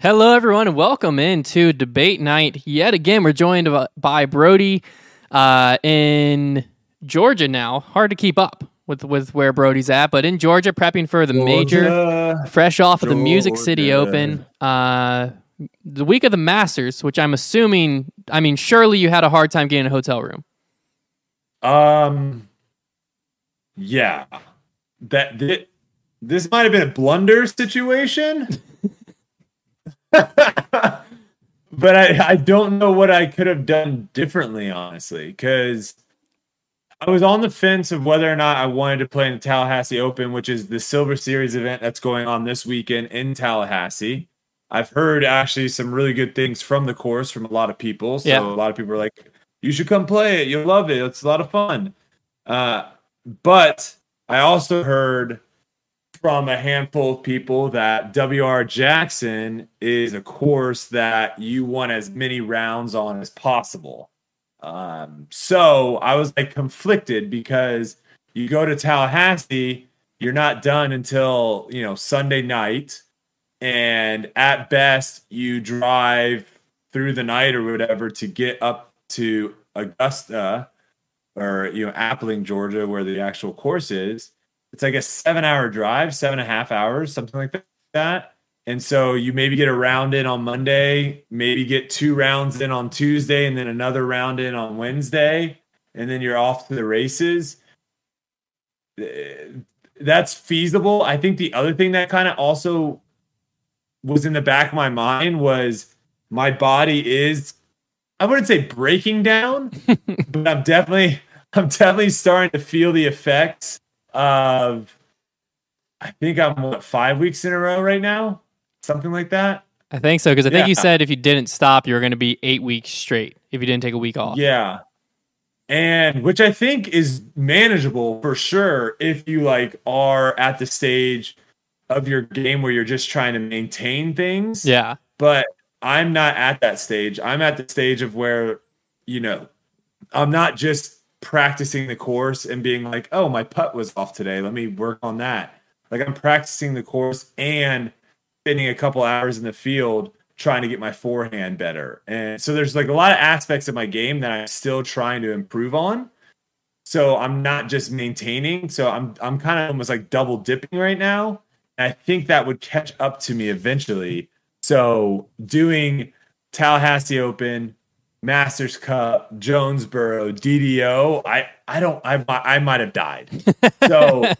Hello, everyone, and welcome into Debate Night. Yet again, we're joined by Brody in Georgia now. Hard to keep up with where Brody's at, but in Georgia, prepping for the major, fresh off of the Music City Open. The week of the Masters, which I'm assuming, surely you had a hard time getting a hotel room. Yeah. This might have been a blunder situation. But I don't know what I could have done differently, honestly, because I was on the fence of whether or not I wanted to play in the Tallahassee Open, which is the Silver Series event that's going on this weekend in Tallahassee. I've heard actually some really good things from the course from a lot of people. So yeah. A lot of people are like, you should come play it. You'll love it. It's a lot of fun. But I also heard from a handful of people that WR Jackson is a course that you want as many rounds on as possible. So I was like conflicted because you go to Tallahassee, you're not done until, Sunday night. And at best you drive through the night or whatever to get up to Augusta or, Appling, Georgia, where the actual course is. It's like a 7-hour drive, 7.5 hours, something like that. And so you maybe get a round in on Monday, maybe get 2 rounds in on Tuesday, and then another round in on Wednesday, and then you're off to the races. That's feasible. I think the other thing that kind of also was in the back of my mind was my body is, I wouldn't say breaking down, but I'm definitely starting to feel the effects of, I think I'm 5 weeks in a row right now, something like that. I think so, because I think you said if you didn't stop, you were going to be 8 weeks straight if you didn't take a week off. Yeah, and which I think is manageable for sure if you are at the stage of your game where you're just trying to maintain things. Yeah, but I'm not at that stage. I'm at the stage of where I'm not just practicing the course and being like, oh, my putt was off today, let me work on that. I'm practicing the course and spending a couple hours in the field trying to get my forehand better. And so there's a lot of aspects of my game that I'm still trying to improve on. So I'm not just maintaining. So I'm kind of almost double dipping right now. And I think that would catch up to me eventually. So doing Tallahassee Open, Masters Cup, Jonesboro, DDO, I might have died. So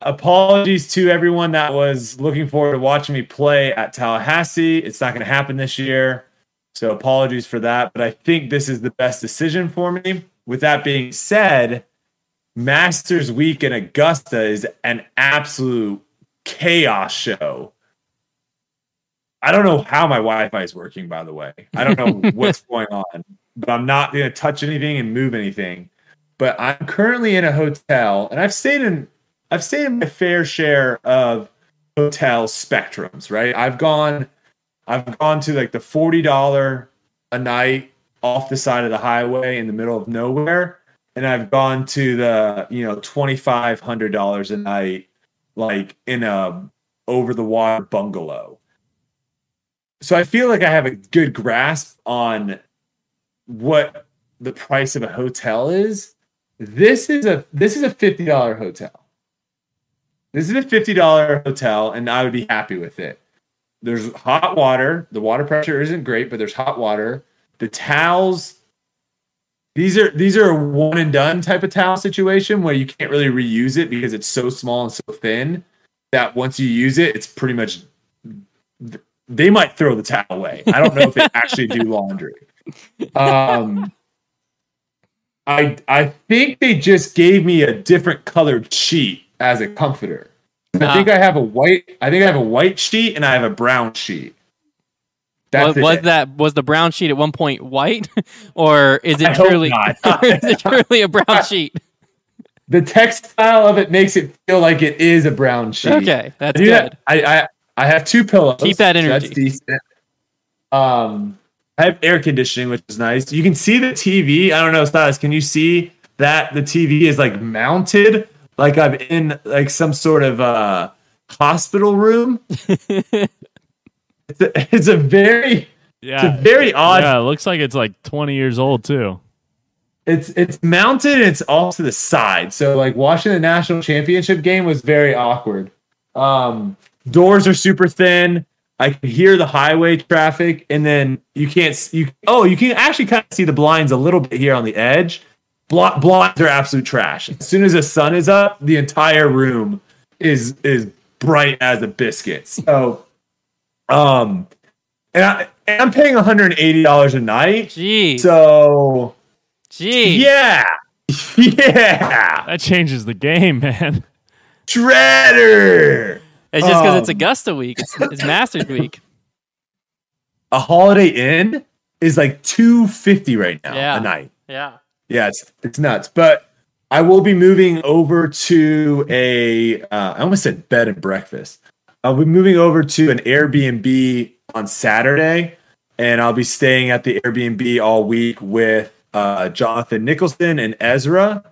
apologies to everyone that was looking forward to watching me play at Tallahassee. It's not going to happen this year. So apologies for that. But I think this is the best decision for me. With that being said, Masters Week in Augusta is an absolute chaos show. I don't know how my Wi-Fi is working, by the way. I don't know what's going on, but I'm not going to touch anything and move anything. But I'm currently in a hotel, and I've stayed in my fair share of hotel spectrums, right? I've gone to the $40 a night off the side of the highway in the middle of nowhere, and I've gone to the, $2,500 a night, in a over the water bungalow. So I feel I have a good grasp on what the price of a hotel is. This is a $50 hotel. This is a $50 hotel, and I would be happy with it. There's hot water. The water pressure isn't great, but there's hot water. The towels, these are a one and done type of towel situation where you can't really reuse it because it's so small and so thin that once you use it, it's pretty much. They might throw the towel away. I don't know if they actually do laundry. I think they just gave me a different colored sheet as a comforter. Nah. I think I have a white sheet and I have a brown sheet. Was the brown sheet at one point white? Or is it truly a brown sheet? The textile of it makes it feel like it is a brown sheet. Okay, that's good. I have 2 pillows. Keep that energy. That's decent. I have air conditioning, which is nice. You can see the TV. I don't know, Stiles, can you see that the TV is mounted? I'm in some sort of hospital room. It's a very odd. Yeah, it looks like it's like 20 years old too. It's mounted and it's all to the side. So like watching the national championship game was very awkward. Doors are super thin. I can hear the highway traffic, and then you can actually kind of see the blinds a little bit here on the edge. Blinds are absolute trash. As soon as the sun is up, the entire room is bright as a biscuit. So, and I'm paying $180 a night. Gee. So, gee. Yeah. That changes the game, man. Shredder. It's just because it's Augusta week. It's Masters week. A Holiday Inn is like $250 right now a night. Yeah, it's nuts. But I will be moving over to I almost said bed and breakfast. I'll be moving over to an Airbnb on Saturday, and I'll be staying at the Airbnb all week with Jonathan Nicholson and Ezra.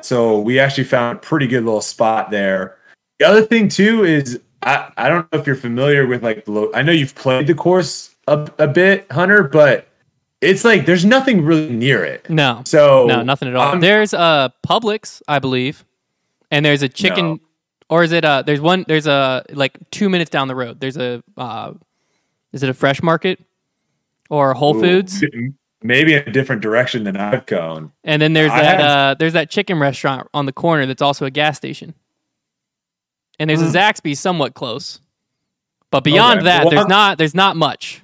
So we actually found a pretty good little spot there. The other thing, too, is I don't know if you're familiar with, like, I know you've played the course a bit, Hunter, but it's like there's nothing really near it. No. So no, nothing at all. There's Publix, I believe, and there's a chicken, or is it there's like 2 minutes down the road. There's is it a Fresh Market or Whole Foods? Maybe in a different direction than I've gone. And then there's that chicken restaurant on the corner that's also a gas station. And there's a Zaxby's somewhat close, but beyond that, there's not much.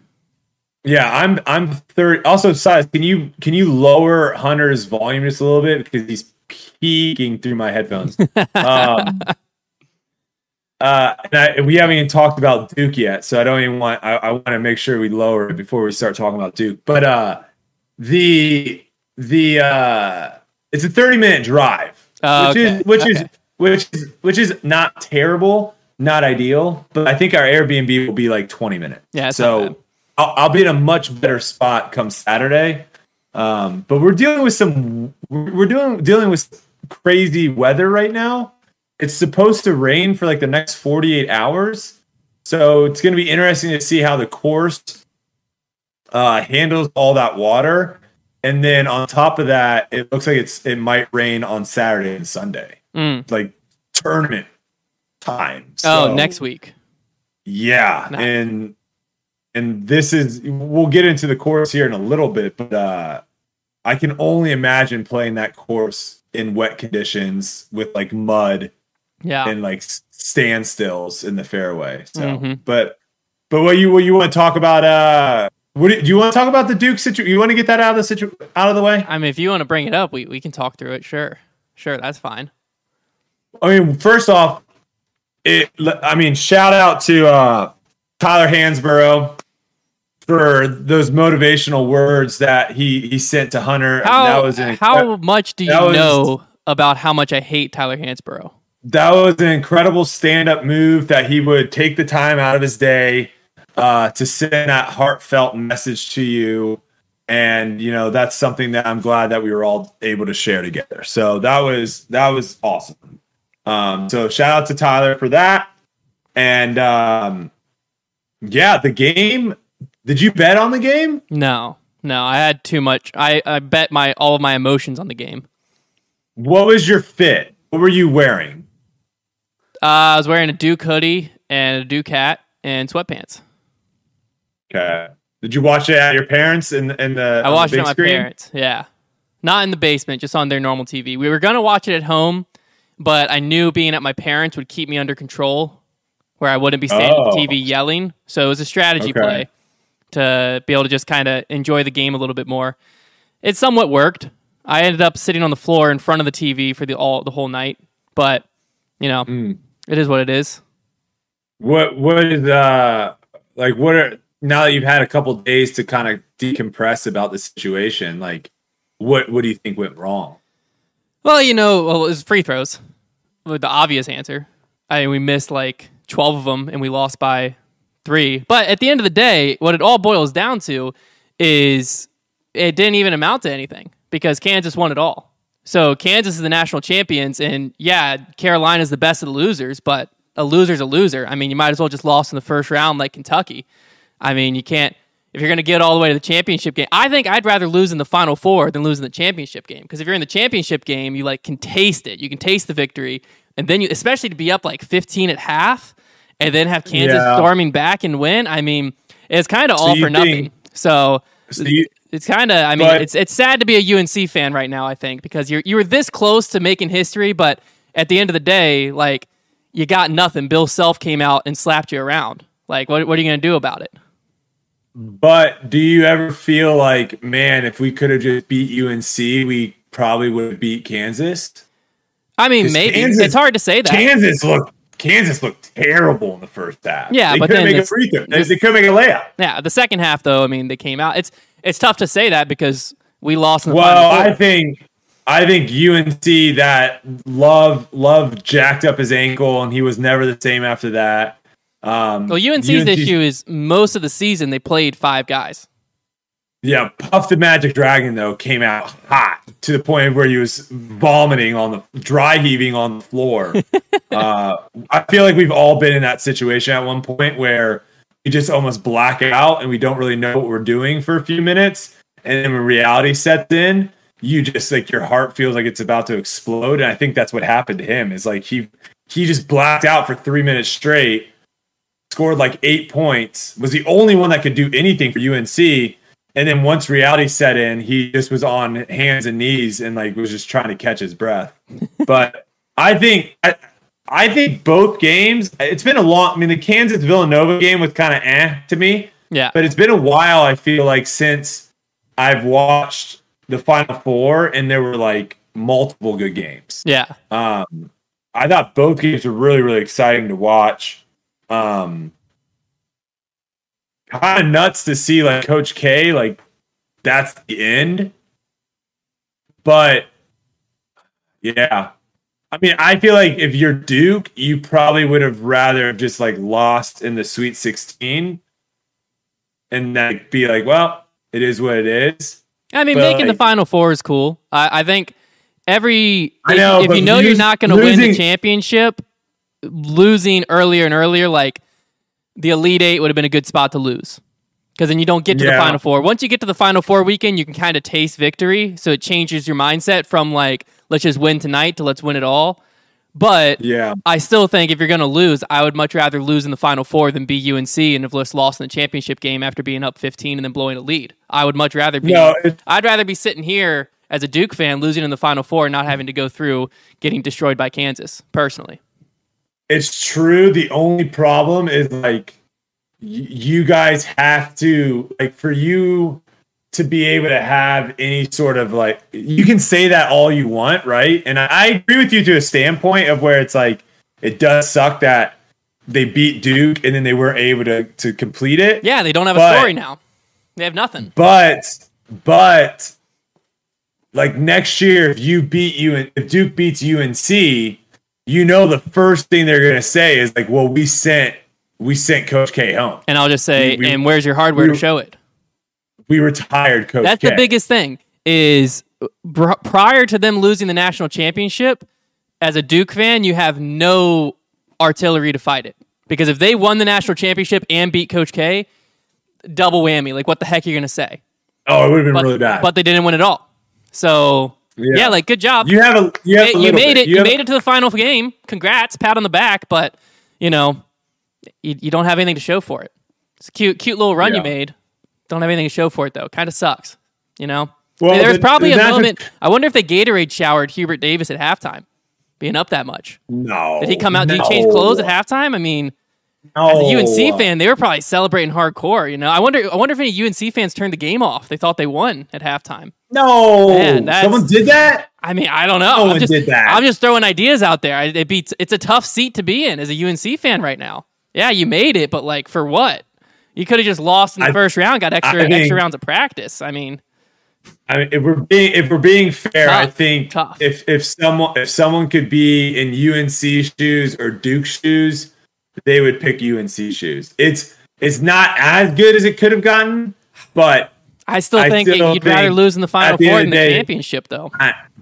Yeah, I'm third. Also, size. Can you lower Hunter's volume just a little bit because he's peeking through my headphones. We haven't even talked about Duke yet, so I don't even want. I want to make sure we lower it before we start talking about Duke. But it's a 30-minute drive, which is not terrible, not ideal, but I think our Airbnb will be like 20 minutes. Yeah, so I'll be in a much better spot come Saturday. But we're dealing with crazy weather right now. It's supposed to rain for like the next 48 hours, so it's going to be interesting to see how the course handles all that water. And then on top of that, it looks like it might rain on Saturday and Sunday. Like tournament time. So, next week. Yeah. Nice. And this is, we'll get into the course here in a little bit, but I can only imagine playing that course in wet conditions with like mud and like standstills in the fairway. So, but what you want to talk about, do you want to talk about the Duke situation? You want to get that out of the way? I mean, if you want to bring it up, we can talk through it. Sure. That's fine. I mean, first off, shout out to Tyler Hansbrough for those motivational words that he sent to Hunter. How much do you know about how much I hate Tyler Hansbrough? That was an incredible stand-up move that he would take the time out of his day to send that heartfelt message to you. And, you know, that's something that I'm glad that we were all able to share together. So that was awesome. So shout out to Tyler for that. And the game. Did you bet on the game? No, I had too much. I bet all of my emotions on the game. What was your fit? What were you wearing? I was wearing a Duke hoodie and a Duke hat and sweatpants. Okay. Did you watch it at your parents in the? I watched it at my parents. Yeah, not in the basement, just on their normal TV. We were gonna watch it at home. But I knew being at my parents would keep me under control where I wouldn't be standing at the TV yelling. So it was a strategy play to be able to just kind of enjoy the game a little bit more. It somewhat worked. I ended up sitting on the floor in front of the TV for the whole night. But, you know, It is what it is. Now that you've had a couple days to kind of decompress about the situation, like what do you think went wrong? Well, you know, it was free throws. The obvious answer. I mean, we missed like 12 of them and we lost by 3. But at the end of the day, what it all boils down to is it didn't even amount to anything because Kansas won it all. So Kansas is the national champions, and yeah, Carolina's the best of the losers, but a loser's a loser. I mean, you might as well just lost in the first round like Kentucky. I mean, you can't, if you're going to get all the way to the championship game, I think I'd rather lose in the Final Four than lose in the championship game. Because if you're in the championship game, you like can taste it. You can taste the victory. And then you, especially to be up like 15 at half and then have Kansas storming back and win. I mean, it's kind of all for nothing. It's kind of, I mean, it's sad to be a UNC fan right now, I think, because you were this close to making history, but at the end of the day, like, you got nothing. Bill Self came out and slapped you around. Like, what are you going to do about it? But do you ever feel like, man, if we could have just beat UNC, we probably would have beat Kansas? I mean, maybe. It's hard to say that. Kansas looked terrible in the first half. Yeah, they couldn't make a free throw. They couldn't make a layup. Yeah, the second half, though, I mean, they came out. It's tough to say that because we lost in the Final Four. I think UNC that Love jacked up his ankle and he was never the same after that. UNC's issue is most of the season they played five guys. Yeah, Puff the Magic Dragon though came out hot to the point where he was vomiting on the dry heaving on the floor. I feel like we've all been in that situation at one point where we just almost black out and we don't really know what we're doing for a few minutes, and then when reality sets in, you just like your heart feels like it's about to explode. And I think that's what happened to him is like he just blacked out for 3 minutes straight, scored like 8 points, was the only one that could do anything for UNC. And then once reality set in, he just was on hands and knees and like was just trying to catch his breath. But I think both games, it's been a long, I mean, the Kansas Villanova game was kind of to me. Yeah. But it's been a while, I feel like, since I've watched the Final Four and there were like multiple good games. Yeah. I thought both games were really, really exciting to watch. Kind of nuts to see like Coach K, like that's the end. But yeah, I mean, I feel like if you're Duke, you probably would have rather just like lost in the Sweet 16 and like be like, well, it is what it is. I mean, but making the Final Four is cool. I think if you know you're not going to win the championship, losing earlier and earlier, like the Elite Eight would have been a good spot to lose because then you don't get to the Final Four. Once you get to the Final Four weekend, you can kind of taste victory, so it changes your mindset from like let's just win tonight to let's win it all. But I still think if you're going to lose, I would much rather lose in the Final Four than be UNC and have just lost in the championship game after being up 15 and then blowing a lead. I would much rather be. I'd rather be sitting here as a Duke fan losing in the Final Four and not having to go through getting destroyed by Kansas. Personally, it's true. The only problem is like you guys have to like for you to be able to have any sort of like, you can say that all you want, right? And I agree with you to a standpoint of where it's like, it does suck that they beat Duke and then they weren't able to complete it. Yeah, they don't have a story now. They have nothing. But like next year, if Duke beats UNC, you know the first thing they're gonna say is like, well, we sent Coach K home. And I'll just say, and where's your hardware to show it? We retired Coach K. That's the biggest thing is prior to them losing the national championship, as a Duke fan, you have no artillery to fight it. Because if they won the national championship and beat Coach K, double whammy. Like, what the heck are you going to say? Oh, it would have been really bad. But they didn't win at all. So, yeah like, good job. You made it. You made it to the final game. Congrats. Pat on the back. But, you know, you don't have anything to show for it. It's a cute little run you made. Don't have anything to show for it, though. Kind of sucks, you know? Well, I mean, there's probably a moment. I wonder if they Gatorade showered Hubert Davis at halftime, being up that much. No. Did he come out? No. Did he change clothes at halftime? I mean, as a UNC fan, they were probably celebrating hardcore, you know? I wonder if any UNC fans turned the game off. They thought they won at halftime. No. Man, someone did that? I mean, I don't know. Someone did that. I'm just throwing ideas out there. It's a tough seat to be in as a UNC fan right now. Yeah, you made it, but, like, for what? You could have just lost in the first round, got extra rounds of practice. I mean, if we're being fair, tough, I think tough. if someone could be in UNC shoes or Duke shoes, they would pick UNC shoes. It's not as good as it could have gotten, but I still think you'd rather lose in the Final Four than the championship, though.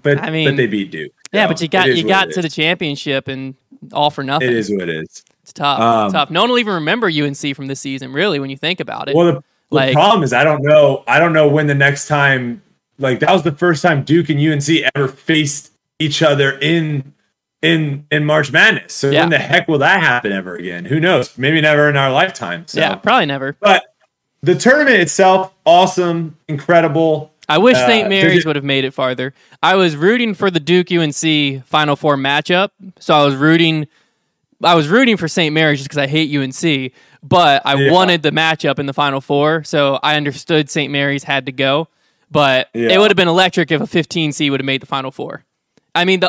But they beat Duke. Yeah, so but you got to the championship, and all for nothing. It is what it is. It's tough. No one will even remember UNC from this season, really, when you think about it. Well, the problem is I don't know when the next time. Like, that was the first time Duke and UNC ever faced each other in March Madness. So when the heck will that happen ever again? Who knows? Maybe never in our lifetime. So. Yeah, probably never. But the tournament itself, awesome, incredible. I wish St. Mary's would have made it farther. I was rooting for the Duke-UNC Final Four matchup, so I was rooting for St. Mary's just because I hate UNC, but I wanted the matchup in the Final Four, so I understood St. Mary's had to go. But it would have been electric if a 15 seed would have made the Final Four. I mean,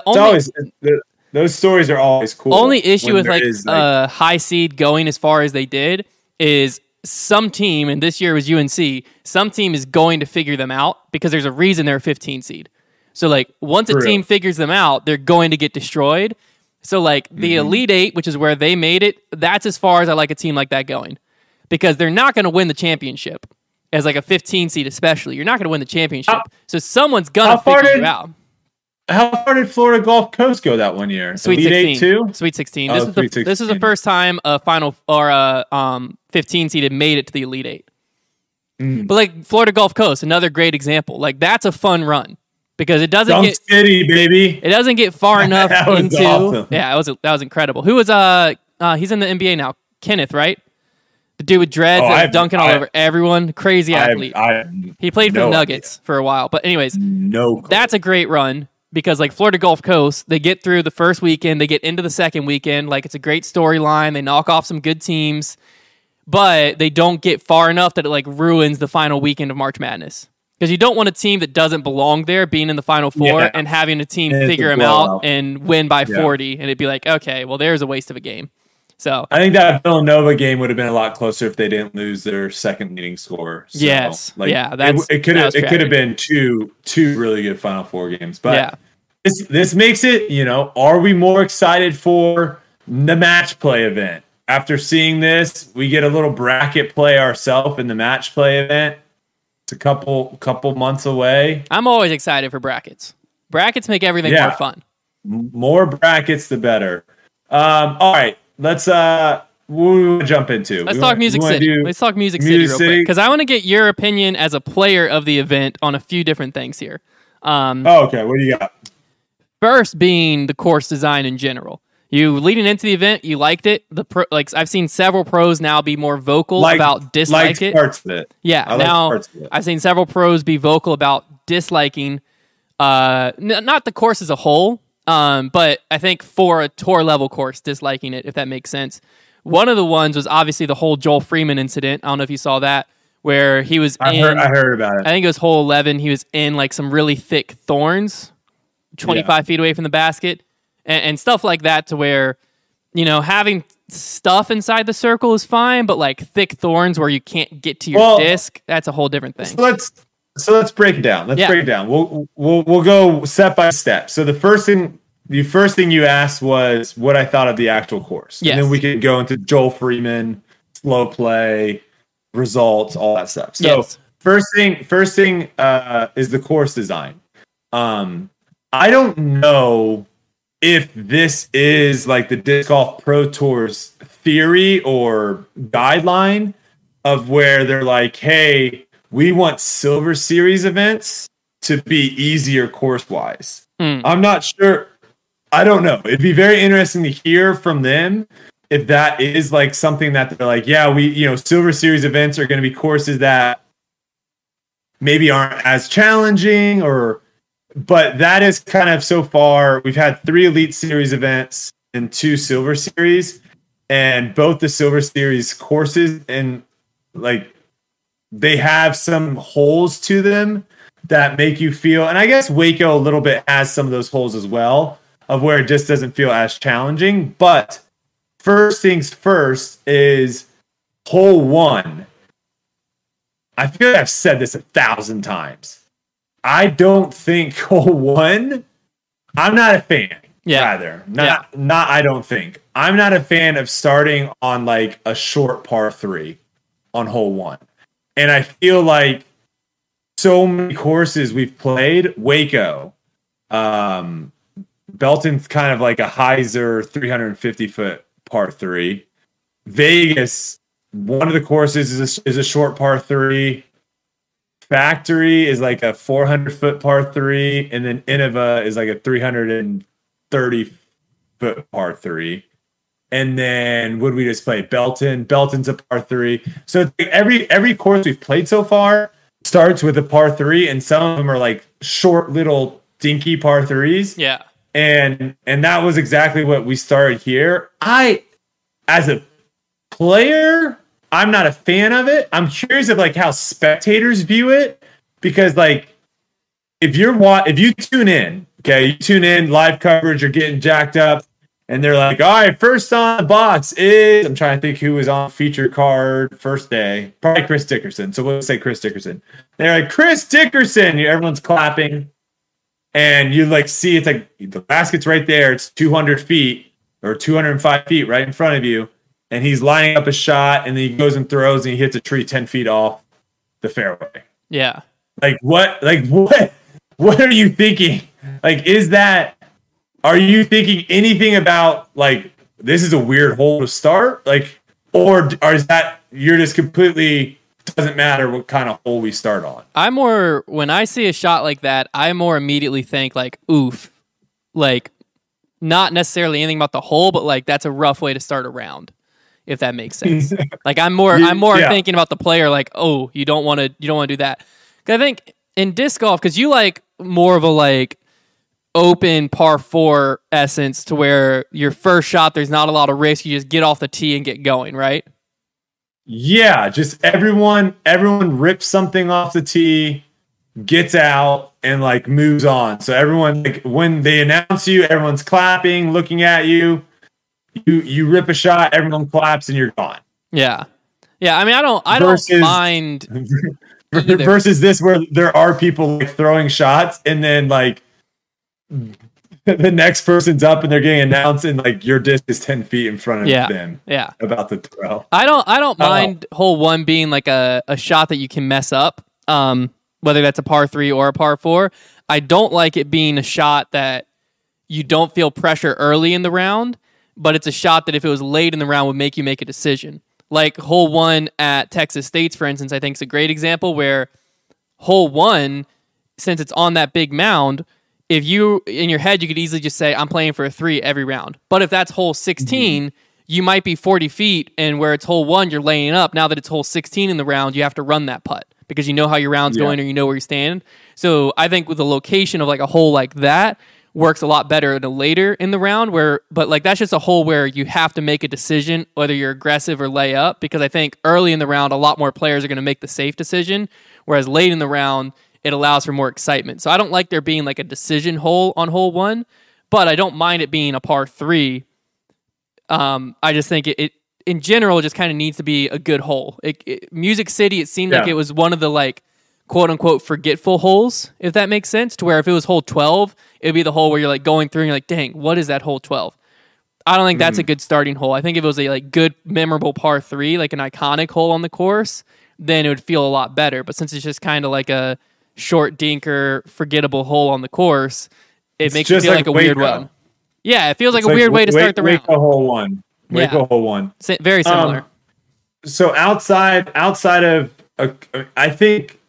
those stories are always cool. Only issue with a high seed going as far as they did is some team, and this year was UNC, some team is going to figure them out because there's a reason they're a 15 seed. So once a team figures them out, they're going to get destroyed. So the Elite Eight, which is where they made it, that's as far as I like a team like that going, because they're not going to win the championship. As a 15 seed, especially, you're not going to win the championship. So someone's gonna figure you out. How far did Florida Gulf Coast go that one year? Sweet 16. Sweet 16. This is the first time a Final or a 15 seed had made it to the Elite Eight. Mm. But Florida Gulf Coast, another great example. That's a fun run because it doesn't Dump get city baby. It doesn't get far enough that was into. Awesome. Yeah, that was incredible. Who was he's in the NBA now, Kenneth, right? The dude with dreads and dunking all over everyone. Crazy athlete. He played for the Nuggets for a while. But anyways, that's a great run because Florida Gulf Coast, they get through the first weekend. They get into the second weekend. It's a great storyline. They knock off some good teams. But they don't get far enough that it ruins the final weekend of March Madness. Because you don't want a team that doesn't belong there being in the Final Four and having a team figure them out and win by 40. And it'd be okay, well, there's a waste of a game. So I think that Villanova game would have been a lot closer if they didn't lose their second leading scorer. So, it could have been two really good Final Four games. But this makes it, are we more excited for the match play event? After seeing this, we get a little bracket play ourselves in the match play event. It's a couple months away. I'm always excited for brackets. Brackets make everything more fun. More brackets, the better. All right. Let's jump into. Let's talk Music City. Let's talk Music City real quick because I want to get your opinion as a player of the event on a few different things here. Okay. What do you got? First, being the course design in general. You leading into the event, you liked it. I've seen several pros now be more vocal about dislike it. Parts of it. Yeah. Parts of it. I've seen several pros be vocal about disliking, not the course as a whole. But I think for a tour level course, disliking it, if that makes sense. One of the ones was obviously the whole Joel Freeman incident. I don't know if you saw that, where he was I heard about it. I think it was hole 11. He was in some really thick thorns, 25 feet away from the basket and stuff like that, to where, having stuff inside the circle is fine, but thick thorns where you can't get to your disc, that's a whole different thing. So let's break it down. Let's break it down. We'll go step by step. So the first thing you asked was what I thought of the actual course. Yes. And then we could go into Joel Freeman, slow play, results, all that stuff. So first thing is the course design. I don't know if this is the Disc Golf Pro Tour's theory or guideline of where they're hey, we want Silver Series events to be easier course-wise. I'm not sure. I don't know. It'd be very interesting to hear from them if that is something that they're Silver Series events are going to be courses that maybe aren't as challenging, but that is kind of so far. We've had 3 Elite Series events and 2 Silver Series, and both the Silver Series courses and they have some holes to them that make you feel, and I guess Waco a little bit has some of those holes as well, of where it just doesn't feel as challenging. But first things first is hole 1. I feel like I've said this 1,000 times. I don't think hole 1, I'm not a fan. Yeah. Either. Not I don't think. I'm not a fan of starting on a short par 3 on hole 1. And I feel like so many courses we've played, Waco, Belton's kind of like a hyzer 350-foot par three. Vegas, one of the courses is a short par three. Factory is like a 400-foot par three. And then Innova is like a 330-foot par three. And then would we just play Belton? Belton's a par three. So it's like every course we've played so far starts with a par three, and some of them are like short little dinky par threes. Yeah. And that was exactly what we started here. As a player, I'm not a fan of it. I'm curious of like how spectators view it, because like if you tune in, okay, you tune in live coverage, you're getting jacked up, and they're like, all right, first on the box is, I'm trying to think who was on feature card first day, probably Chris Dickerson. So we'll say Chris Dickerson. They're like, Chris Dickerson, everyone's clapping, and you like see it's like the basket's right there. It's 200 feet. Or 205 feet right in front of you, and he's lining up a shot, and then he goes and throws, and he hits a tree 10 feet off the fairway. Yeah. Like, what? Like, what? What are you thinking? Like, are you thinking anything about, like, this is a weird hole to start? Like, or is that, you're just completely, doesn't matter what kind of hole we start on? When I see a shot like that, I more immediately think, like, oof. Like, not necessarily anything about the hole, but like that's a rough way to start a round, if that makes sense. Like I'm more thinking about the player, like, oh, you don't want to do that. Cause I think in disc golf, cause you like more of a like open par four essence to where your first shot, there's not a lot of risk. You just get off the tee and get going, right? Yeah. Just everyone rips something off the tee, gets out, and like moves on. So everyone, like when they announce you, everyone's clapping, looking at you. You rip a shot, everyone claps, and you're gone. Yeah. Yeah. I mean, I don't mind either. Versus this where there are people like throwing shots, and then like the next person's up and they're getting announced, and like your disc is 10 feet in front of them. Yeah. About the throw. I don't mind hole one being like a shot that you can mess up. Whether that's a par three or a par four. I don't like it being a shot that you don't feel pressure early in the round, but it's a shot that if it was late in the round would make you make a decision. Like hole one at Texas States, for instance, I think is a great example where hole one, since it's on that big mound, if you, in your head, you could easily just say, I'm playing for a three every round. But if that's hole 16, you might be 40 feet, and where it's hole one, you're laying up. Now that it's hole 16 in the round, you have to run that putt, because you know how your round's going, or you know where you stand. So I think with the location of like a hole like that works a lot better later in the round, but like that's just a hole where you have to make a decision whether you're aggressive or lay up, because I think early in the round a lot more players are going to make the safe decision, whereas late in the round it allows for more excitement. So I don't like there being like a decision hole on hole one, but I don't mind it being a par three. I just think it in general, it just kind of needs to be a good hole. Music City, it seemed like it was one of the like quote unquote forgetful holes, if that makes sense, to where if it was hole 12, it'd be the hole where you're like going through and you're like, dang, what is that hole 12? I don't think that's a good starting hole. I think if it was a like good memorable par three, like an iconic hole on the course, then it would feel a lot better. But since it's just kind of like a short dinker, forgettable hole on the course, it makes it feel like a weird one. Yeah, it feels like a weird way to start the round. Hole one. Waco hole one. Very similar. So outside of, I think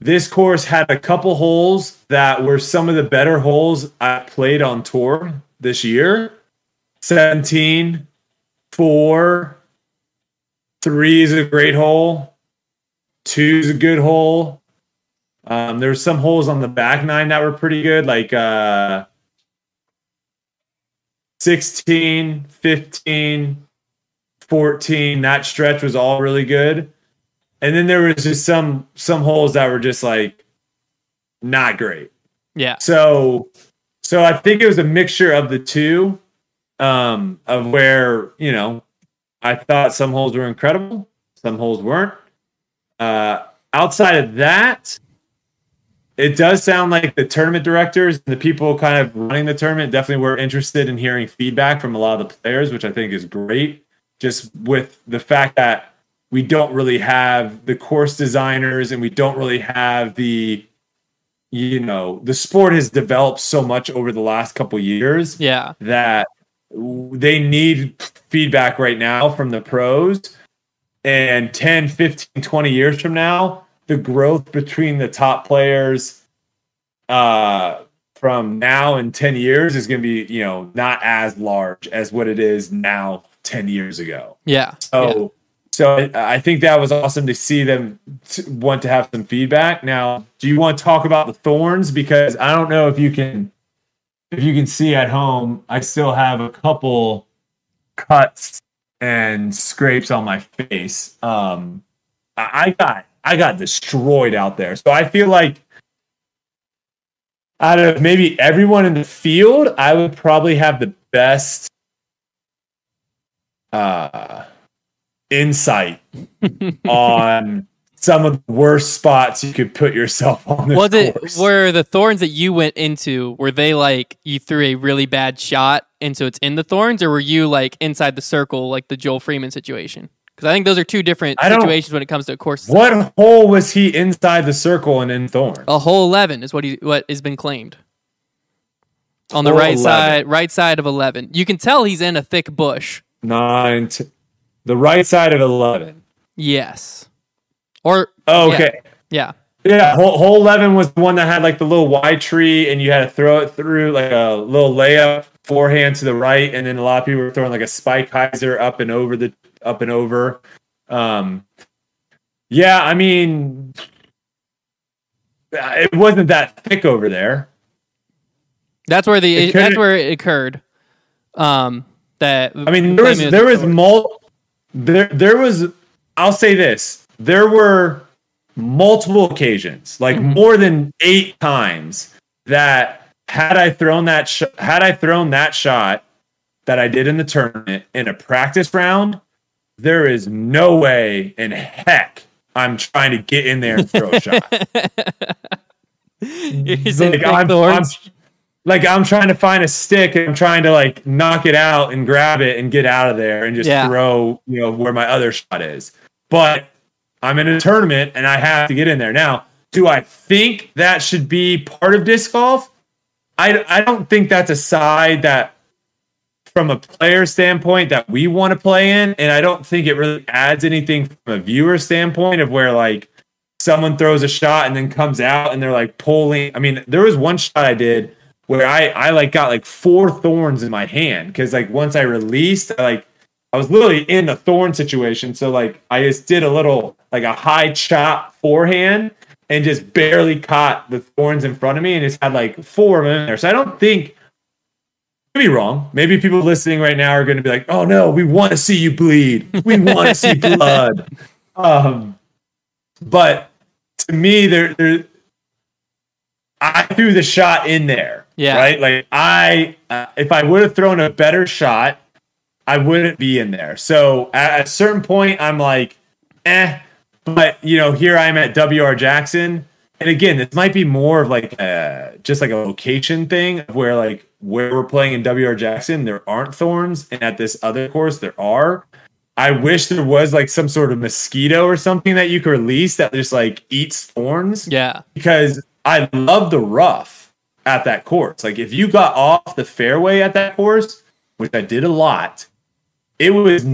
this course had a couple holes that were some of the better holes I played on tour this year. 17, 4, 3 is a great hole. 2 is a good hole. There were some holes on the back nine that were pretty good, like 16, 15, 14, that stretch was all really good. And then there was just some holes that were just like not great. Yeah. So I think it was a mixture of the two, of where, you know, I thought some holes were incredible, some holes weren't. Outside of that, it does sound like the tournament directors and the people kind of running the tournament definitely were interested in hearing feedback from a lot of the players, which I think is great, just with the fact that we don't really have the course designers and we don't really have the you know, the sport has developed so much over the last couple years that they need feedback right now from the pros. And 10, 15, 20 years from now, the growth between the top players from now and 10 years is going to be, you know, not as large as what it is now 10 years ago. So I think that was awesome to see them want to have some feedback. Now, do you want to talk about the thorns? Because I don't know if you can see at home, I still have a couple cuts and scrapes on my face. I got destroyed out there. So I feel like out of maybe everyone in the field, I would probably have the best insight on some of the worst spots you could put yourself on this course. Were the thorns that you went into, were they like you threw a really bad shot and so it's in the thorns, or were you like inside the circle like the Joel Freeman situation? Because I think those are two different situations when it comes to courses. What hole was he inside the circle and in thorns? A hole 11 is what has been claimed. On the right side of 11. You can tell he's in a thick bush. The right side of 11. Yes. Okay. Yeah. Hole 11 was the one that had like the little Y tree, and you had to throw it through like a little layup forehand to the right, and then a lot of people were throwing like a spike hyzer up and over. I mean, it wasn't that thick over there. That's where it occurred. I'll say this. There were multiple occasions, like more than 8 times, that had I thrown that shot that I did in the tournament in a practice round, there is no way in heck I'm trying to get in there and throw a shot. I'm trying to find a stick and I'm trying to like knock it out and grab it and get out of there and just throw, you know, where my other shot is. But I'm in a tournament and I have to get in there. Now, do I think that should be part of disc golf? I don't think that's a side that from a player standpoint that we want to play in. And I don't think it really adds anything from a viewer standpoint of where like someone throws a shot and then comes out and they're like pulling. I mean, there was one shot I did where I like got like 4 thorns in my hand because like once I released, I was literally in the thorn situation. So like I just did a little like a high chop forehand and just barely caught the thorns in front of me and just had like 4 of them in there. So I don't think, could be wrong. Maybe people listening right now are going to be like, oh no, we want to see you bleed. We want to see blood. But to me, I threw the shot in there. Yeah. Right. Like if I would have thrown a better shot, I wouldn't be in there. So at a certain point, I'm like, but you know, here I'm at WR Jackson, and again, this might be more of like just like a location thing where like where we're playing in WR Jackson, there aren't thorns, and at this other course there are. I wish there was like some sort of mosquito or something that you could release that just like eats thorns. Yeah, because I love the rough at that course. Like if you got off the fairway at that course, which I did a lot, it was.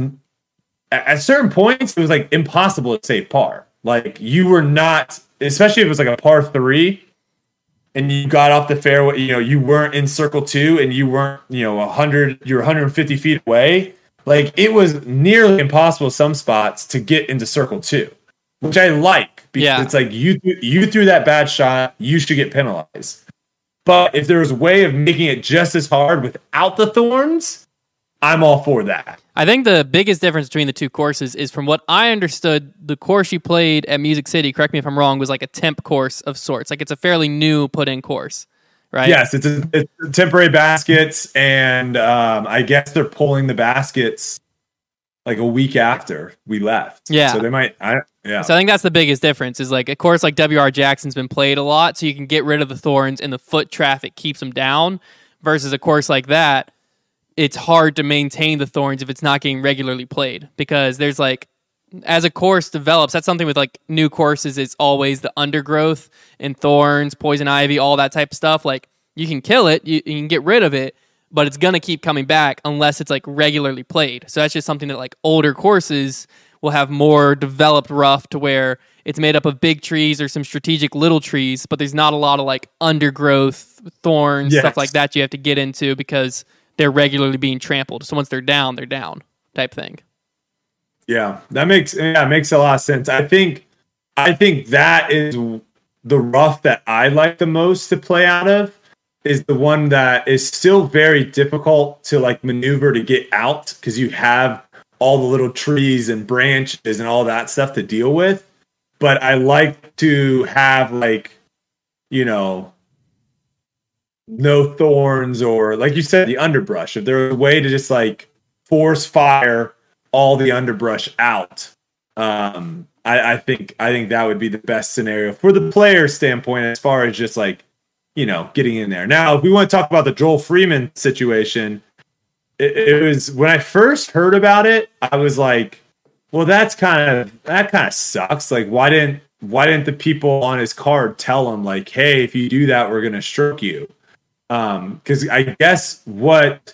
At certain points, it was like impossible to save par. Like you were not, especially if it was like a par 3, and you got off the fairway. You know, you weren't in circle 2, and you weren't, you know, 100. You're 150 feet away. Like it was nearly impossible some spots to get into circle 2, which I like because it's like you threw that bad shot. You should get penalized. But if there was a way of making it just as hard without the thorns, I'm all for that. I think the biggest difference between the two courses is, from what I understood, the course you played at Music City, correct me if I'm wrong, was like a temp course of sorts. Like it's a fairly new put-in course, right? Yes, it's temporary baskets, and I guess they're pulling the baskets like a week after we left. Yeah. So they might... So I think that's the biggest difference, is like a course like WR Jackson's been played a lot, so you can get rid of the thorns and the foot traffic keeps them down, versus a course like that, it's hard to maintain the thorns if it's not getting regularly played, because there's like as a course develops, that's something with like new courses, it's always the undergrowth and thorns, poison ivy, all that type of stuff. Like you can kill it, you can get rid of it, but it's going to keep coming back unless it's like regularly played. So that's just something that like older courses will have more developed rough to where it's made up of big trees or some strategic little trees, but there's not a lot of like undergrowth, thorns, stuff like that you have to get into because they're regularly being trampled. So once they're down type thing. Yeah, that makes a lot of sense. I think that is the rough that I like the most to play out of, is the one that is still very difficult to like maneuver to get out because you have all the little trees and branches and all that stuff to deal with. But I like to have like, you know, no thorns or like you said, the underbrush. If there's a way to just like force fire all the underbrush out, I think that would be the best scenario for the player standpoint as far as just like, you know, getting in there. Now, if we want to talk about the Joel Freeman situation, it was when I first heard about it, I was like, well, that kind of sucks. Like, why didn't the people on his card tell him like, hey, if you do that, we're gonna stroke you? Because I guess what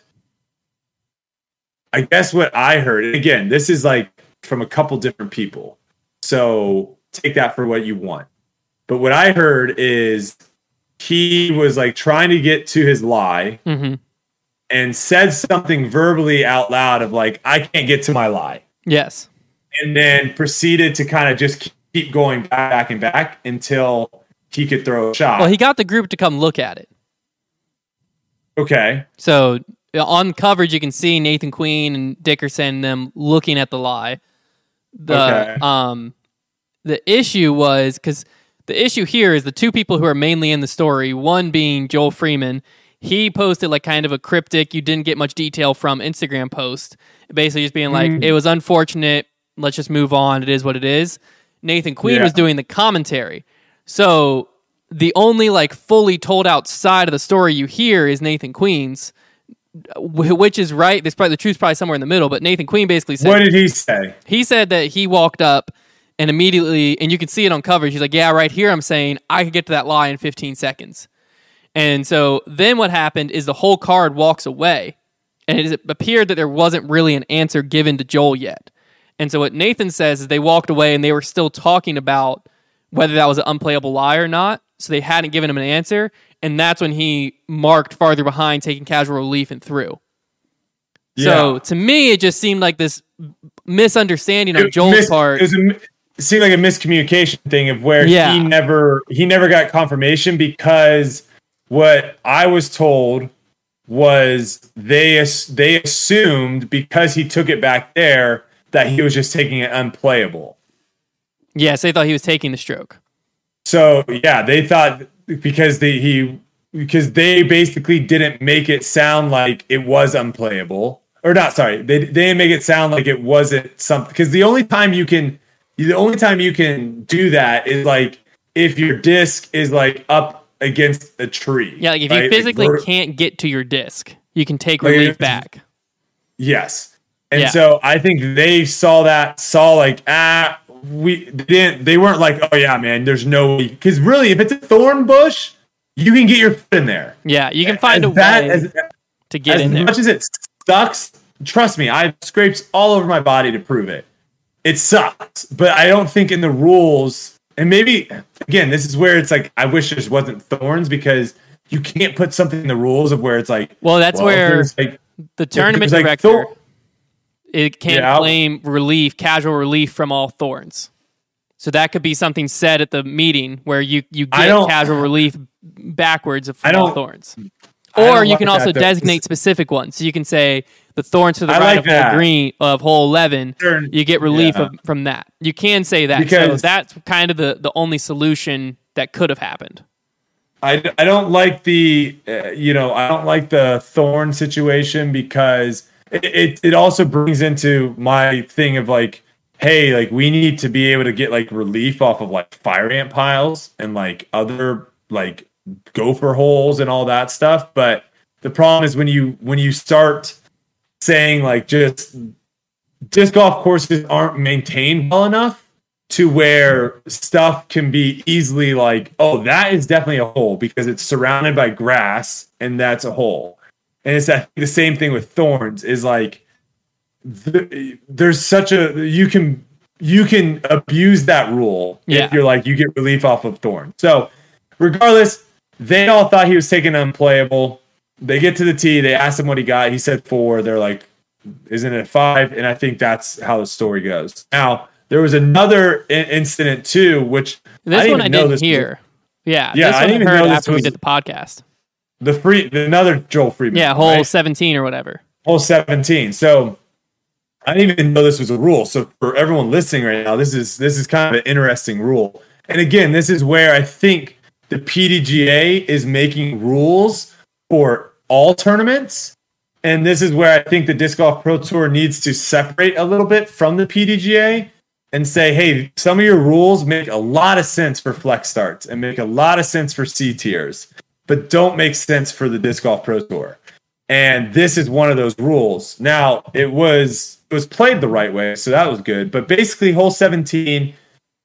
I heard, and again, this is like from a couple different people, so take that for what you want. But what I heard is he was like trying to get to his lie, mm-hmm. and said something verbally out loud of like, I can't get to my lie. Yes. And then proceeded to kind of just keep going back and back until he could throw a shot. Well, he got the group to come look at it. Okay. So on coverage, you can see Nathan Queen and Dickerson, them looking at the lie. The issue was, because the issue here is the two people who are mainly in the story, one being Joel Freeman. He posted like kind of a cryptic, you didn't get much detail from Instagram post, basically just being like, it was unfortunate. Let's just move on. It is what it is. Nathan Queen was doing the commentary. So the only like fully told out side of the story you hear is Nathan Queen's, which is right. There's probably the truth's probably somewhere in the middle, but Nathan Queen basically said, what did he say? He said that he walked up and immediately, and you can see it on coverage, he's like, yeah, right here I'm saying I could get to that lie in 15 seconds. And so then what happened is the whole card walks away, and it appeared that there wasn't really an answer given to Joel yet. And so what Nathan says is they walked away and they were still talking about whether that was an unplayable lie or not. So they hadn't given him an answer. And that's when he marked farther behind, taking casual relief and threw. Yeah. So to me, it just seemed like this misunderstanding on Joel's part. It seemed like a miscommunication thing of where he never got confirmation, because what I was told was they assumed because he took it back there that he was just taking it unplayable. Yeah, so they thought he was taking the stroke. So yeah, they thought because they basically didn't make it sound like it was unplayable, or not. Sorry, they didn't make it sound like it wasn't something. Because the only time you can do that is like if your disc is like up against a tree. Yeah, like if you physically can't get to your disc, you can take relief back. Yes, and so I think they saw they weren't like, oh yeah, man, there's no way. Because really, if it's a thorn bush, you can get your foot in there. Yeah, you can find a way to get in there. As much as it sucks, trust me, I have scrapes all over my body to prove it. It sucks, but I don't think in the rules, and maybe, again, this is where it's like, I wish there wasn't thorns, because you can't put something in the rules of where it's like... Well, that's where like, the tournament director... It can't claim relief, casual relief from all thorns. So that could be something said at the meeting where you get casual relief backwards from all thorns. Or you can also designate specific ones. So you can say the thorns to the right of hole green of hole 11, you get relief from that. You can say that. Because so that's kind of the only solution that could have happened. I don't like the I don't like the thorn situation, because It also brings into my thing of like, hey, like we need to be able to get like relief off of like fire ant piles and like other like gopher holes and all that stuff. But the problem is when you start saying like just disc golf courses aren't maintained well enough to where stuff can be easily like, oh, that is definitely a hole because it's surrounded by grass and that's a hole. And it's the same thing with thorns is like there's such a you can abuse that rule if you're like you get relief off of thorns. So regardless, they all thought he was taking unplayable. They get to the tee. They asked him what he got. He said 4. They're like, isn't it 5? And I think that's how the story goes. Now, there was another incident too, which I didn't know this. This I didn't even know this after we did the podcast. Another Joel Freeman. Yeah, hole 17 or whatever. Hole 17. So I didn't even know this was a rule. So for everyone listening right now, this is kind of an interesting rule. And again, this is where I think the PDGA is making rules for all tournaments. And this is where I think the Disc Golf Pro Tour needs to separate a little bit from the PDGA and say, hey, some of your rules make a lot of sense for flex starts and make a lot of sense for C tiers, but don't make sense for the Disc Golf Pro Tour. And this is one of those rules. Now, it was played the right way, so that was good. But basically, hole 17... you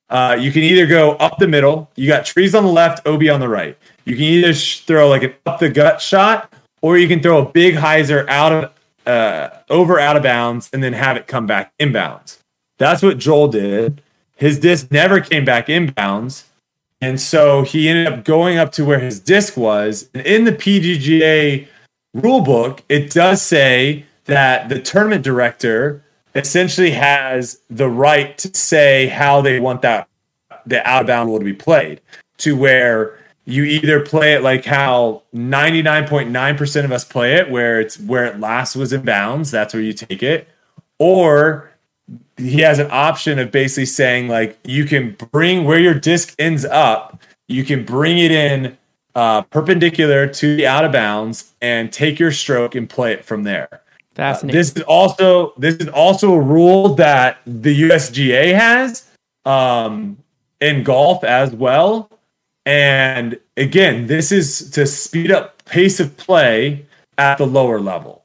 can either go up the middle. You got trees on the left, OB on the right. You can either throw like an up the gut shot, or you can throw a big hyzer out of bounds and then have it come back inbounds. That's what Joel did. His disc never came back inbounds, and so he ended up going up to where his disc was. And in the PDGA rulebook, it does say that the tournament director essentially has the right to say how they want that the out-of-bound rule to be played, to where you either play it like how 99.9% of us play it, where it's where it last was in bounds, that's where you take it, or he has an option of basically saying like you can bring where your disc ends up, you can bring it in perpendicular to the out-of-bounds and take your stroke and play it from there. This is also a rule that the USGA has in golf as well. And again, this is to speed up pace of play at the lower level.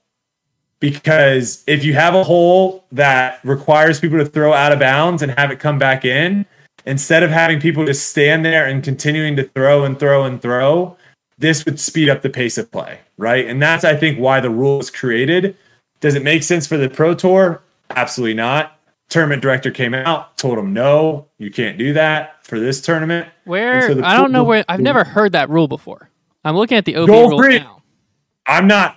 Because if you have a hole that requires people to throw out of bounds and have it come back in, instead of having people just stand there and continuing to throw and throw and throw, this would speed up the pace of play, right? And that's, I think, why the rule was created. Does it make sense for the Pro Tour? Absolutely not. Tournament director came out, told him, no, you can't do that for this tournament. I've never heard that rule before. I'm looking at the OB Joel rule Freeman. Now.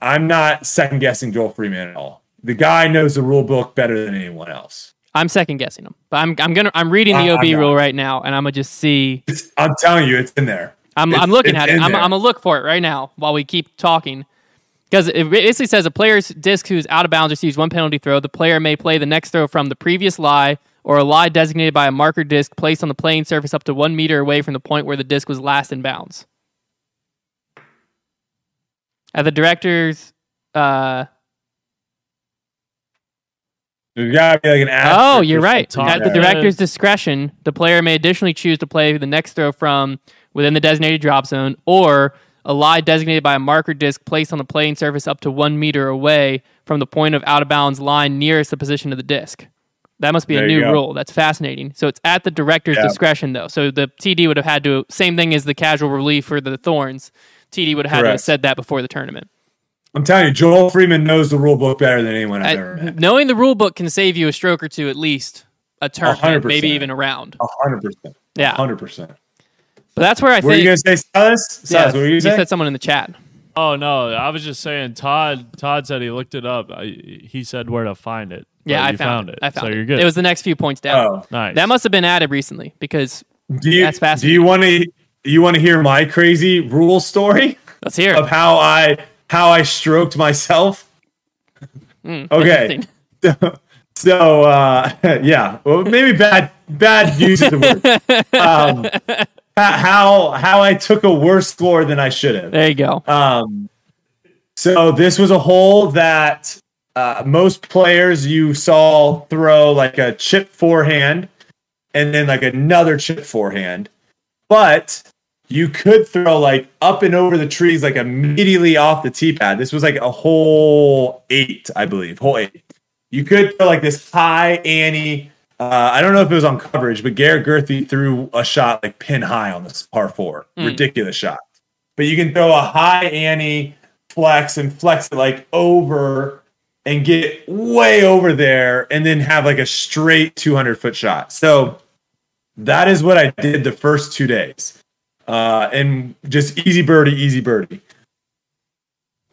I'm not second guessing Joel Freeman at all. The guy knows the rule book better than anyone else. I'm second guessing him, but I'm reading the OB rule right now, and I'm gonna just see. I'm telling you, it's in there. I'm looking at it. I'm gonna look for it right now while we keep talking. Because it basically says a player's disc who's out of bounds receives one penalty throw. The player may play the next throw from the previous lie or a lie designated by a marker disc placed on the playing surface up to 1 meter away from the point where the disc was last in bounds. At the director's... There's got to be like an app. Oh, you're right. At the director's discretion, the player may additionally choose to play the next throw from within the designated drop zone or... a lie designated by a marker disc placed on the playing surface up to 1 meter away from the point of out-of-bounds line nearest the position of the disc. That must be a new rule. That's fascinating. So it's at the director's discretion, though. So the TD would have had to... Same thing as the casual relief for the thorns. TD would have had to have said that before the tournament. I'm telling you, Joel Freeman knows the rule book better than anyone I've ever met. Knowing the rule book can save you a stroke or two at least, a turn, 100%. Maybe even a round. 100%. Yeah. 100%. But that's where I think... What were you going to say, Silas? Yeah, what were you saying? You said someone in the chat. Oh, no. I was just saying Todd said he looked it up. He said where to find it. Yeah, I found it. I found it. You're good. It was the next few points down. Oh, nice. That must have been added recently because that's fascinating. Do you want to hear my crazy rule story? Let's hear it. Of how I stroked myself? Okay. So, well, maybe bad use of the word. How I took a worse score than I should have. There you go. So this was a hole that most players you saw throw like a chip forehand and then like another chip forehand. But you could throw like up and over the trees like immediately off the tee pad. This was like a hole 8, I believe. Hole 8. you could throw like this high ante. I don't know if it was on coverage, but Garrett Gerthy threw a shot like pin high on this par four. Ridiculous shot. But you can throw a high ante flex and flex it like over and get way over there and then have like a straight 200-foot shot. So that is what I did the first 2 days. And just easy birdie, easy birdie.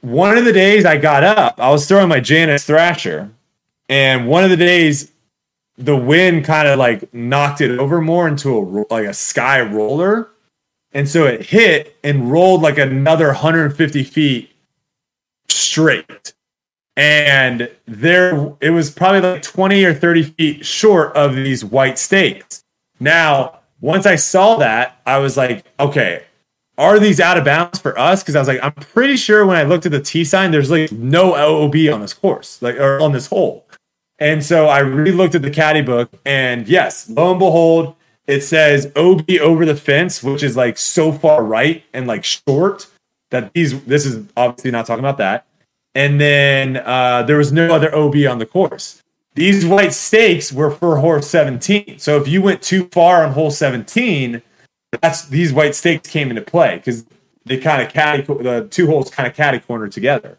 One of the days I got up, I was throwing my Janice Thrasher. And one of the days, the wind kind of like knocked it over more into a sky roller. And so it hit and rolled like another 150 feet straight. And there, it was probably like 20 or 30 feet short of these white stakes. Now, once I saw that, I was like, okay, are these out of bounds for us? Because I was like, I'm pretty sure when I looked at the tee sign, there's like no LOB on this course, like, or on this hole. And so I re-looked at the caddy book, and yes, lo and behold, it says OB over the fence, which is like so far right and like short that this is obviously not talking about that. And then there was no other OB on the course. These white stakes were for hole 17. So if you went too far on hole 17, these white stakes came into play because they kind of the two holes kind of caddy cornered together.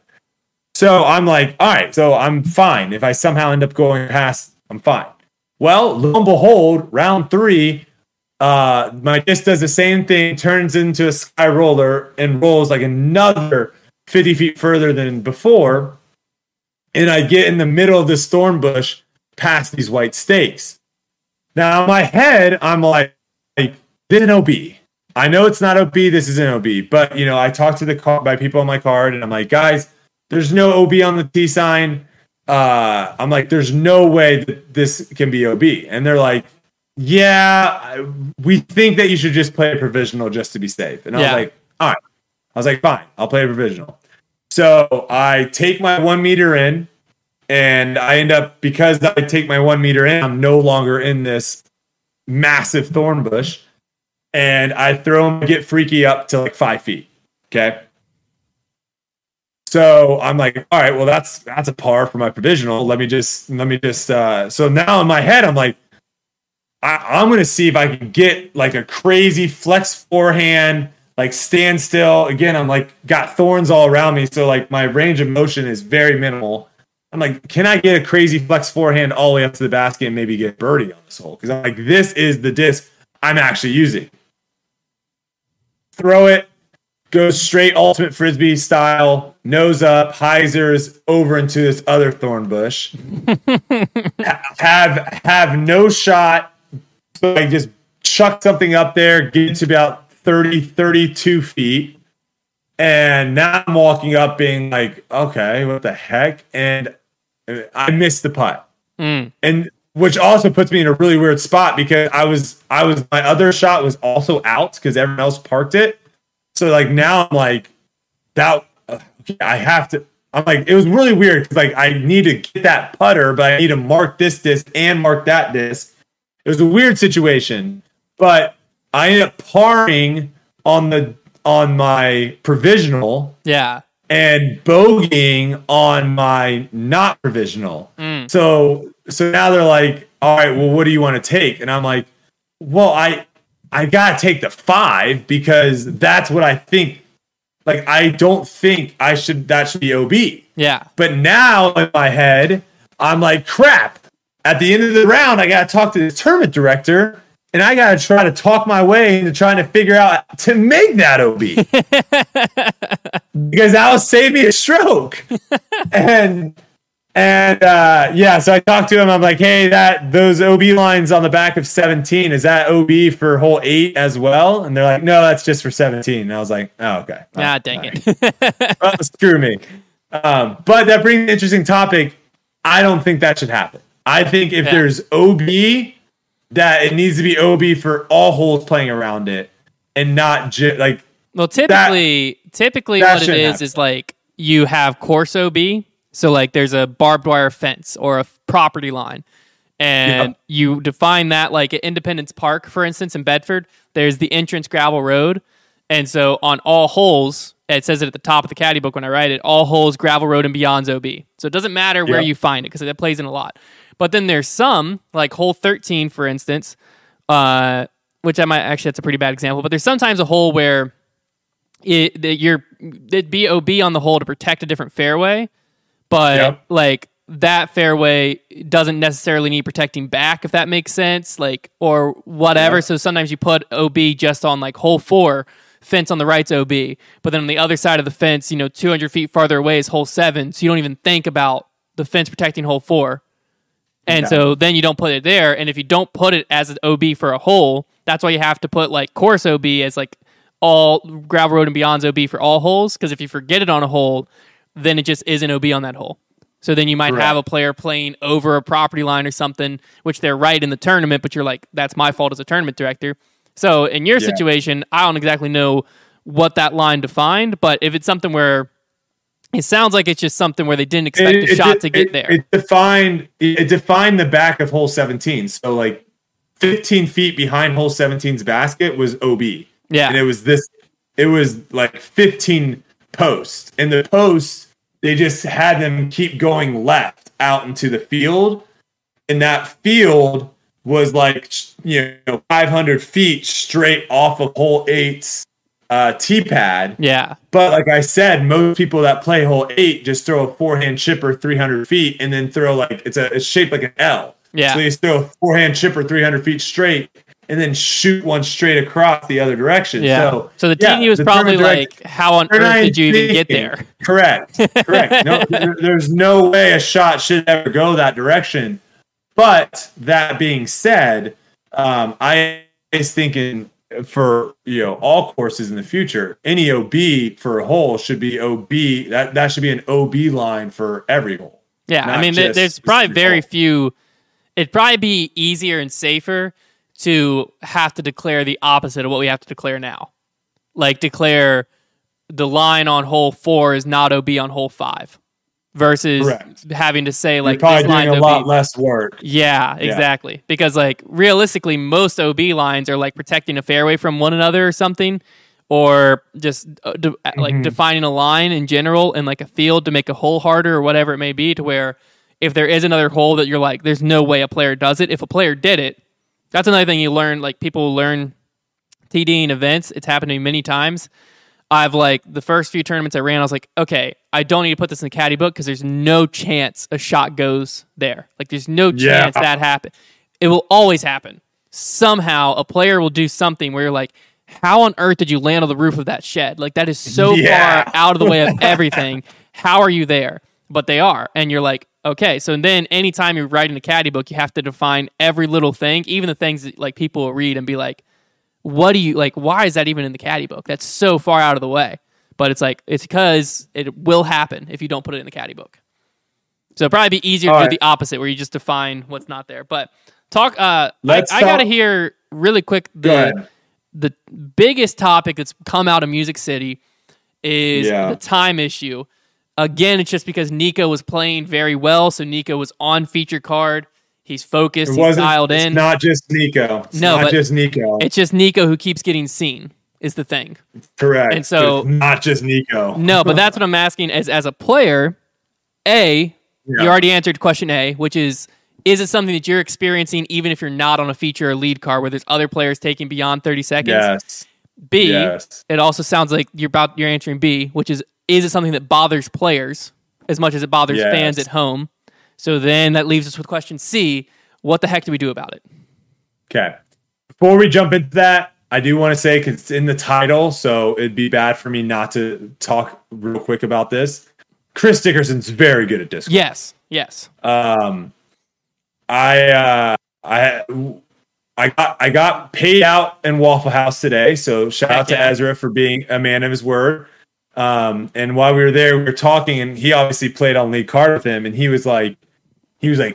So I'm like, all right, so I'm fine. If I somehow end up going past, I'm fine. Well, lo and behold, round three, my disc does the same thing, turns into a sky roller and rolls like another 50 feet further than before. And I get in the middle of this thorn bush past these white stakes. Now, in my head, I'm like this is an OB. I know it's not OB. This is an OB. But, you know, I talked to by people on my card, and I'm like, guys, there's no OB on the tee sign. I'm like, there's no way that this can be OB. And they're like, yeah, we think that you should just play a provisional just to be safe. And I was like, all right. I was like, fine, I'll play a provisional. So I take my 1 meter in, and I end up, because I take my 1 meter in, I'm no longer in this massive thorn bush. And I throw him, get freaky up to like 5 feet. Okay. So I'm like, all right, well, that's a par for my provisional. Let me just so now in my head, I'm like, I'm going to see if I can get like a crazy flex forehand, like stand still. Again, I'm like, got thorns all around me. So like my range of motion is very minimal. I'm like, can I get a crazy flex forehand all the way up to the basket and maybe get birdie on this hole? Cause I'm like, this is the disc I'm actually using. Throw it. Goes straight ultimate frisbee style, nose up, hyzers over into this other thorn bush. have no shot. So I just chuck something up there, get to about 32 feet. And now I'm walking up being like, okay, what the heck? And I missed the putt. And which also puts me in a really weird spot because I was my other shot was also out because everyone else parked it. So, like, now I'm like, it was really weird because, like, I need to get that putter, but I need to mark this disc and mark that disc. It was a weird situation, but I ended up parring on my provisional. Yeah. And bogeying on my not provisional. So now they're like, all right, well, what do you want to take? And I'm like, well, I got to take the 5 because that's what I think. Like, I don't think that should be OB. Yeah. But now in my head, I'm like, crap. At the end of the round, I got to talk to the tournament director and I got to try to talk my way into trying to figure out to make that OB because that'll save me a stroke. So I talked to him. I'm like, hey, those OB lines on the back of 17, is that OB for hole 8 as well? And they're like, no, that's just for 17. And I was like, oh, okay. Dang it. Well, screw me. But that brings an interesting topic. I don't think that should happen. I think if there's OB, that it needs to be OB for all holes playing around it and not just like. Well, typically what it is happen. Is like you have course OB. So, like, there's a barbed wire fence or a property line, and you define that, like, at Independence Park, for instance, in Bedford, there's the entrance gravel road, and so on all holes, it says it at the top of the caddy book when I write it, all holes, gravel road, and beyond's OB. So it doesn't matter where you find it because that plays in a lot. But then there's some, like hole 13, for instance, which I might actually, that's a pretty bad example, but there's sometimes a hole where it'd be OB on the hole to protect a different fairway, but like that fairway doesn't necessarily need protecting back, if that makes sense, like, or whatever. So sometimes you put OB just on like hole 4, fence on the right's OB, but then on the other side of the fence, you know, 200 feet farther away is hole 7. So you don't even think about the fence protecting hole 4. And so then you don't put it there. And if you don't put it as an OB for a hole, that's why you have to put like course OB as like all gravel road and beyond's OB for all holes. Cause if you forget it on a hole, then it just isn't OB on that hole. So then you might have a player playing over a property line or something, which they're right in the tournament, but you're like, that's my fault as a tournament director. So in your situation, I don't exactly know what that line defined, but if it's something where it sounds like it's just something where they didn't expect a shot to get there. It defined the back of hole 17. So like 15 feet behind hole 17's basket was OB. Yeah. And it was like 15 posts. And the posts, they just had them keep going left out into the field. And that field was like, you know, 500 feet straight off of hole 8's tee pad. Yeah. But like I said, most people that play hole 8 just throw a forehand chipper 300 feet and then throw like it's shaped like an L. Yeah. So they just throw a forehand chipper 300 feet straight and then shoot one straight across the other direction. Yeah. So the TD was probably like, how on earth did you even get there? Correct. No, there's no way a shot should ever go that direction. But that being said, I was thinking for, you know, all courses in the future, any OB for a hole should be OB. That should be an OB line for every hole. Yeah, I mean, there's probably very few. It'd probably be easier and safer to have to declare the opposite of what we have to declare now. Like declare the line on hole 4 is not OB on hole 5. Versus having to say like you're probably doing a lot less work. Yeah, exactly. Because like realistically, most OB lines are like protecting a fairway from one another or something, or just like defining a line in general and like a field to make a hole harder or whatever it may be. To where if there is another hole that you're like, there's no way a player does it. If a player did it, that's another thing you learn. Like people learn TDing events. It's happened to me many times. I've like the first few tournaments I ran, I was like, okay, I don't need to put this in the caddy book because there's no chance a shot goes there. Like there's no chance that happen. It will always happen. Somehow a player will do something where you're like, how on earth did you land on the roof of that shed? Like that is so far out of the way of everything. How are you there? But they are. And you're like, okay. So then anytime you're writing a caddy book, you have to define every little thing, even the things that like people will read and be like, what do you like? Why is that even in the caddy book? That's so far out of the way. But it's like, it's because it will happen if you don't put it in the caddy book. So it'd probably be easier to do the opposite where you just define what's not there. But talk, I got to hear really quick. The biggest topic that's come out of Music City is the time issue. Again, it's just because Nico was playing very well. So Nico was on feature card. He's focused. He's dialed in. It's not just Nico. It's just Nico who keeps getting seen is the thing. Correct. And so it's not just Nico. No, but that's what I'm asking as a player. You already answered question A, which is it something that you're experiencing even if you're not on a feature or lead card where there's other players taking beyond 30 seconds? Yes. B, it also sounds like you're answering B, which is it something that bothers players as much as it bothers fans at home? So then that leaves us with question C, what the heck do we do about it? Okay. Before we jump into that, I do want to say, because it's in the title, so it'd be bad for me not to talk real quick about this. Chris Dickerson's very good at disc. Yes. I got paid out in Waffle House today, so shout out to Ezra for being a man of his word. And while we were there, we were talking, and he obviously played on lead card with him, and he was like,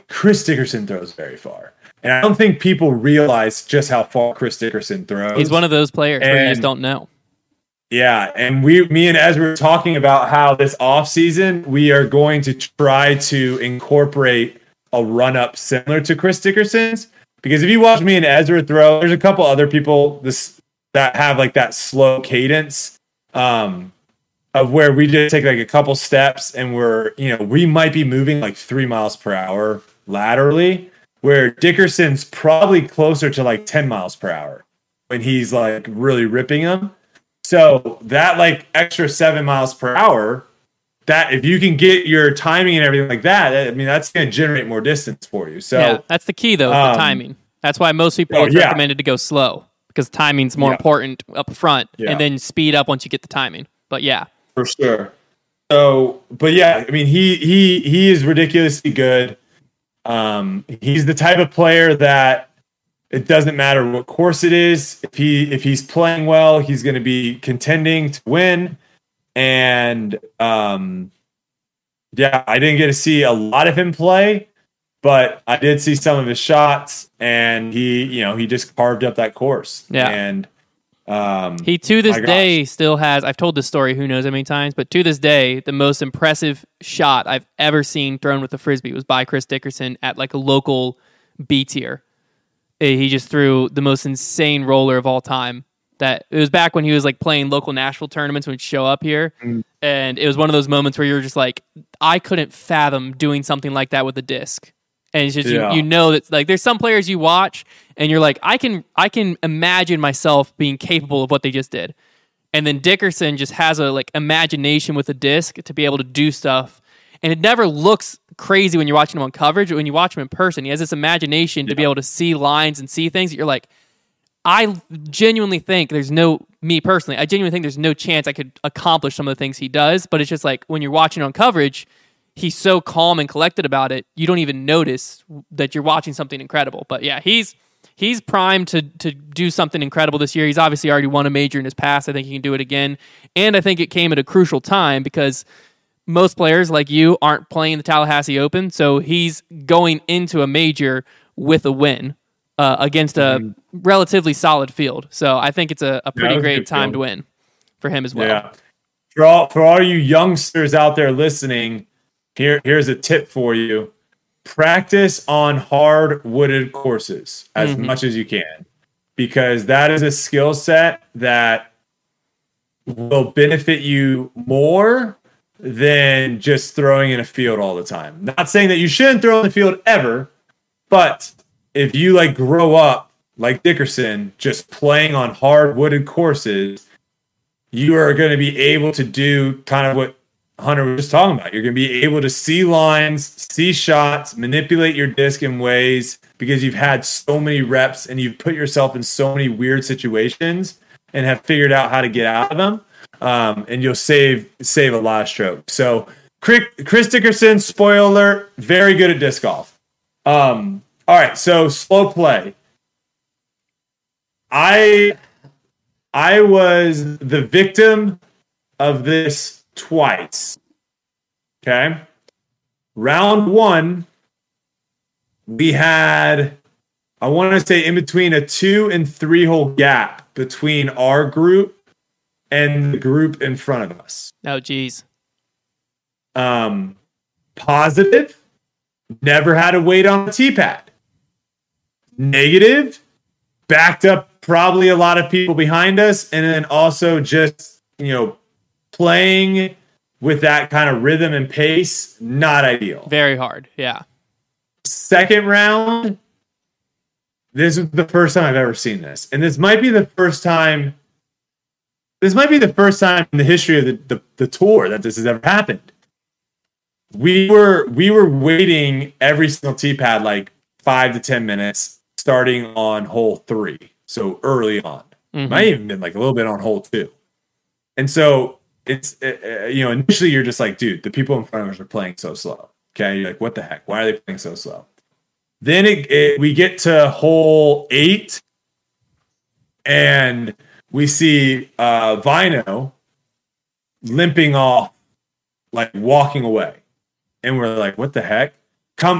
Chris Dickerson throws very far. And I don't think people realize just how far Chris Dickerson throws. He's one of those players where you just don't know. Yeah, and me and Ezra were talking about how this offseason, we are going to try to incorporate a run-up similar to Chris Dickerson's. Because if you watch me and Ezra throw, there's a couple other people that have like that slow cadence. of where we just take like a couple steps and we're, you know, we might be moving like 3 miles per hour laterally, where Dickerson's probably closer to like 10 miles per hour when he's like really ripping them. So that like extra 7 miles per hour, that if you can get your timing and everything like that, I mean, that's going to generate more distance for you. So yeah, that's the key though, is the timing. That's why most people are recommended to go slow, because timing's more important up front, and then speed up once you get the timing. But yeah, for sure. So, but yeah, I mean, he is ridiculously good. He's the type of player that it doesn't matter what course it is. If he's playing well, he's going to be contending to win. And I didn't get to see a lot of him play, but I did see some of his shots, and he just carved up that course. Yeah. And he to this day still has, I've told this story who knows how many times, but to this day, the most impressive shot I've ever seen thrown with a Frisbee was by Chris Dickerson at like a local B tier. He just threw the most insane roller of all time. That it was back when he was like playing local Nashville tournaments when he'd show up here. And it was one of those moments where you're just like, I couldn't fathom doing something like that with a disc. And it's just, you know, that like, there's some players you watch and you're like, I can imagine myself being capable of what they just did. And then Dickerson just has a like imagination with a disc to be able to do stuff. And it never looks crazy when you're watching him on coverage, but when you watch him in person, he has this imagination to be able to see lines and see things that you're like, I genuinely think there's no chance I could accomplish some of the things he does, but it's just like when you're watching on coverage, he's so calm and collected about it, you don't even notice that you're watching something incredible. But yeah, he's primed to do something incredible this year. He's obviously already won a major in his past. I think he can do it again. And I think it came at a crucial time because most players like you aren't playing the Tallahassee Open, so he's going into a major with a win. Against a relatively solid field. So I think it's a pretty great time to win for him as well. Yeah. For all you youngsters out there listening, here's a tip for you. Practice on hard wooded courses as much as you can, because that is a skill set that will benefit you more than just throwing in a field all the time. Not saying that you shouldn't throw in the field ever, but if you like grow up like Dickerson, just playing on hard wooded courses, you are going to be able to do kind of what Hunter was just talking about. You're going to be able to see lines, see shots, manipulate your disc in ways, because you've had so many reps and you've put yourself in so many weird situations and have figured out how to get out of them. And you'll save a lot of strokes. So Chris Dickerson, spoiler alert, very good at disc golf. All right, so slow play. I was the victim of this twice. Okay? Round one, we had, I want to say, in between a 2 and 3 hole gap between our group and the group in front of us. Oh, geez. Positive, never had to wait on a tee pad. Negative, backed up probably a lot of people behind us, and then also just, playing with that kind of rhythm and pace, not ideal. Very hard, yeah. Second round, this is the first time I've ever seen this. And this might be the first time in the history of the tour that this has ever happened. We were waiting every single tee pad like 5 to 10 minutes, starting on hole 3, so early on. Might even been like a little bit on hole 2, and so it's initially you're just like, dude, the people in front of us are playing so slow. Okay, you're like, what the heck? Why are they playing so slow? Then we get to hole 8, and we see Vino limping off, like walking away, and we're like, what the heck?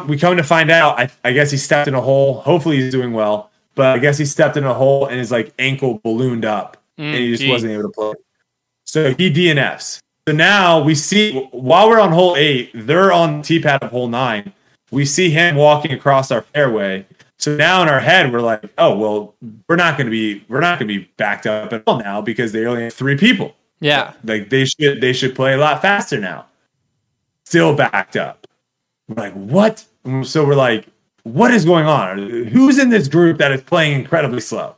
We come to find out, I guess he stepped in a hole. Hopefully he's doing well, but I guess he stepped in a hole and his like ankle ballooned up, and he just wasn't able to play. So he DNFs. So now we see, while we're on hole 8, they're on the tee pad of hole 9. We see him walking across our fairway. So now in our head, we're like, oh well, we're not going to be backed up at all now because they only have 3 people. Yeah. Like they should play a lot faster now. Still backed up. We're like, what? So we're like, what is going on? Who's in this group that is playing incredibly slow?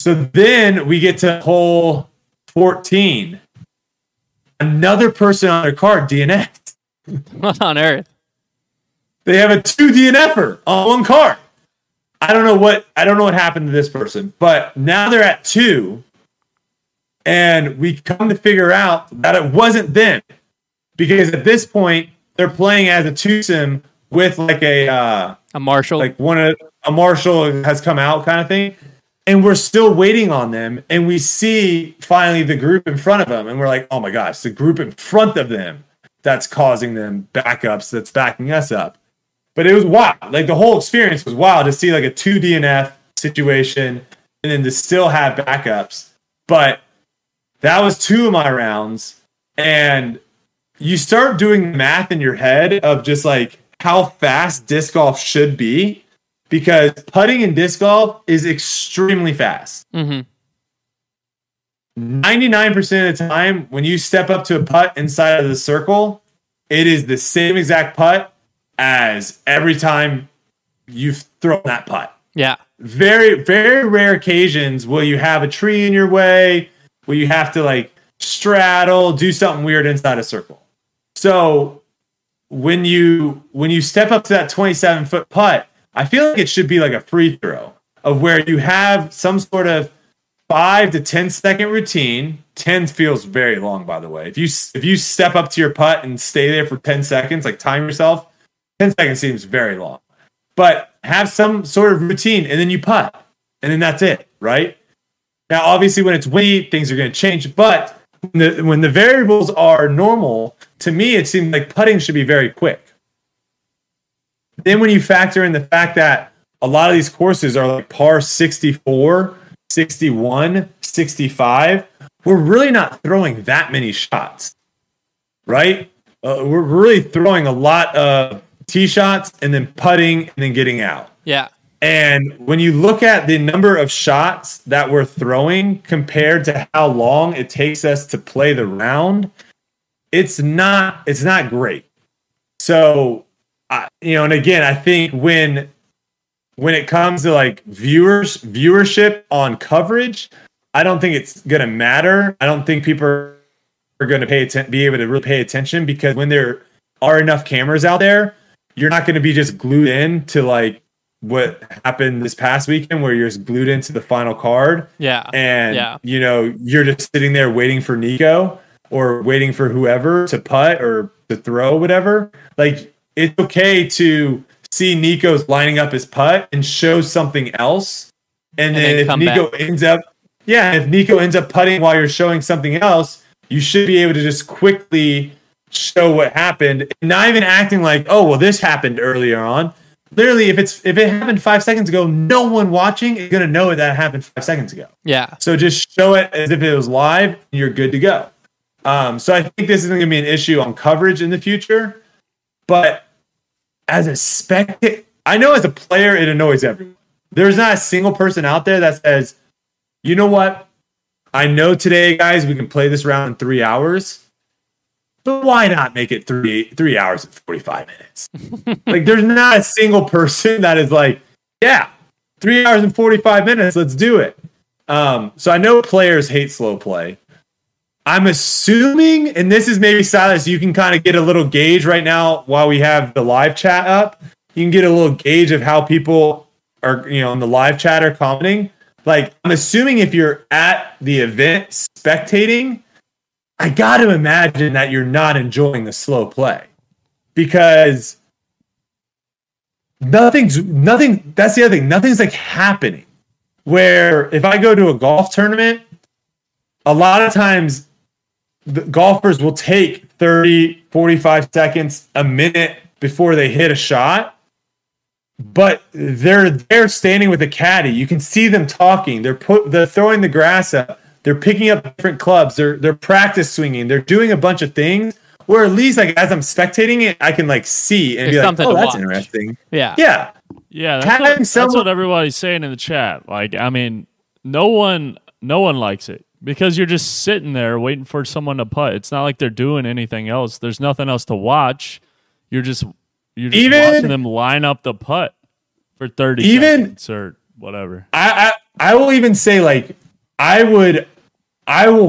So then we get to hole 14. Another person on their card DNF'd. What on earth? They have a 2 DNF'er on one card. I don't know what happened to this person, but now they're at 2, and we come to figure out that it wasn't them, because at this point they're playing as a twosome with like a marshal, like one of a marshal has come out kind of thing, and we're still waiting on them, and we see finally the group in front of them, and we're like, oh my gosh, the group in front of them that's causing them backups, that's backing us up. But it was wild. Like, the whole experience was wild to see, like, a 2 DNF situation and then to still have backups. But that was 2 of my rounds. And you start doing math in your head of just, like, how fast disc golf should be, because putting in disc golf is extremely fast. Mm-hmm. 99% of the time, when you step up to a putt inside of the circle, it is the same exact putt as every time you've thrown that putt. Yeah. Very, very rare occasions will you have a tree in your way, will you have to like straddle, do something weird inside a circle. So when you step up to that 27-foot putt, I feel like it should be like a free throw of where you have some sort of 5 to 10 second routine. 10 feels very long, by the way. If you step up to your putt and stay there for 10 seconds, like time yourself, 10 seconds seems very long, but have some sort of routine, and then you putt, and then that's it, right? Now, obviously, when it's windy, things are going to change, but when the variables are normal, to me, it seems like putting should be very quick. Then when you factor in the fact that a lot of these courses are like par 64, 61, 65, we're really not throwing that many shots, right? We're really throwing a lot of tee shots and then putting and then getting out. Yeah. And when you look at the number of shots that we're throwing compared to how long it takes us to play the round, it's not great. So, and again, I think when it comes to like viewership on coverage, I don't think it's going to matter. I don't think people are going to be able to really pay attention, because when there are enough cameras out there, you're not going to be just glued in to like what happened this past weekend where you're just glued into the final card. Yeah. And, you know, you're just sitting there waiting for Nico or waiting for whoever to putt or to throw, whatever. Like, it's okay to see Nico's lining up his putt and show something else. And then if Nico ends up putting while you're showing something else, you should be able to just quickly show what happened, not even acting like, oh, well, this happened earlier on. Literally, if it happened 5 seconds ago, no one watching is going to know that it happened 5 seconds ago. Yeah. So just show it as if it was live, and you're good to go. So I think this isn't going to be an issue on coverage in the future, but as a spectator, I know as a player, it annoys everyone. There's not a single person out there that says, you know what? I know today, guys, we can play this round in 3 hours. But why not make it three hours and 45 minutes? Like, there's not a single person that is like, yeah, 3 hours and 45 minutes, let's do it. So I know players hate slow play. I'm assuming, and this is maybe, Silas, you can kind of get a little gauge right now while we have the live chat up. You can get a little gauge of how people are, in the live chat are commenting. Like, I'm assuming if you're at the event spectating, I got to imagine that you're not enjoying the slow play, because nothing. That's the other thing. Nothing's like happening, where if I go to a golf tournament, a lot of times the golfers will take 30, 45 seconds, a minute before they hit a shot, but they're there standing with a caddy. You can see them talking. They're throwing the grass up. They're picking up different clubs. They're practice swinging. They're doing a bunch of things. Or at least, like, as I'm spectating it, I can like see and there's be like, "Oh, that's interesting." Yeah, yeah, yeah. That's what everybody's saying in the chat. Like, I mean, no one likes it. because you're just sitting there waiting for someone to putt. It's not like they're doing anything else. There's nothing else to watch. You're just watching them line up the putt for 30 seconds or whatever. I will even say, like, I will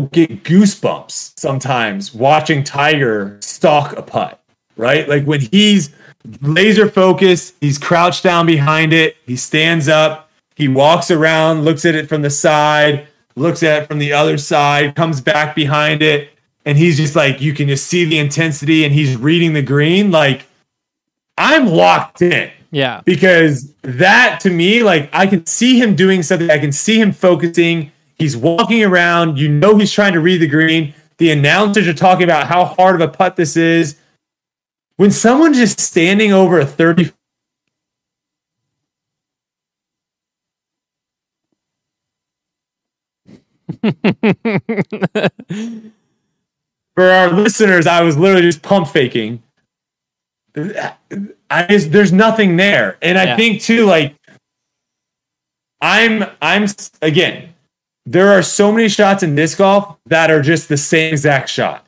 get goosebumps sometimes watching Tiger stalk a putt, right? Like when he's laser focused, he's crouched down behind it, he stands up, he walks around, looks at it from the side, looks at it from the other side, comes back behind it, and he's just like, you can just see the intensity and he's reading the green. Like, I'm locked in. Yeah. Because that, to me, like, I can see him doing something. I can see him focusing. He's walking around. You know he's trying to read the green. The announcers are talking about how hard of a putt this is. When someone's just standing over a 30... For our listeners, I was literally just pump faking. There's nothing there. And I think too, like, I'm again, there are so many shots in disc golf that are just the same exact shot.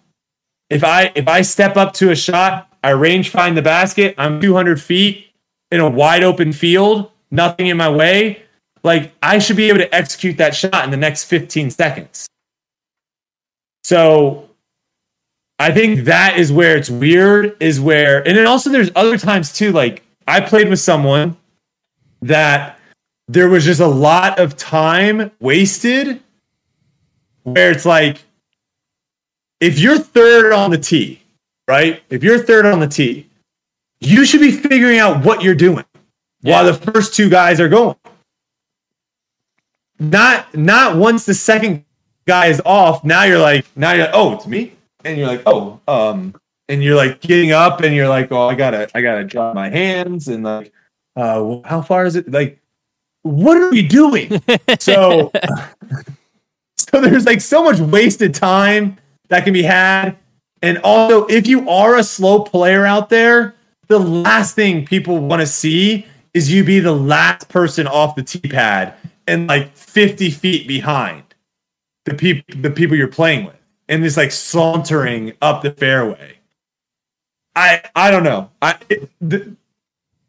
If I step up to a shot, I range find the basket, I'm 200 feet in a wide open field, nothing in my way. Like, I should be able to execute that shot in the next 15 seconds. So I think that is where it's weird, is where, and then also there's other times too, like I played with someone that there was just a lot of time wasted where it's like, if you're third on the tee, right? If you're third on the tee, you should be figuring out what you're doing while the first two guys are going. Not once the second guy is off, now you're like, oh, it's me. And you're like, oh, and you're like getting up and you're like, oh, I gotta drop my hands. And like, how far is it? Like, what are we doing? So there's like so much wasted time that can be had. And also, if you are a slow player out there, the last thing people want to see is you be the last person off the tee pad and like 50 feet behind the people you're playing with. And this like sauntering up the fairway. I don't know.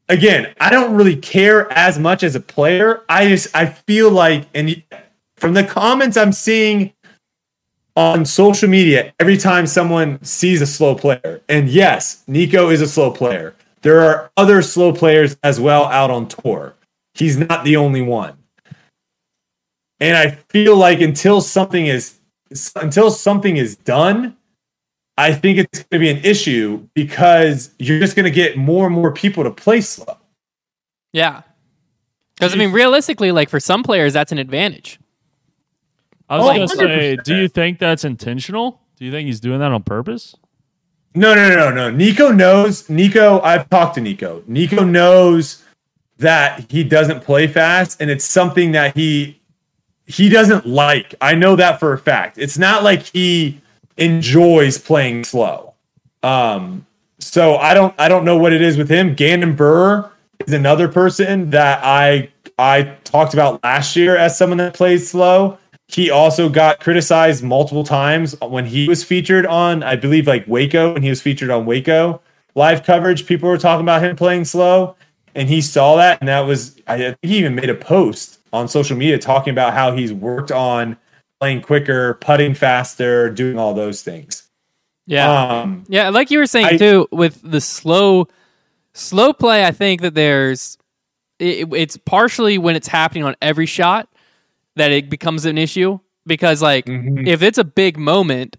Again, I don't really care as much as a player. I feel like, and from the comments I'm seeing on social media, every time someone sees a slow player, and yes, Nico is a slow player. There are other slow players as well out on tour. He's not the only one. And I feel like until something is done, I think it's going to be an issue because you're just going to get more and more people to play slow. Yeah. Because, I mean, realistically, like for some players, that's an advantage. I was going to say, do you think that's intentional? Do you think he's doing that on purpose? No. Nico knows. I've talked to Nico. Nico knows that he doesn't play fast, and it's something that he doesn't like. I know that for a fact. It's not like he enjoys playing slow. So I don't know what it is with him. Gandon Burr is another person that I talked about last year as someone that plays slow. He also got criticized multiple times when he was featured on, I believe, like Waco, when he was featured on Waco live coverage. People were talking about him playing slow, and he saw that, and that was, I think he even made a post on social media talking about how he's worked on playing quicker, putting faster, doing all those things. Yeah. Like you were saying too, with the slow play, I think that it's partially when it's happening on every shot that it becomes an issue, because like if it's a big moment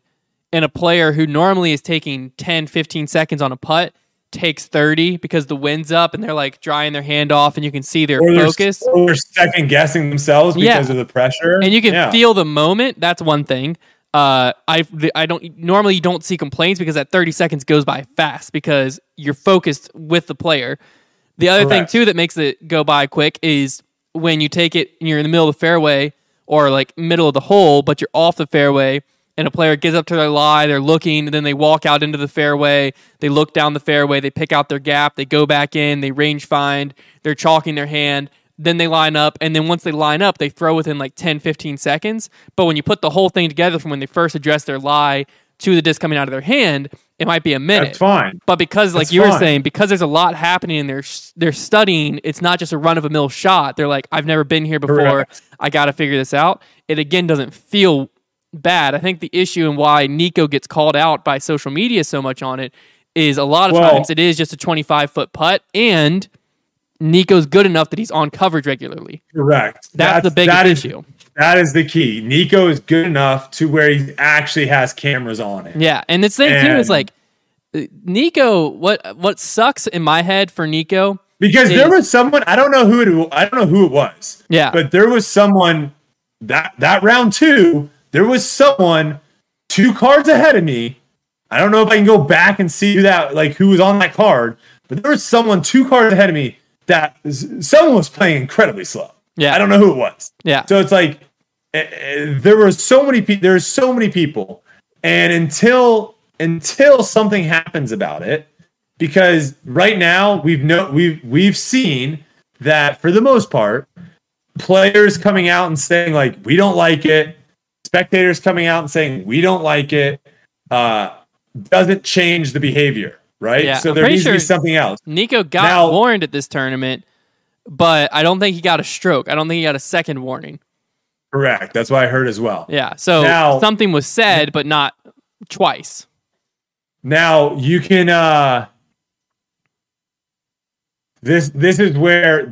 and a player who normally is taking 10, 15 seconds on a putt takes 30 because the wind's up and they're like drying their hand off and you can see their focus. Or they're second guessing themselves because of the pressure. And you can feel the moment. That's one thing. I normally you don't see complaints because that 30 seconds goes by fast because you're focused with the player. The other thing too that makes it go by quick is when you take it and you're in the middle of the fairway or like middle of the hole, but you're off the fairway. And a player gets up to their lie, they're looking, and then they walk out into the fairway, they look down the fairway, they pick out their gap, they go back in, they range find, they're chalking their hand, then they line up, and then once they line up, they throw within like 10, 15 seconds. But when you put the whole thing together from when they first address their lie to the disc coming out of their hand, it might be a minute. That's fine. But because, like you were saying, because there's a lot happening and they're studying, it's not just a run-of-the-mill shot. They're like, I've never been here before. Correct. I got to figure this out. It, again, doesn't feel bad. I think the issue and why Nico gets called out by social media so much on it is a lot of times it is just a 25-foot putt, and Nico's good enough that he's on coverage regularly. Correct. That's the biggest issue. That is the key. Nico is good enough to where he actually has cameras on him. Yeah, and the thing too is like Nico. What sucks in my head for Nico because there was someone I don't know who it was. Yeah, but there was someone that round two there was someone two cards ahead of me. I don't know if I can go back and see who was on that card, but there was someone two cards ahead of me that someone was playing incredibly slow. Yeah, I don't know who it was. Yeah, so it's like there's so many people, and until something happens about it, because right now we've seen that for the most part, players coming out and saying like we don't like it, spectators coming out and saying we don't like it, doesn't change the behavior. Right? Yeah, so there needs to be something else. Nico got warned at this tournament, but I don't think he got a stroke. I don't think he got a second warning. Correct. That's what I heard as well. Yeah. So now, something was said, but not twice. Now you can this is where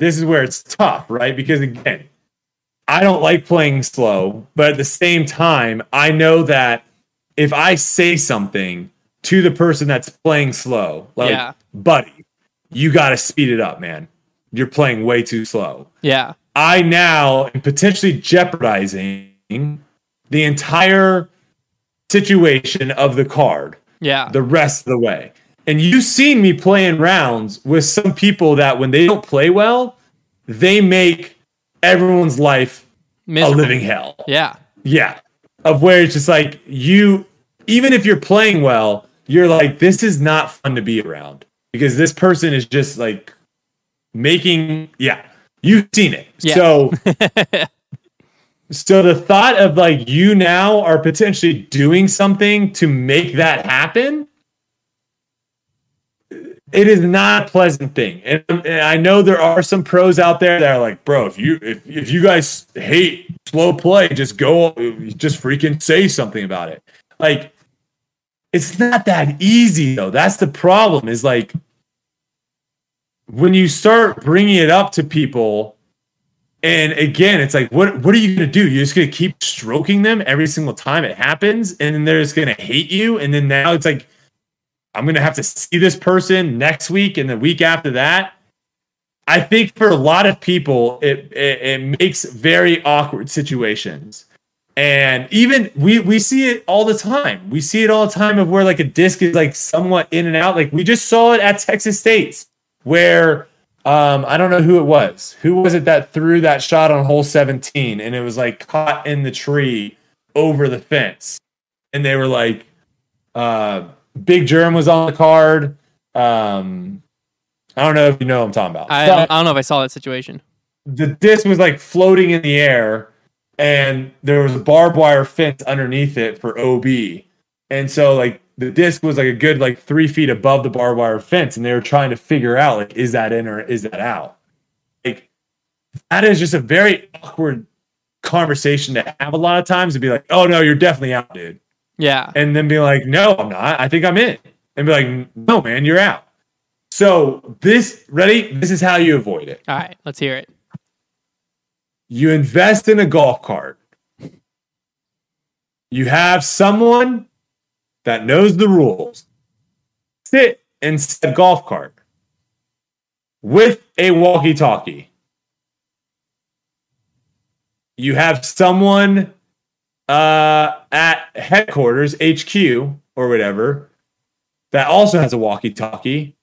it's tough, right? Because again, I don't like playing slow, but at the same time, I know that if I say something to the person that's playing slow, buddy, you got to speed it up, man. You're playing way too slow. Yeah. I now am potentially jeopardizing the entire situation of the card. Yeah. The rest of the way. And you've seen me playing rounds with some people that when they don't play well, they make everyone's life miserable. A living hell. Yeah. Yeah. Of where it's just like you, even if you're playing well, you're like, this is not fun to be around because this person is just like making, you've seen it. Yeah. So the thought of like, you now are potentially doing something to make that happen. It is not a pleasant thing. And I know there are some pros out there that are like, bro, if you guys hate slow play, just freaking say something about it. Like, it's not that easy though. That's the problem is like, when you start bringing it up to people, and again, it's like, what are you going to do? You're just going to keep stroking them every single time it happens, and then they're just going to hate you, and then now it's like, I'm going to have to see this person next week and the week after that. I think for a lot of people, it makes very awkward situations. And even we see it all the time. We see it all the time of where like a disc is like somewhat in and out. Like we just saw it at Texas State's. Where I don't know who it was. Who was it that threw that shot on hole 17 and it was like caught in the tree over the fence? And they were like, Big Germ was on the card. I don't know if you know what I'm talking about. I don't know if I saw that situation. The disc was like floating in the air and there was a barbed wire fence underneath it for OB. And so like, the disc was like a good like 3 feet above the barbed wire fence, and they were trying to figure out like is that in or is that out? Like that is just a very awkward conversation to have a lot of times, to be like, oh no, you're definitely out, dude. Yeah. And then be like, no, I'm not. I think I'm in. And be like, no, man, you're out. So this is how you avoid it. All right, let's hear it. You invest in a golf cart. You have someone that knows the rules, sit in a golf cart with a walkie-talkie. You have someone at headquarters, HQ, or whatever, that also has a walkie-talkie.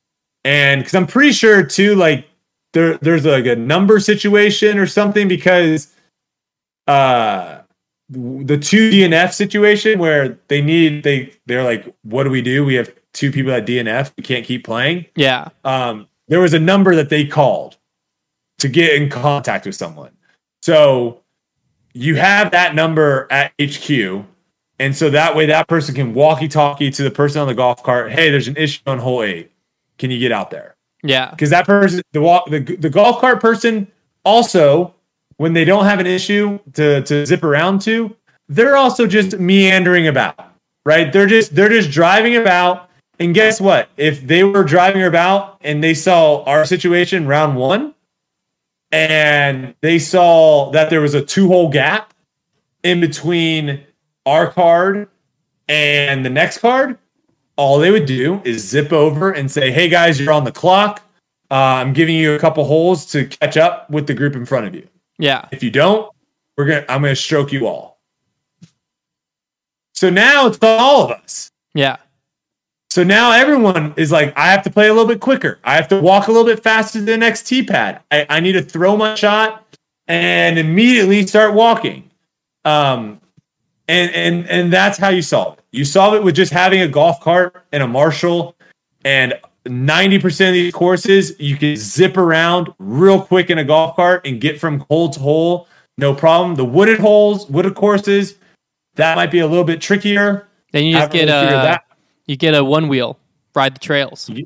And because I'm pretty sure, too, like, there's like a number situation or something because... the two DNF situation where they're like, what do? We have two people at DNF. We can't keep playing. Yeah. There was a number that they called to get in contact with someone. So you have that number at HQ. And so that way that person can walkie-talkie to the person on the golf cart. Hey, there's an issue on hole 8. Can you get out there? Yeah. Because that person, the golf cart person also, when they don't have an issue to zip around to, they're also just meandering about, right? They're just driving about. And guess what? If they were driving about and they saw our situation round one and they saw that there was a 2-hole gap in between our card and the next card, all they would do is zip over and say, hey, guys, you're on the clock. I'm giving you a couple holes to catch up with the group in front of you. Yeah. If you don't, I'm going to stroke you all. So now it's on all of us. Yeah. So now everyone is like, I have to play a little bit quicker. I have to walk a little bit faster to the next tee pad. I need to throw my shot and immediately start walking. And that's how you solve it. You solve it with just having a golf cart and a marshal, and 90% of these courses, you can zip around real quick in a golf cart and get from hole to hole, no problem. The wooded holes, wooded courses, that might be a little bit trickier. Then you just get a one wheel, ride the trails. You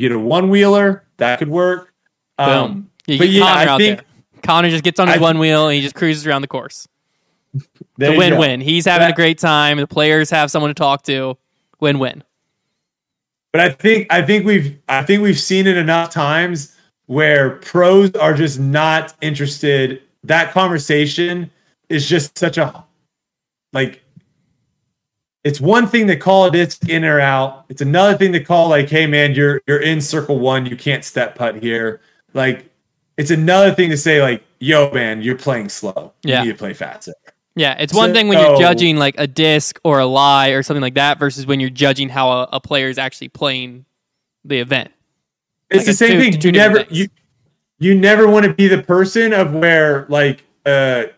get a one wheeler, that could work. Boom. Connor just gets on his one wheel and he just cruises around the course. There the win-win. He's having a great time. The players have someone to talk to. Win-win. But I think we've seen it enough times where pros are just not interested. That conversation is just such a it's one thing to call a disc in or out. It's another thing to call hey man, you're in circle one. You can't step putt here. It's another thing to say yo man, you're playing slow. Yeah. You need to play faster. Yeah, it's one thing when you're judging a disc or a lie or something like that versus when you're judging how a player is actually playing the event. It's the same thing. You never want to be the person of where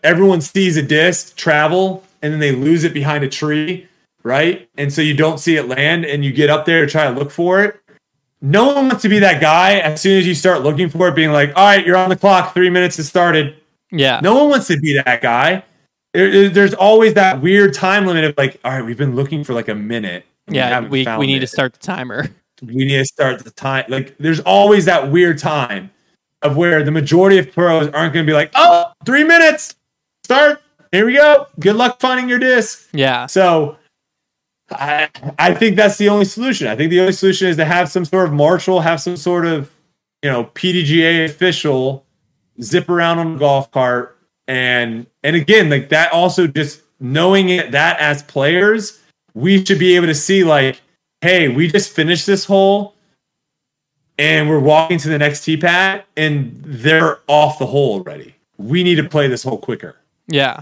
everyone sees a disc travel and then they lose it behind a tree, right? And so you don't see it land and you get up there to try to look for it. No one wants to be that guy as soon as you start looking for it being all right, you're on the clock, 3 minutes has started. Yeah. No one wants to be that guy. There's always that weird time limit of all right, we've been looking for a minute. Yeah, we need to start the timer. We need to start the time. There's always that weird time of where the majority of pros aren't going to be 3 minutes, start. Here we go. Good luck finding your disc. Yeah. So I think that's the only solution. I think the only solution is to have some sort of marshal, have some sort of PDGA official zip around on the golf cart. And again, that also just knowing it that as players, we should be able to see hey, we just finished this hole and we're walking to the next tee pad and they're off the hole already. We need to play this hole quicker. Yeah.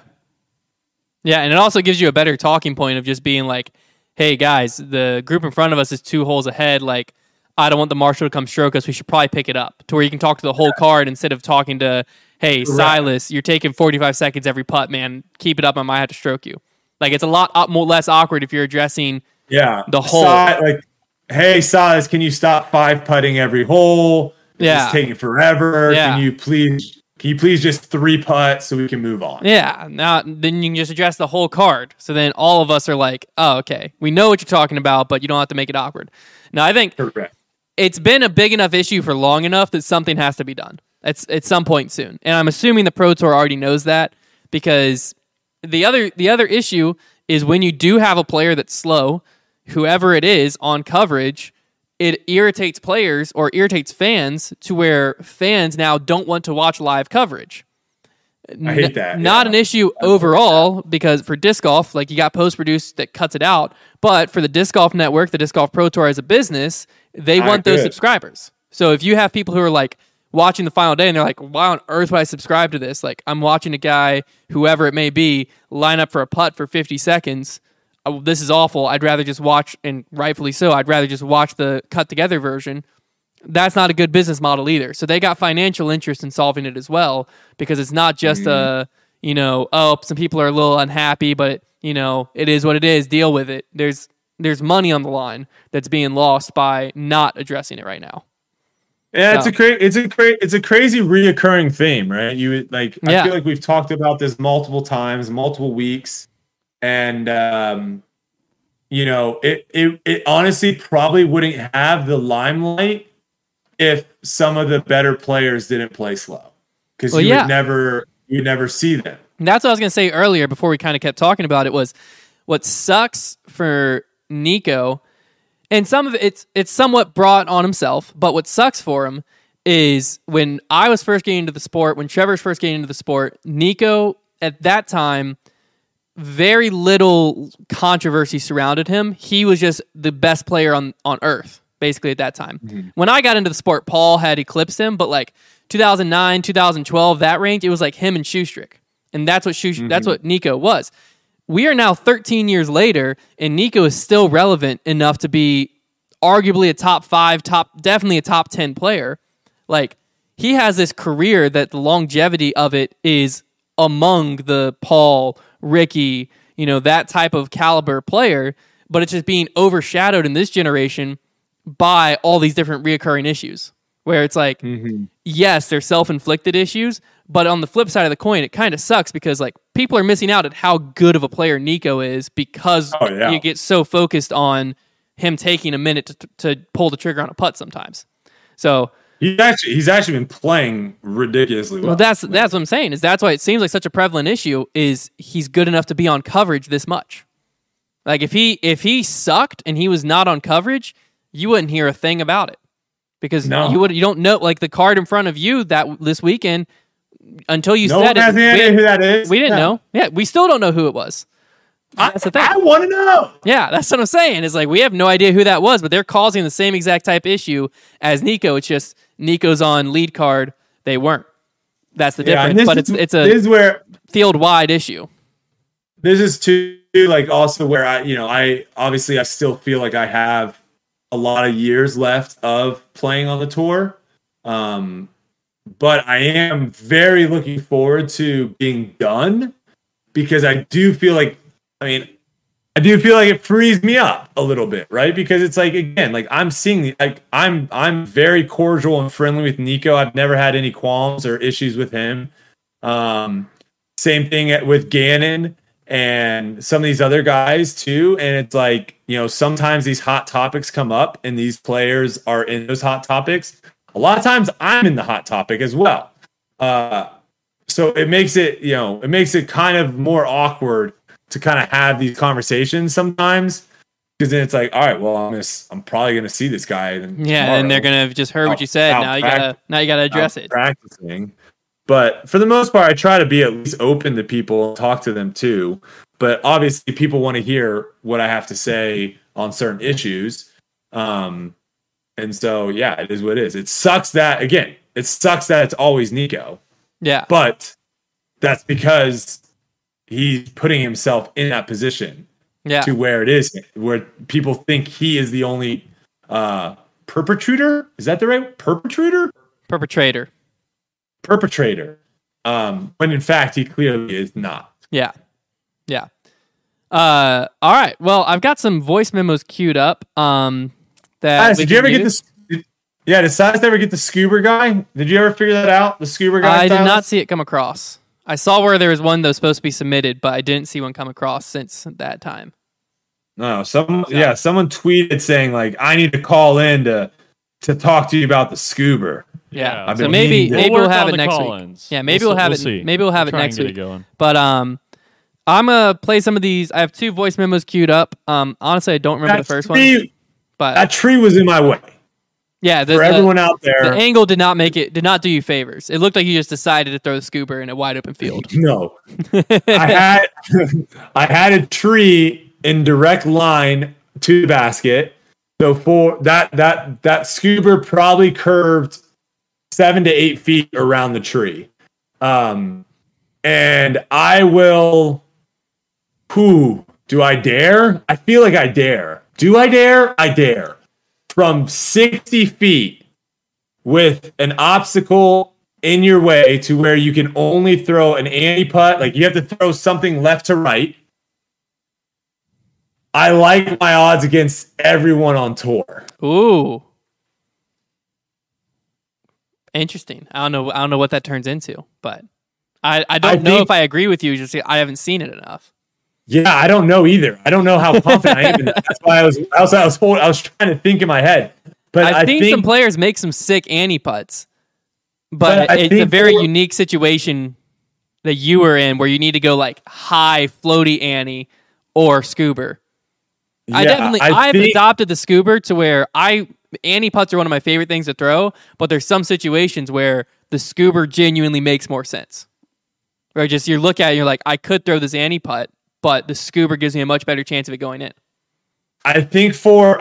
Yeah. And it also gives you a better talking point of just being hey guys, the group in front of us is 2 holes ahead. I don't want the marshal to come stroke us. We should probably pick it up to where you can talk to the whole card instead of talking to, hey, Silas, you're taking 45 seconds every putt, man. Keep it up. I might have to stroke you. It's a lot more less awkward if you're addressing the whole. Hey, Silas, can you stop 5-putting every hole? Yeah. It's taking forever. Yeah. Can you please just 3-putt so we can move on? Yeah. Now, then you can just address the whole card. So then all of us are oh, okay. We know what you're talking about, but you don't have to make it awkward. Now, I think it's been a big enough issue for long enough that something has to be done. At some point soon. And I'm assuming the Pro Tour already knows that because the other issue is when you do have a player that's slow, whoever it is on coverage, it irritates players or irritates fans to where fans now don't want to watch live coverage. I hate that. Not an issue overall because for disc golf, you got post-produced that cuts it out. But for the Disc Golf Network, the Disc Golf Pro Tour as a business, they want those subscribers. So if you have people who are watching the final day and they're why on earth would I subscribe to this? I'm watching a guy, whoever it may be, line up for a putt for 50 seconds. This is awful. I'd rather just watch, and rightfully so, I'd rather just watch the cut together version. That's not a good business model either. So they got financial interest in solving it as well, because it's not just some people are a little unhappy, but it is what it is. Deal with it. There's money on the line that's being lost by not addressing it right now. Yeah, it's a crazy reoccurring theme, right? You like, I feel like we've talked about this multiple times, multiple weeks, and you know, it honestly probably wouldn't have the limelight if some of the better players didn't play slow, because you'd never see them. And that's what I was gonna say earlier before we kind of kept talking about it, was what sucks for Nico. And some of it's somewhat brought on himself, but what sucks for him is when I was first getting into the sport, when Trevor's first getting into the sport, Nico, at that time, very little controversy surrounded him. He was just the best player on earth, basically, at that time. Mm-hmm. When I got into the sport, Paul had eclipsed him, but like 2009, 2012, that range, it was like him and Shoestrick. And that's what that's what Nico was. We are now 13 years later, and Nico is still relevant enough to be arguably a top five, definitely a top 10 player. Like, he has this career that the longevity of it is among the Paul, Ricky, you know, that type of caliber player, but it's just being overshadowed in this generation by all these different reoccurring issues where it's like, yes, they're self-inflicted issues, but on the flip side of the coin, it kind of sucks because, like, people are missing out at how good of a player Nico is because you get so focused on him taking a minute to pull the trigger on a putt sometimes. So he's actually been playing ridiculously well. Well, that's what I'm saying. Is that's why it seems like such a prevalent issue. Is he's good enough to be on coverage this much? Like, if he sucked and he was not on coverage, you wouldn't hear a thing about it because you don't know, like, the card in front of you that this weekend. Until you said it, who that is. We didn't know. Yeah, we still don't know who it was. That's the thing. I want to know. Yeah, that's what I'm saying. It's like we have no idea who that was, but they're causing the same exact type issue as Nico. It's just Nico's on lead card. They weren't. That's the difference. But it's a field wide issue. This is too, like, also where I still feel like I have a lot of years left of playing on the tour. But I am very looking forward to being done because I do feel like it frees me up a little bit, right? Because it's like, again, like, I'm seeing, like, I'm very cordial and friendly with Nico. I've never had any qualms or issues with him. Same thing with Gannon and some of these other guys too. And it's like, you know, sometimes these hot topics come up and these players are in those hot topics. A lot of times I'm in the hot topic as well. So it makes it kind of more awkward to kind of have these conversations sometimes, because then it's like, all right, well, I'm probably going to see this guy. And they're going to just heard what you said. Now you got to address it. Practicing. But for the most part, I try to be at least open to people, talk to them too. But obviously people want to hear what I have to say on certain issues. And so, yeah, it is what it is. It sucks that it's always Nico. Yeah. But that's because he's putting himself in that position to where it is, where people think he is the only perpetrator. Is that the right perpetrator? Perpetrator. When in fact, he clearly is not. Yeah. Yeah. All right. Well, I've got some voice memos queued up. Did you ever get this? Yeah, did Silas ever get the scuba guy? Did you ever figure that out? The scuba guy? I did not see it come across. I saw where there was one that was supposed to be submitted, but I didn't see one come across since that time. No, someone tweeted saying, like, I need to call in to talk to you about the scuba. Yeah. So maybe we'll have it next week. Yeah, maybe we'll have it next week. But I'm gonna play some of these. I have two voice memos queued up. Honestly, I don't remember the first one. But that tree was in my way. Yeah, for everyone out there, the angle did not do you favors. It looked like you just decided to throw the scuba in a wide open field. No, I had a tree in direct line to the basket. So for that scuba probably curved 7 to 8 feet around the tree, and I will. Do I dare? I feel like I dare. Do I dare? I dare. From 60 feet with an obstacle in your way to where you can only throw an anti-putt. Like, you have to throw something left to right. I like my odds against everyone on tour. Ooh. Interesting. I don't know what that turns into, but I don't know if I agree with you. Just I haven't seen it enough. Yeah, I don't know either. I don't know how confident I am. That's why I was trying to think in my head. But I think some players make some sick ante putts, but it's a very unique situation that you were in where you need to go like high floaty ante or scuba. Yeah, I've adopted the scuba to where ante putts are one of my favorite things to throw, but there's some situations where the scuba genuinely makes more sense. Right? Just you look at it, and you're like, I could throw this ante putt, but the scuba gives me a much better chance of it going in. I think for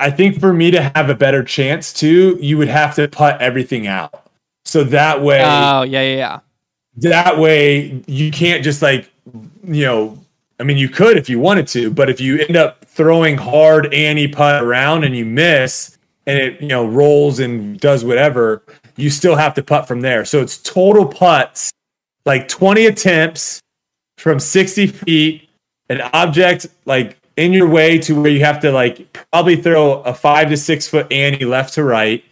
me to have a better chance too, you would have to putt everything out. So that way, that way you can't just you could if you wanted to, but if you end up throwing hard ante putt around and you miss and it rolls and does whatever, you still have to putt from there. So it's total putts, like 20 attempts from 60 feet, an object like in your way to where you have to like probably throw a 5 to 6 foot ante left to right.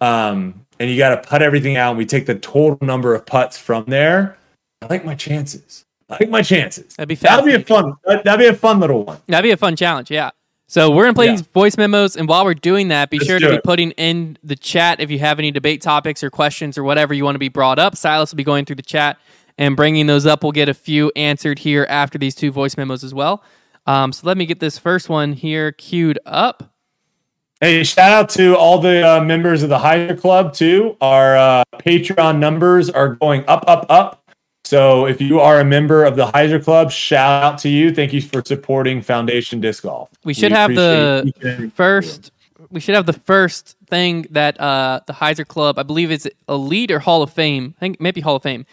And you got to putt everything out. And we take the total number of putts from there. I like my chances. That'd be a fun little one. That'd be a fun challenge. Yeah. So we're going to play these voice memos. And while we're doing that, be sure to be putting in the chat if you have any debate topics or questions or whatever you want to be brought up. Silas will be going through the chat and bringing those up. We'll get a few answered here after these two voice memos as well. So let me get this first one here queued up. Hey, shout out to all the members of the Higher Club too. Our Patreon numbers are going up, up, up. So if you are a member of the Heiser Club, shout out to you. Thank you for supporting Foundation Disc Golf. We should have the first thing that the Heiser Club, I believe it's Elite or Hall of Fame, I think maybe Hall of Fame,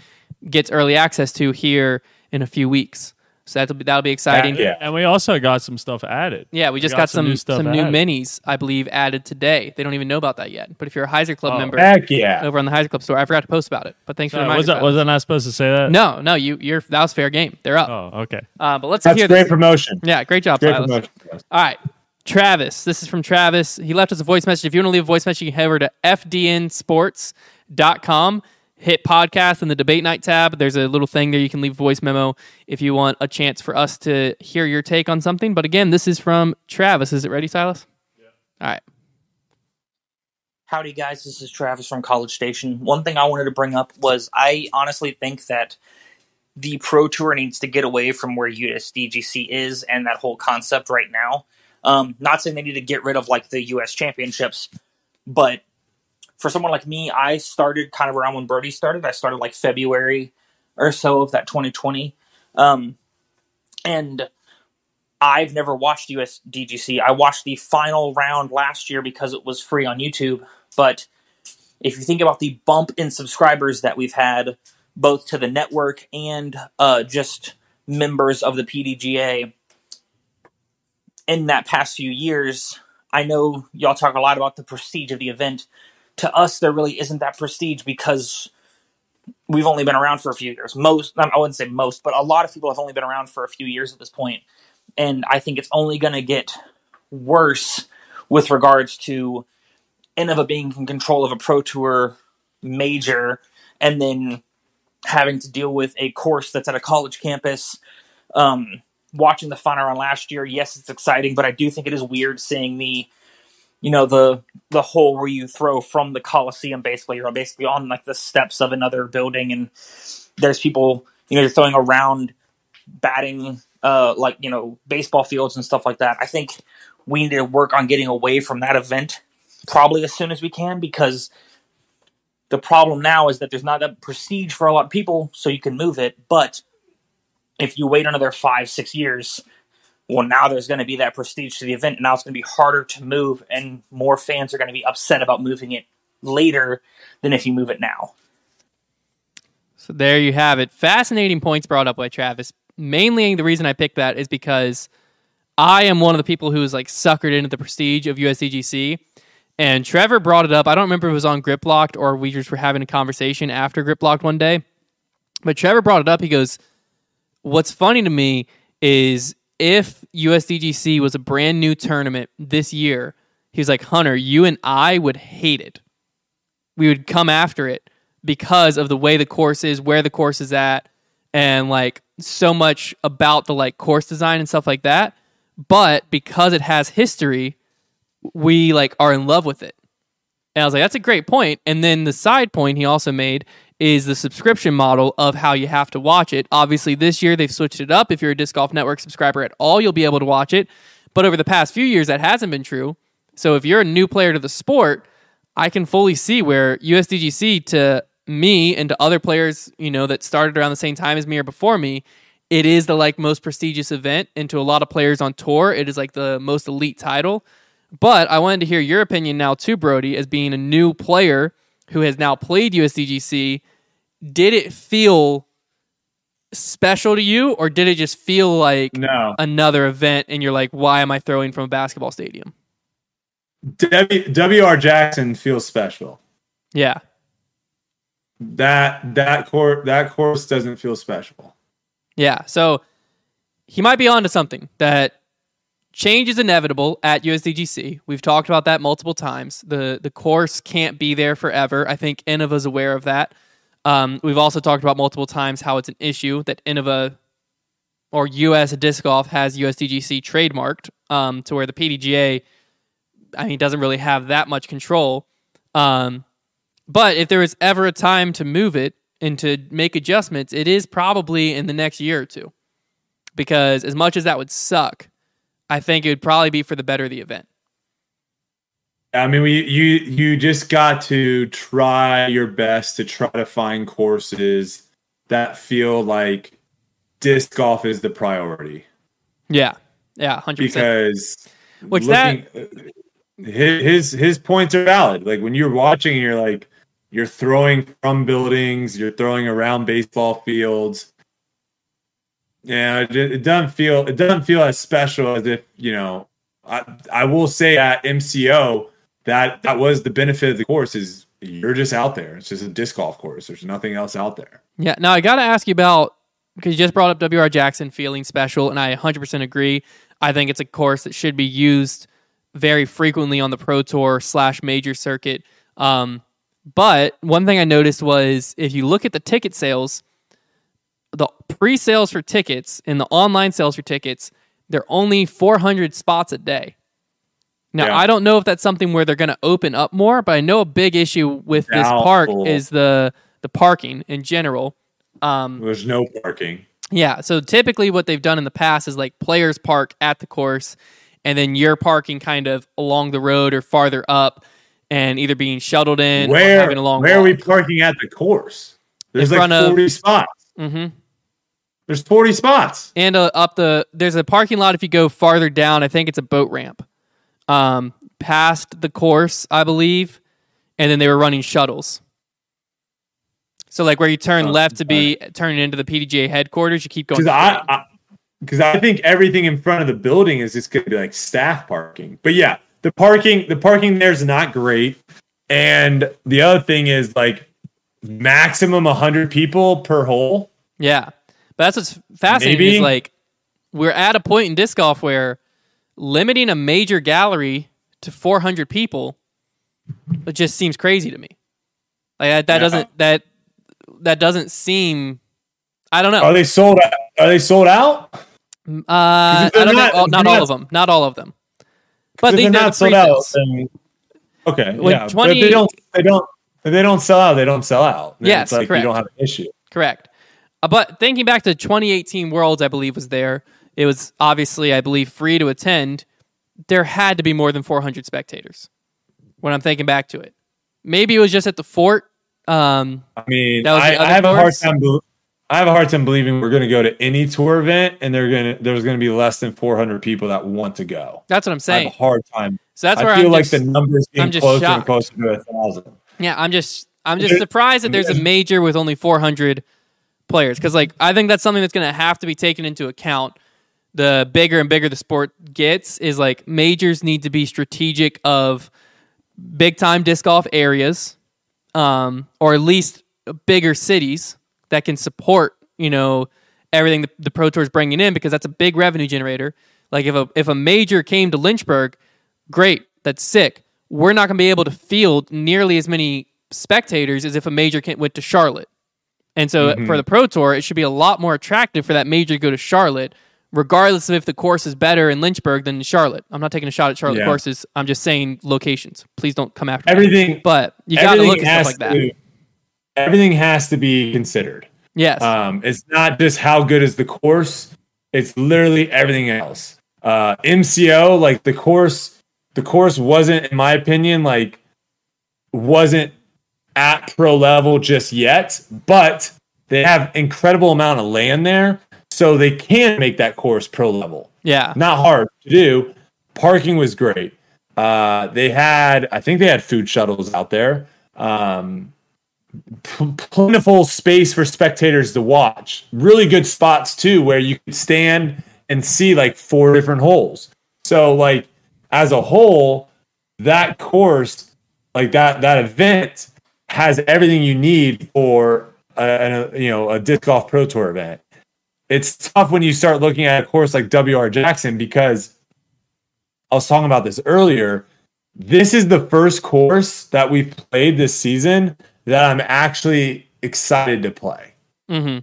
gets early access to here in a few weeks. So that'll be exciting. Yeah. And we also got some stuff added. Yeah, we just got some new minis, I believe, added today. They don't even know about that yet. But if you're a Heiser Club member, over on the Heiser Club store, I forgot to post about it. But thanks for reminding me. Was I not supposed to say that? No, that was fair game. They're up. Oh, okay. But let's hear this. That's great promotion. Yeah, great job, Silas. All right, Travis. This is from Travis. He left us a voice message. If you want to leave a voice message, you can head over to fdnsports.com. Hit podcast and the debate night tab. There's a little thing there. You can leave a voice memo if you want a chance for us to hear your take on something. But again, this is from Travis. Is it ready, Silas? Yeah. All right. Howdy, guys. This is Travis from College Station. One thing I wanted to bring up was I honestly think that the Pro Tour needs to get away from where USDGC is and that whole concept right now. Not saying they need to get rid of like the U.S. championships, but for someone like me, I started kind of around when Brody started. I started like February or so of that 2020. And I've never watched USDGC. I watched the final round last year because it was free on YouTube. But if you think about the bump in subscribers that we've had, both to the network and just members of the PDGA in that past few years, I know y'all talk a lot about the prestige of the event. To us, there really isn't that prestige because we've only been around for a few years. I wouldn't say most, but a lot of people have only been around for a few years at this point. And I think it's only going to get worse with regards to Innova being in control of a Pro Tour major and then having to deal with a course that's at a college campus. Watching the final round last year, yes, it's exciting, but I do think it is weird seeing the hole where you throw from the Coliseum, basically. You're basically on like the steps of another building, and there's people, you're throwing around batting, baseball fields and stuff like that. I think we need to work on getting away from that event probably as soon as we can, because the problem now is that there's not that prestige for a lot of people, so you can move it. But if you wait another 5-6 years, well, now there's going to be that prestige to the event, and now it's going to be harder to move, and more fans are going to be upset about moving it later than if you move it now. So there you have it. Fascinating points brought up by Travis. Mainly the reason I picked that is because I am one of the people who is like suckered into the prestige of USDGC, and Trevor brought it up. I don't remember if it was on Grip Locked or we just were having a conversation after Grip Locked one day, but Trevor brought it up. He goes, what's funny to me is if USDGC was a brand new tournament this year, he was like, Hunter, you and I would hate it. We would come after it because of the way the course is, where the course is at, and like so much about the like course design and stuff like that. But because it has history, we like are in love with it. And I was like, that's a great point. And then the side point he also made is the subscription model of how you have to watch it. Obviously, this year they've switched it up. If you're a Disc Golf Network subscriber at all, you'll be able to watch it. But over the past few years, that hasn't been true. So if you're a new player to the sport, I can fully see where USDGC, to me and to other players, you know, that started around the same time as me or before me, it is the like most prestigious event. And to a lot of players on tour, it is like the most elite title. But I wanted to hear your opinion now too, Brody, as being a new player who has now played USDGC. Did it feel special to you, or did it just feel like another event and you're like, why am I throwing from a basketball stadium? WR Jackson feels special. Yeah. That course doesn't feel special. Yeah, so he might be onto something. That change is inevitable at USDGC. We've talked about that multiple times. The course can't be there forever. I think Innova's aware of that. We've also talked about multiple times how it's an issue that Innova or US Disc Golf has USDGC trademarked, to where the PDGA, I mean, doesn't really have that much control. But if there is ever a time to move it and to make adjustments, it is probably in the next year or two. Because as much as that would suck, I think it would probably be for the better of the event. I mean, you just got to try your best to try to find courses that feel like disc golf is the priority. Yeah. Yeah, 100%. Because his points are valid. Like when you're watching and you're like, you're throwing from buildings, you're throwing around baseball fields. Yeah, it doesn't feel as special as if, you know, I will say at MCO that was the benefit of the course, is you're just out there. It's just a disc golf course. There's nothing else out there. Yeah. Now I got to ask you about, because you just brought up WR Jackson feeling special, and I 100% agree. I think it's a course that should be used very frequently on the Pro Tour / major circuit. But one thing I noticed was, if you look at the ticket sales, the pre-sales for tickets and the online sales for tickets, they're only 400 spots a day. Now, yeah. I don't know if that's something where they're going to open up more, but I know a big issue with this park is the parking in general. There's no parking. Yeah, so typically what they've done in the past is like players park at the course, and then you're parking kind of along the road or farther up and either being shuttled in or having a long walk. Where are we parking at the course? There's like 40 spots. Mm-hmm. There's 40 spots. And there's a parking lot if you go farther down. I think it's a boat ramp past the course, I believe. And then they were running shuttles. So like where you turn left to be turning into the PDGA headquarters, you keep going. Because I think everything in front of the building is just going to be like staff parking. But yeah, the parking there is not great. And the other thing is like maximum 100 people per hole. Yeah. But that's what's fascinating. Maybe. Is like we're at a point in disc golf where limiting a major gallery to 400 people, it just seems crazy to me. Like that doesn't seem. I don't know. Are they sold out? I don't think all of them. Not all of them. But they're not sold out. Then, okay. Yeah. But if they don't sell out, they don't sell out. Then yes, it's like correct. You don't have an issue. Correct. But thinking back to 2018 Worlds, I believe, was there. It was obviously, I believe, free to attend. There had to be more than 400 spectators when I'm thinking back to it. Maybe it was just at the fort. I mean, that was I have a hard time believing we're going to go to any tour event and there's going to be less than 400 people that want to go. That's what I'm saying. I have a hard time. So that's where I feel the numbers getting closer and closer to 1,000. Yeah, I'm just surprised that there's a major with only 400 players, because like I think that's something that's going to have to be taken into account. The bigger and bigger the sport gets, is like majors need to be strategic of big time disc golf areas, or at least bigger cities that can support, you know, everything the Pro Tour is bringing in, because that's a big revenue generator. Like if a major came to Lynchburg, great, that's sick. We're not going to be able to field nearly as many spectators is if a major went to Charlotte. And so for the Pro Tour, it should be a lot more attractive for that major to go to Charlotte, regardless of if the course is better in Lynchburg than in Charlotte. I'm not taking a shot at Charlotte courses. I'm just saying locations. Please don't come after me. But you got to look at stuff like that. Everything has to be considered. Yes. It's not just how good is the course. It's literally everything else. MCO, like the course wasn't, in my opinion, like wasn't at pro level just yet, but they have incredible amount of land there, so they can make that course pro level. Yeah. Not hard to do. Parking was great. I think they had food shuttles out there. Plentiful space for spectators to watch. Really good spots too, where you could stand and see like four different holes. So like as a whole, that course, like that event has everything you need for a disc golf pro tour event. It's tough when you start looking at a course like WR Jackson, because I was talking about this earlier. This is the first course that we've played this season that I'm actually excited to play. Because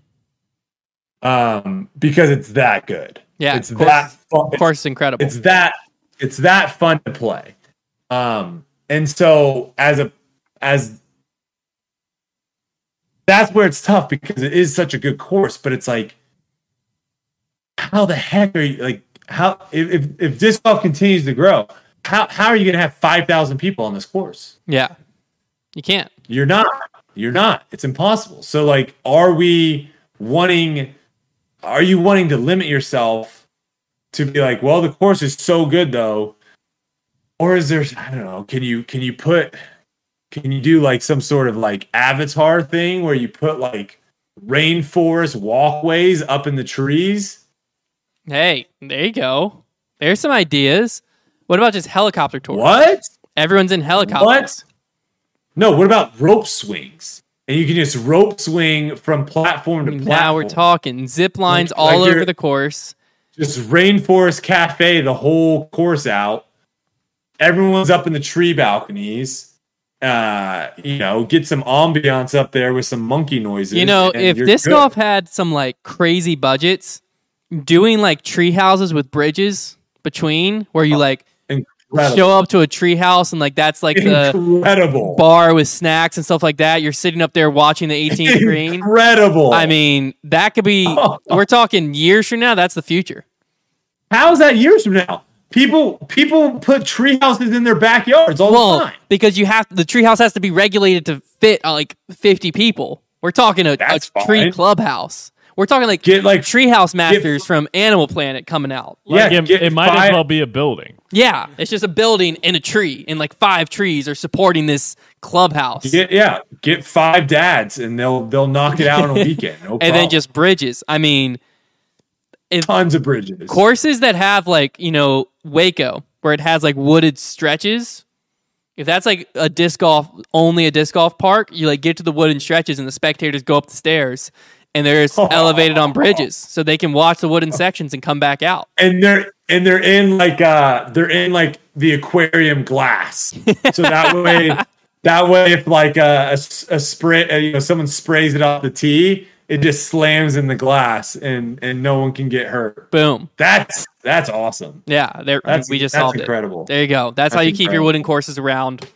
it's that good. Yeah. It's that fun. Of course, incredible. It's that fun to play. And so that's where it's tough, because it is such a good course, but it's like, how the heck are you, like, how, if disc golf continues to grow, how are you going to have 5,000 people on this course? Yeah. You can't. You're not. It's impossible. So, like, are you wanting to limit yourself to be like, well, the course is so good though, or is there, I don't know, can you do like some sort of like avatar thing where you put like rainforest walkways up in the trees? Hey, there you go. There's some ideas. What about just helicopter tours? What? Everyone's in helicopters. What? No, what about rope swings? And you can just rope swing from platform to platform. Now we're talking. Zip lines like, all over the course. Just Rainforest Cafe the whole course out. Everyone's up in the tree balconies. Get some ambiance up there with some monkey noises. You know, if disc golf had some like crazy budgets, doing like tree houses with bridges between, where you like show up to a tree house and like that's like the bar with snacks and stuff like that. You're sitting up there watching the 18th green. Incredible. I mean, that could be. We're talking years from now. That's the future. How is that years from now? People put tree houses in their backyards all the time, because the tree house has to be regulated to fit like 50 people. We're talking a tree clubhouse. We're talking like Treehouse Masters from Animal Planet coming out. Like, yeah, it might as well be a building. Yeah, it's just a building and a tree, and like 5 trees are supporting this clubhouse. Get 5 dads, and they'll knock it out on a weekend. No problem. And then just bridges. I mean, tons of bridges. Courses that have like Waco, where it has like wooded stretches. If that's like only a disc golf park, you like get to the wooden stretches, and the spectators go up the stairs. And they're elevated on bridges, so they can watch the wooden sections and come back out. And they're in like the aquarium glass, so that way if like a spray, someone sprays it off the tee, it just slams in the glass and no one can get hurt. Boom! That's awesome. Yeah, we just solved incredible. It. There you go. That's how you keep your wooden courses around.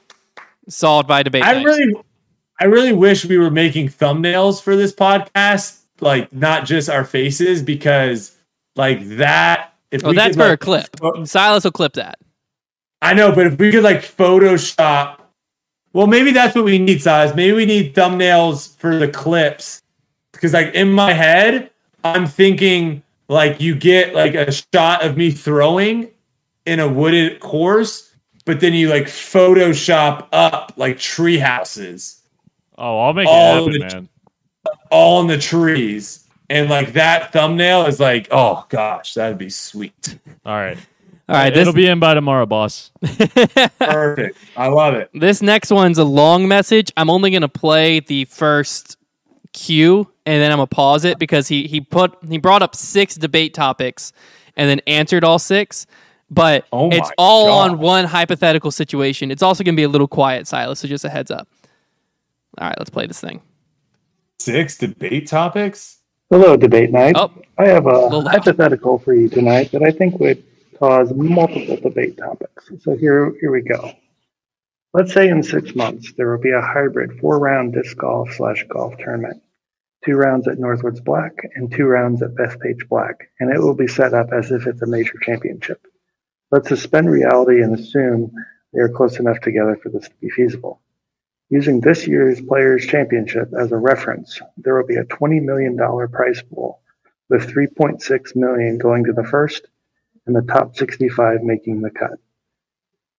Solved by debate. I really wish we were making thumbnails for this podcast, like not just our faces, because like that. That's for a clip. Silas will clip that. I know, but if we could like Photoshop, well, maybe that's what we need, Silas. Maybe we need thumbnails for the clips, because like in my head, I'm thinking like you get like a shot of me throwing in a wooded course, but then you like Photoshop up like tree houses. Oh, I'll make it happen, man. All in the trees. And like that thumbnail is like, oh gosh, that'd be sweet. All right. It'll be in by tomorrow, boss. Perfect. I love it. This next one's a long message. I'm only going to play the first cue, and then I'm going to pause it, because he brought up 6 debate topics and then answered all 6. But it's all on one hypothetical situation. It's also going to be a little quiet, Silas, so just a heads up. All right, let's play this thing. 6 debate topics? Hello, debate night. Oh, I have a hypothetical for you tonight that I think would cause multiple debate topics. So here we go. Let's say in 6 months, there will be a hybrid 4-round disc golf /golf tournament. 2 rounds at Northwoods Black and 2 rounds at Bethpage Black, and it will be set up as if it's a major championship. Let's suspend reality and assume they are close enough together for this to be feasible. Using this year's Players' Championship as a reference, there will be a $20 million prize pool, with $3.6 million going to the first and the top 65 making the cut.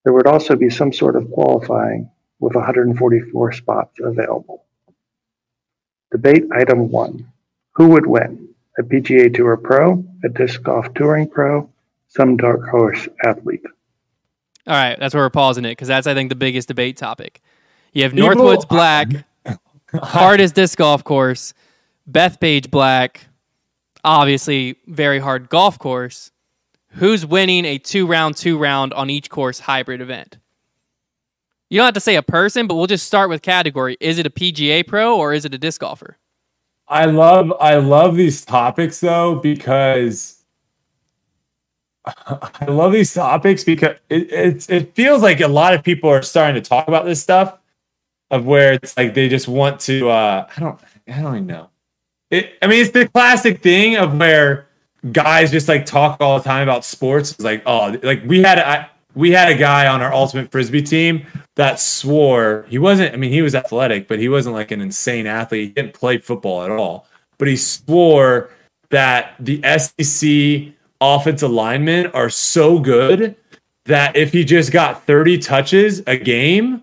There would also be some sort of qualifying with 144 spots available. Debate item 1. Who would win? A PGA Tour pro, a disc golf touring pro, some dark horse athlete? All right, that's where we're pausing it, because that's, I think, the biggest debate topic. You have Northwoods Black, hardest disc golf course, Bethpage Black, obviously very hard golf course. Who's winning a 2-round on each course hybrid event? You don't have to say a person, but we'll just start with category. Is it a PGA pro or is it a disc golfer? I love these topics though, because it feels like a lot of people are starting to talk about this stuff of where it's like they just want to I don't even know. It's the classic thing of where guys just like talk all the time about sports. It's like, oh, like we had a guy on our ultimate frisbee team that swore he was athletic, but he wasn't like an insane athlete. He didn't play football at all, but he swore that the SEC offensive linemen are so good that if he just got 30 touches a game,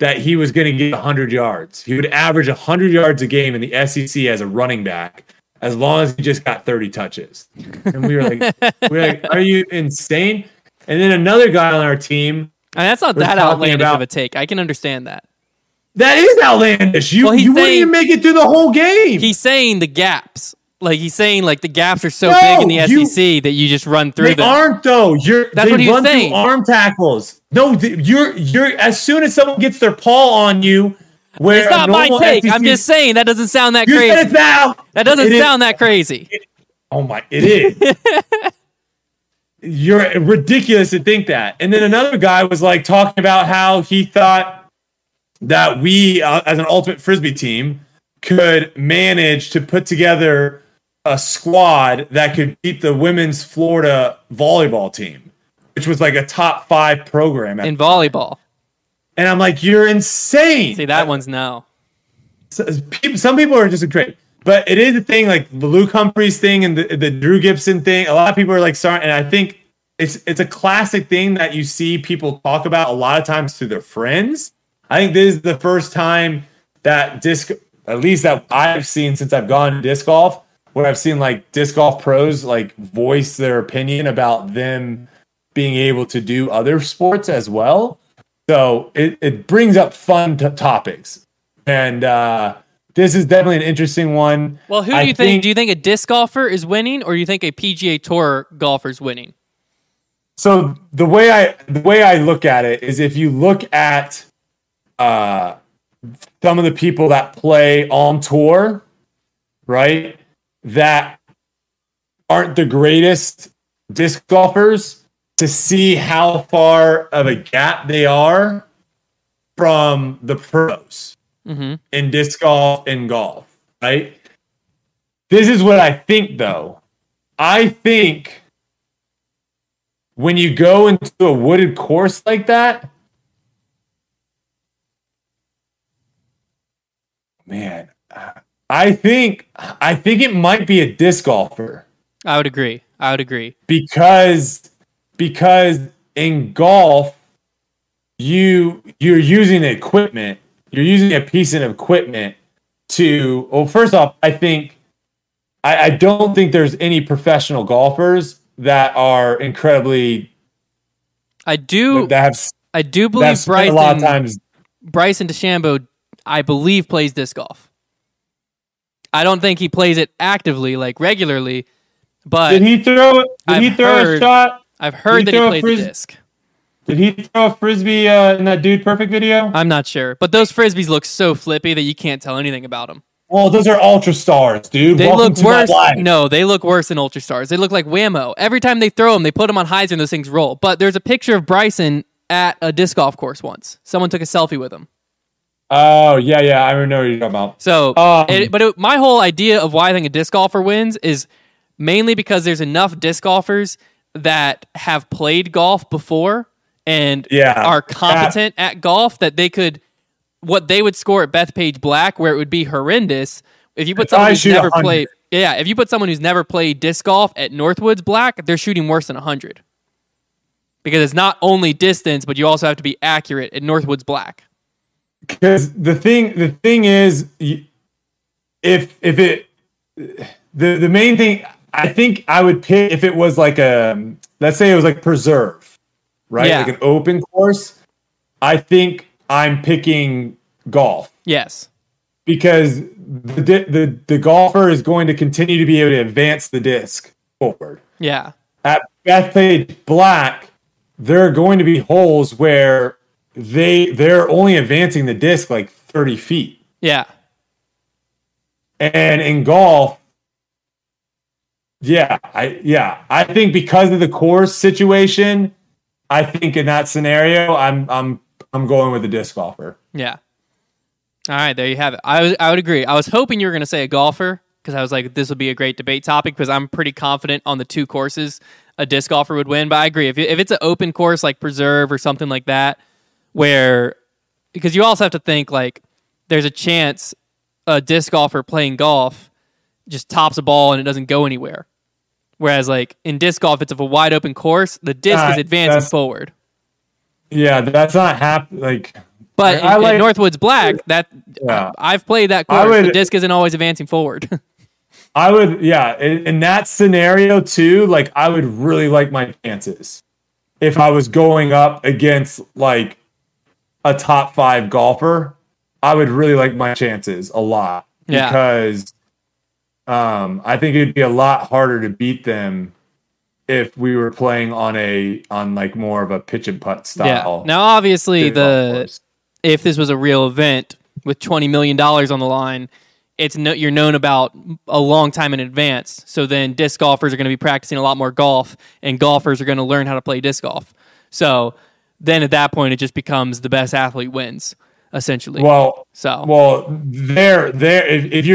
that he was going to get 100 yards. He would average 100 yards a game in the SEC as a running back, as long as he just got 30 touches. And we were like, are you insane? And then another guy on our team. I mean, that's not that outlandish of a take. I can understand that. That is outlandish. You wouldn't even make it through the whole game. He's saying the gaps. Like he's saying like the gaps are so big in the SEC that you just run through them. They aren't though. That's what he was saying. Arm tackles. No, you're as soon as someone gets their paw on you. It's not my take. SEC, I'm just saying that doesn't sound that crazy. Said it's out. That doesn't sound that crazy. It is. You're ridiculous to think that. And then another guy was like talking about how he thought that we, as an ultimate frisbee team, could manage to put together a squad that could beat the women's Florida volleyball team, which was like a top 5 program in volleyball. And I'm like, you're insane. See, that one's no. Some people are just crazy. But it is a thing, like the Luke Humphreys thing and the Drew Gibson thing. A lot of people are like, sorry, and I think it's a classic thing that you see people talk about a lot of times to their friends. I think this is the first time that at least that I've seen since I've gone to disc golf, where I've seen like disc golf pros like voice their opinion about them being able to do other sports as well. So it brings up fun topics. And, this is definitely an interesting one. Well, who do you think? Do you think a disc golfer is winning, or do you think a PGA Tour golfer is winning? So the way I look at it is, if you look at some of the people that play on tour, right, that aren't the greatest disc golfers, to see how far of a gap they are from the pros. Mm-hmm. In disc golf and golf, right? This is what I think, though. I think when you go into a wooded course like that, man, I think it might be a disc golfer. I would agree. Because in golf, you're using equipment. You're using a piece of equipment to... Well, first off, I don't think there's any professional golfers that are incredibly... I do believe Bryson... A lot of times... Bryson DeChambeau, I believe, plays disc golf. I don't think he plays it actively, like regularly, but... Did he throw a shot? I've heard that he plays a disc. Did he throw a frisbee in that Dude Perfect video? I'm not sure, but those frisbees look so flippy that you can't tell anything about them. Well, those are Ultra Stars, dude. They Welcome look worse. No, they look worse than Ultra Stars. They look like Whammo. Every time they throw them, they put them on highs and those things roll. But there's a picture of Bryson at a disc golf course once. Someone took a selfie with him. Oh, yeah. I remember what you're talking about. So, my whole idea of why I think a disc golfer wins is mainly because there's enough disc golfers that have played golf before and are competent at golf that they could... What they would score at Bethpage Black, where it would be horrendous, if you put someone who's never 100. Played, if you put someone who's never played disc golf at Northwoods Black, they're shooting worse than 100 because it's not only distance, but you also have to be accurate at Northwoods Black. Because the thing is, the main thing I think I would pick if it was like a, let's say it was like Preserve, right? Yeah. Like an open course. I think. I'm picking golf. Yes. Because the golfer is going to continue to be able to advance the disc forward. Yeah. At Bethpage Black, there are going to be holes where they're only advancing the disc like 30 feet. Yeah. And in golf, I think because of the course situation, I think in that scenario, I'm going with a disc golfer. Yeah. All right, there you have it. I would agree. I was hoping you were going to say a golfer because I was like, this would be a great debate topic because I'm pretty confident on the two courses a disc golfer would win. But I agree. If it's an open course like Preserve or something like that, where because you also have to think like there's a chance a disc golfer playing golf just tops a ball and it doesn't go anywhere. Whereas like in disc golf, it's a wide open course. The disc is advancing forward. Yeah, that's not happening. Like, but in Northwoods Black, I've played that course. The disc isn't always advancing forward. I would, in that scenario too. Like, I would really like my chances if I was going up against like a top 5 golfer. I would really like my chances a lot because I think it'd be a lot harder to beat them. If we were playing on like more of a pitch and putt style. Yeah. Now, obviously, if this was a real event with $20 million on the line, you're known about a long time in advance. So then disc golfers are going to be practicing a lot more golf, and golfers are going to learn how to play disc golf. So then at that point, it just becomes the best athlete wins, essentially. Well, if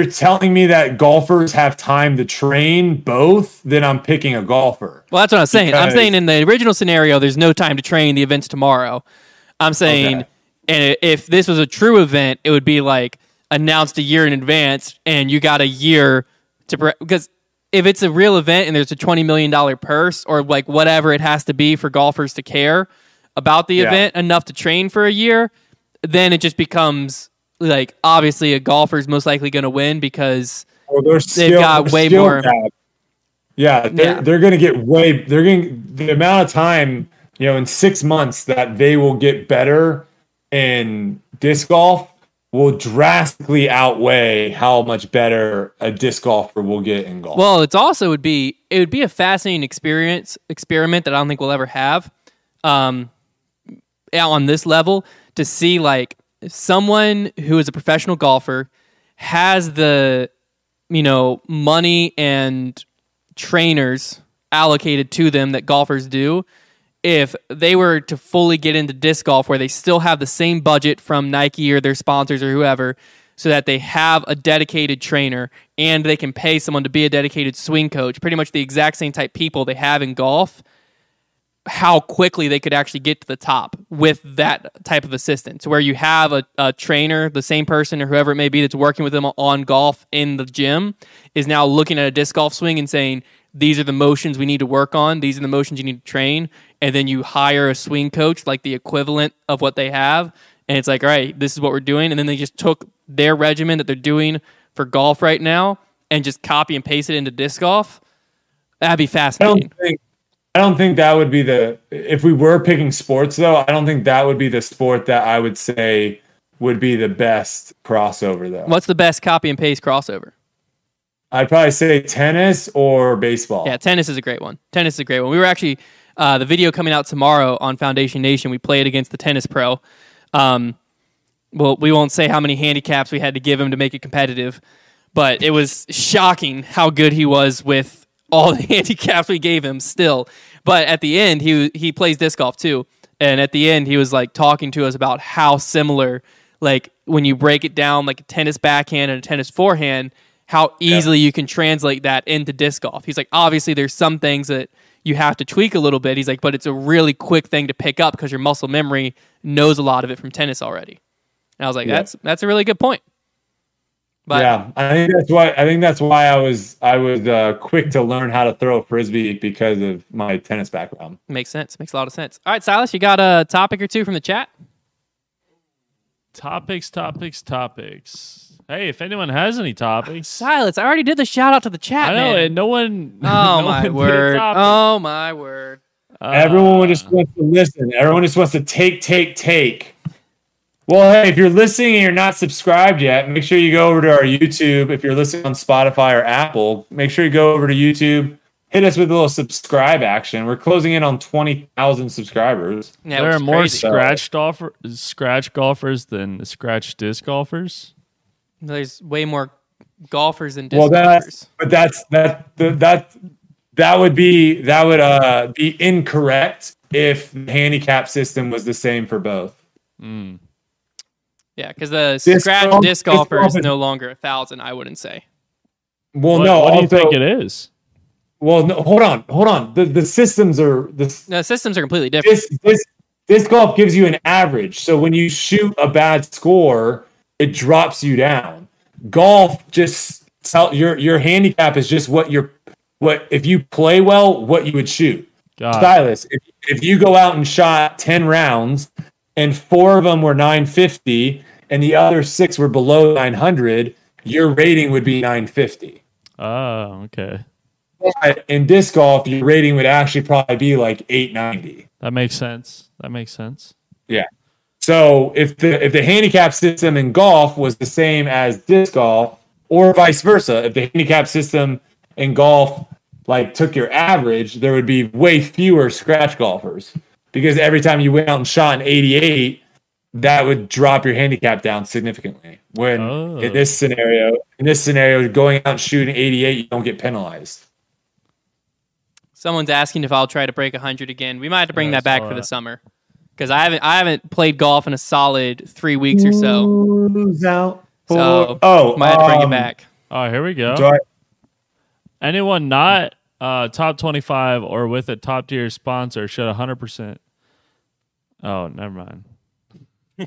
you're telling me that golfers have time to train both, then I'm picking a golfer. Well, that's what I'm saying. I'm saying in the original scenario, there's no time to train. The event's tomorrow. I'm saying, and if this was a true event, it would be like announced a year in advance, and you got a year to because if it's a real event and there's a $20 million purse or like whatever it has to be for golfers to care about the event enough to train for a year. Then it just becomes like obviously a golfer's most likely going to win because they've got way more. They're going to get way. They're going the amount of time in 6 months that they will get better in disc golf will drastically outweigh how much better a disc golfer will get in golf. Well, it's also would be a fascinating experiment that I don't think we'll ever have on this level. To see like someone who is a professional golfer has the money and trainers allocated to them that golfers do. If they were to fully get into disc golf where they still have the same budget from Nike or their sponsors or whoever, so that they have a dedicated trainer and they can pay someone to be a dedicated swing coach, pretty much the exact same type people they have in golf, how quickly they could actually get to the top with that type of assistance where you have a trainer, the same person or whoever it may be that's working with them on golf in the gym is now looking at a disc golf swing and saying, these are the motions we need to work on. These are the motions you need to train. And then you hire a swing coach, like the equivalent of what they have. And it's like, all right, this is what we're doing. And then they just took their regimen that they're doing for golf right now and just copy and paste it into disc golf. That'd be fascinating. I don't think that would be if we were picking sports though, I don't think that would be the sport that I would say would be the best crossover though. What's the best copy and paste crossover? I'd probably say tennis or baseball. Yeah, tennis is a great one. We were actually, The video coming out tomorrow on Foundation Nation, we played against the tennis pro. Well, we won't say how many handicaps we had to give him to make it competitive, but it was shocking how good he was with all the handicaps we gave him still. But at the end, he plays disc golf too. And at the end, he was like talking to us about how similar, like when you break it down, like a tennis backhand and a tennis forehand, how easily you can translate that into disc golf. He's like, obviously there's some things that you have to tweak a little bit. He's like, but it's a really quick thing to pick up because your muscle memory knows a lot of it from tennis already. And I was like, that's a really good point. But yeah, I think that's why I was quick to learn how to throw a frisbee because of my tennis background. Makes sense. Makes a lot of sense. All right, Silas, you got a topic or two from the chat? Topics. Hey, if anyone has any topics. Silas, I already did the shout out to the chat. I know, man. And no one. Oh, no my word. Oh, my word. Everyone just wants to listen. Everyone just wants to take. Well, hey, if you're listening and you're not subscribed yet, make sure you go over to our YouTube. If you're listening on Spotify or Apple, make sure you go over to YouTube. Hit us with a little subscribe action. We're closing in on 20,000 subscribers. Yeah, there are more scratch golfers than scratch disc golfers. There's way more golfers than disc golfers. But that would be incorrect if the handicap system was the same for both. Mm. Yeah, because the scratch disc golfer is no longer 1,000. I wouldn't say. Well, no. What do you think it is? Well, no, hold on. The systems are completely different. Disc golf gives you an average. So when you shoot a bad score, it drops you down. Golf just your handicap is just what if you play well, what you would shoot. Silas, if you go out and shot 10 rounds and 4 of them were 950 and the other 6 were below 900, your rating would be 950. Oh, okay. But in disc golf, your rating would actually probably be like 890. That makes sense. Yeah. So if the handicap system in golf was the same as disc golf, or vice versa, if the handicap system in golf like took your average, there would be way fewer scratch golfers because every time you went out and shot an 88, that would drop your handicap down significantly. When in this scenario, going out and shooting 88, you don't get penalized. Someone's asking if I'll try to break 100 again. We might have to bring that back for the summer. Because I haven't played golf in a solid 3 weeks or so. Lose out. Might have to bring it back. Oh, here we go. Anyone not top 25 or with a top tier sponsor should 100%. Oh, never mind.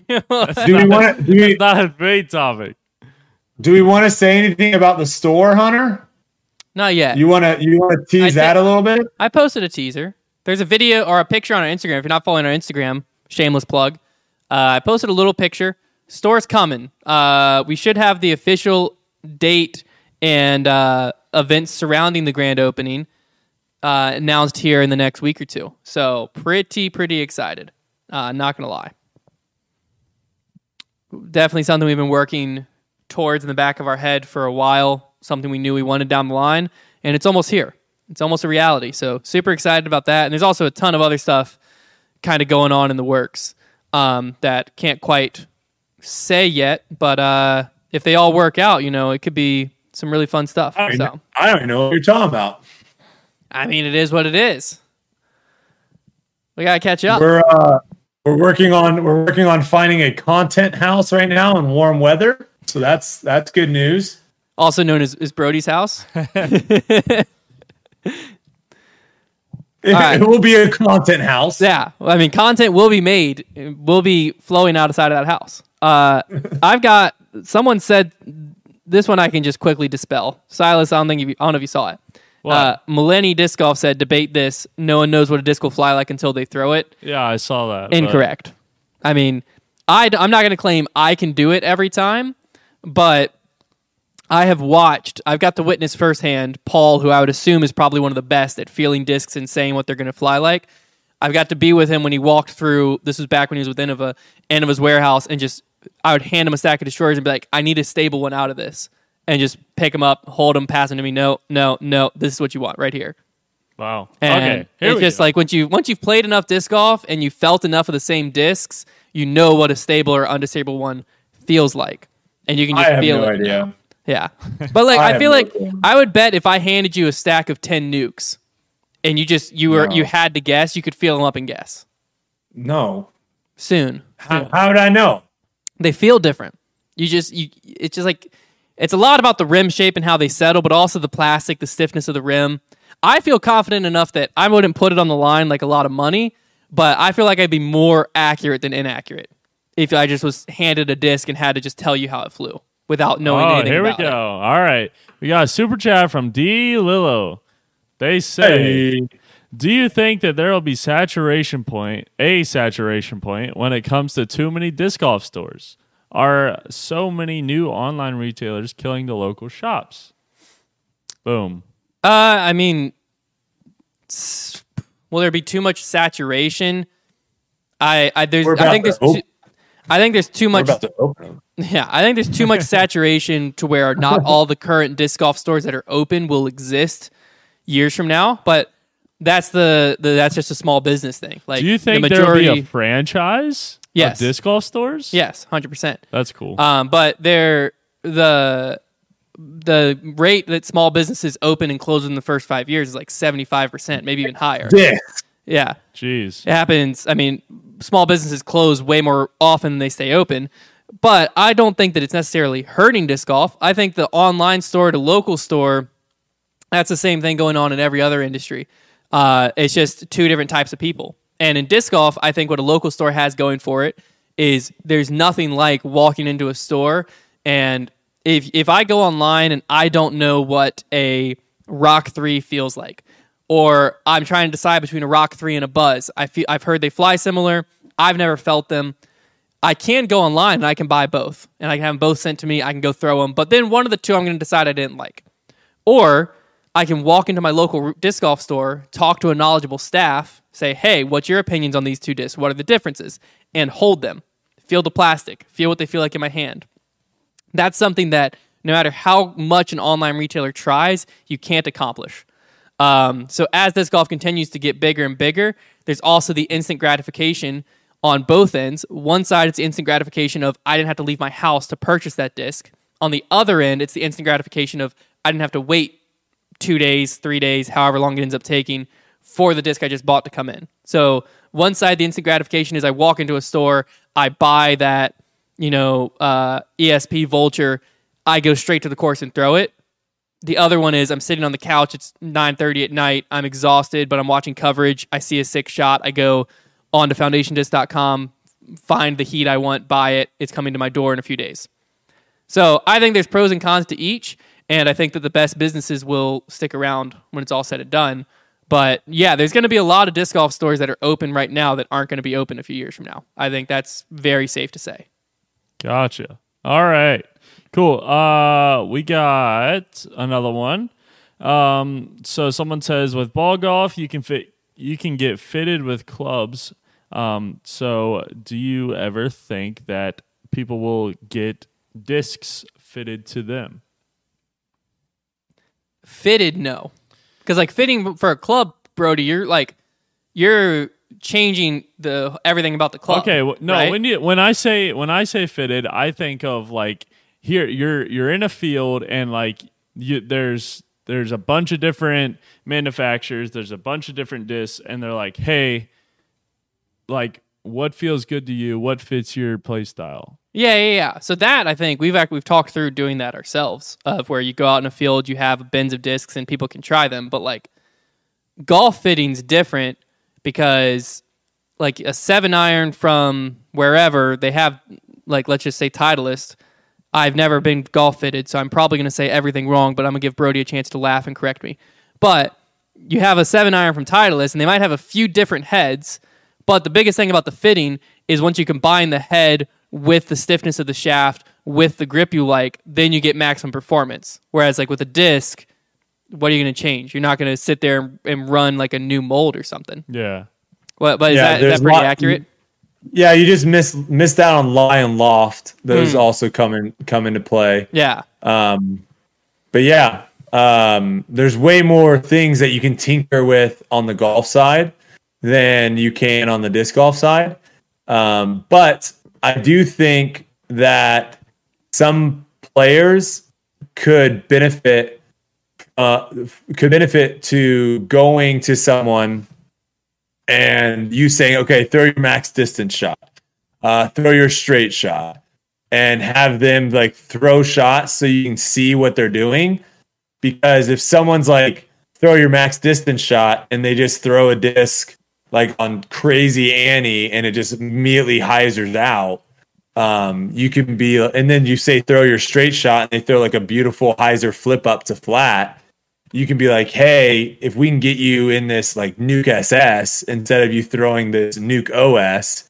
That's not a great topic. Do we want to say anything about the store, Hunter? Not yet. You want to tease that a little bit? I posted a teaser. There's a video or a picture on our Instagram. If you're not following our Instagram, shameless plug. I posted a little picture. Store's coming. We should have the official date and events surrounding the grand opening announced here in the next week or two. So pretty excited. Not going to lie. Definitely something we've been working towards in the back of our head for a while. Something we knew we wanted down the line. And it's almost here. It's almost a reality, so super excited about that. And there's also a ton of other stuff kind of going on in the works that can't quite say yet. But if they all work out, you know, it could be some really fun stuff. I don't know what you're talking about. I mean, it is what it is. We gotta catch up. We're working on finding a content house right now in warm weather, so that's good news. Also known as Brody's house. It will be a content house. Yeah. Well, I mean, content will be made. It will be flowing outside of that house. Someone said this one I can just quickly dispel. Silas, I don't know if you saw it. Millennium Disc Golf said, debate this. No one knows what a disc will fly like until they throw it. Yeah, I saw that. Incorrect. But... I mean, I'm not going to claim I can do it every time, but... I've got to witness firsthand Paul, who I would assume is probably one of the best at feeling discs and saying what they're going to fly like. I've got to be with him when he walked through, this was back when he was with Innova's warehouse, and just, I would hand him a stack of destroyers and be like, I need a stable one out of this. And just pick him up, hold him, pass him to me, no, this is what you want right here. Wow. And okay. It's just like once you've played enough disc golf and you felt enough of the same discs, you know what a stable or unstable one feels like, and you can just feel it. I have no idea. Yeah, but like I feel like I would bet if I handed you a stack of 10 nukes, and you had to guess, you could feel them up and guess. No. Soon. How would I know? They feel different. It's just like it's a lot about the rim shape and how they settle, but also the plastic, the stiffness of the rim. I feel confident enough that I wouldn't put it on the line like a lot of money, but I feel like I'd be more accurate than inaccurate if I just was handed a disc and had to just tell you how it flew without knowing anything about it. Here we go. All right. We got a super chat from D. Lillo. They say, do you think that there will be a saturation point, when it comes to too many disc golf stores? Are so many new online retailers killing the local shops? Boom. I mean, will there be too much saturation? I think there's too much saturation to where not all the current disc golf stores that are open will exist years from now. But that's that's just a small business thing. Like, do you think there will be a franchise? Yes. Of disc golf stores? Yes, 100%. That's cool. But the rate that small businesses open and close in the first 5 years is like 75%, maybe even higher. Yeah. Jeez. It happens. I mean, small businesses close way more often than they stay open. But I don't think that it's necessarily hurting disc golf. I think the online store to local store, that's the same thing going on in every other industry. It's just two different types of people. And in disc golf, I think what a local store has going for it is there's nothing like walking into a store. And if I go online and I don't know what a Rock 3 feels like, or I'm trying to decide between a Rock 3 and a Buzz, I've heard they fly similar. I've never felt them. I can go online and I can buy both. And I can have them both sent to me. I can go throw them. But then one of the two I'm going to decide I didn't like. Or I can walk into my local disc golf store, talk to a knowledgeable staff, say, hey, what's your opinions on these two discs? What are the differences? And hold them. Feel the plastic. Feel what they feel like in my hand. That's something that no matter how much an online retailer tries, you can't accomplish. So as disc golf continues to get bigger and bigger, there's also the instant gratification on both ends. One side, it's the instant gratification of I didn't have to leave my house to purchase that disc. On the other end, it's the instant gratification of I didn't have to wait 2 days, 3 days, however long it ends up taking for the disc I just bought to come in. So one side, the instant gratification is I walk into a store, I buy that, ESP Vulture, I go straight to the course and throw it. The other one is I'm sitting on the couch, it's 9:30 at night, I'm exhausted, but I'm watching coverage, I see a sick shot, I go on to foundationdisc.com, find the heat I want, buy it, it's coming to my door in a few days. So I think there's pros and cons to each, and I think that the best businesses will stick around when it's all said and done. But yeah, there's going to be a lot of disc golf stores that are open right now that aren't going to be open a few years from now. I think that's very safe to say. Gotcha. All right. Cool. We got another one. So someone says, with ball golf, you can get fitted with clubs. So do you ever think that people will get discs fitted to them? Fitted, no. Because like fitting for a club, Brody, you're changing the everything about the club. Okay, well, no. Right? When I say fitted, I think of like here you're in a field and like there's a bunch of different manufacturers, there's a bunch of different discs, and they're like, hey, like what feels good to you? What fits your play style? Yeah. So that I think we've talked through doing that ourselves, of where you go out in a field, you have bins of discs, and people can try them. But like golf fitting's different because like a 7-iron from wherever they have, like let's just say Titleist. I've never been golf fitted, so I'm probably going to say everything wrong. But I'm gonna give Brody a chance to laugh and correct me. But you have a 7-iron from Titleist, and they might have a few different heads. But the biggest thing about the fitting is once you combine the head with the stiffness of the shaft, with the grip you like, then you get maximum performance. Whereas like with a disc, what are you going to change? You're not going to sit there and run like a new mold or something. Yeah. But is that pretty accurate? Yeah, you just missed out on lie and loft. Those also come into play. Yeah. But yeah, There's way more things that you can tinker with on the golf side than you can on the disc golf side. But I do think that some players could benefit to going to someone and you saying, okay, throw your max distance shot, throw your straight shot, and have them like throw shots so you can see what they're doing. Because if someone's like, throw your max distance shot, and they just throw a disc like on crazy Annie and it just immediately hyzers out, you can be, and then you say, throw your straight shot, and they throw like a beautiful hyzer flip up to flat. You can be like, hey, if we can get you in this like Nuke SS instead of you throwing this Nuke OS,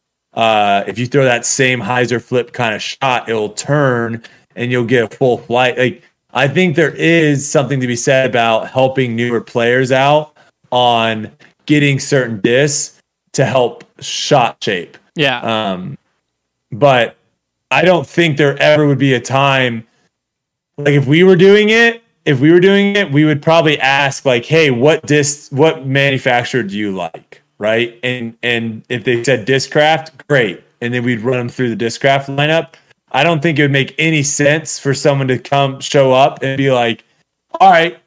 if you throw that same hyzer flip kind of shot, it'll turn and you'll get a full flight. Like, I think there is something to be said about helping newer players out on getting certain discs to help shot shape. Yeah. But I don't think there ever would be a time, like if we were doing it, we would probably ask like, hey, what manufacturer do you like? Right. And if they said Discraft, great. And then we'd run them through the Discraft lineup. I don't think it would make any sense for someone to come show up and be like, all right,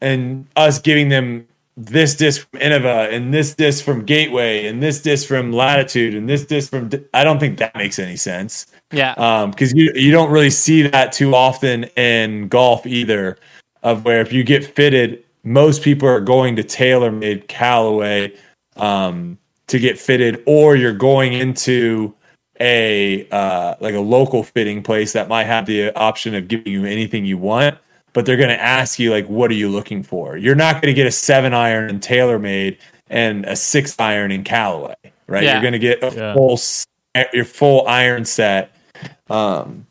and us giving them this disc from Innova and this disc from Gateway and this disc from Latitude and this disc from... I don't think that makes any sense. Yeah. Because you don't really see that too often in golf either, of where if you get fitted, most people are going to TaylorMade, Callaway to get fitted, or you're going into a local fitting place that might have the option of giving you anything you want, but they're going to ask you like, what are you looking for? You're not going to get a 7-iron in TaylorMade and a 6-iron in Callaway, right? Yeah. You're going to get your full iron set in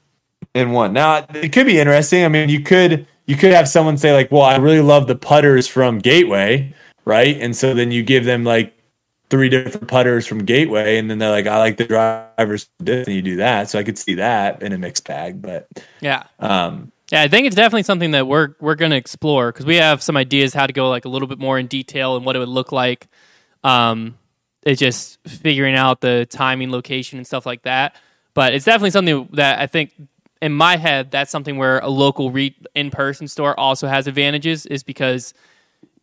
one. Now it could be interesting. I mean, you could have someone say like, well, I really love the putters from Gateway, right? And so then you give them like 3 different putters from Gateway, and then they're like, I like the drivers, and you do that. So I could see that in a mixed bag, but yeah. I think it's definitely something that we're going to explore, because we have some ideas how to go like a little bit more in detail and what it would look like. It's just figuring out the timing, location, and stuff like that. But it's definitely something that I think in my head, that's something where a local in-person store also has advantages, is because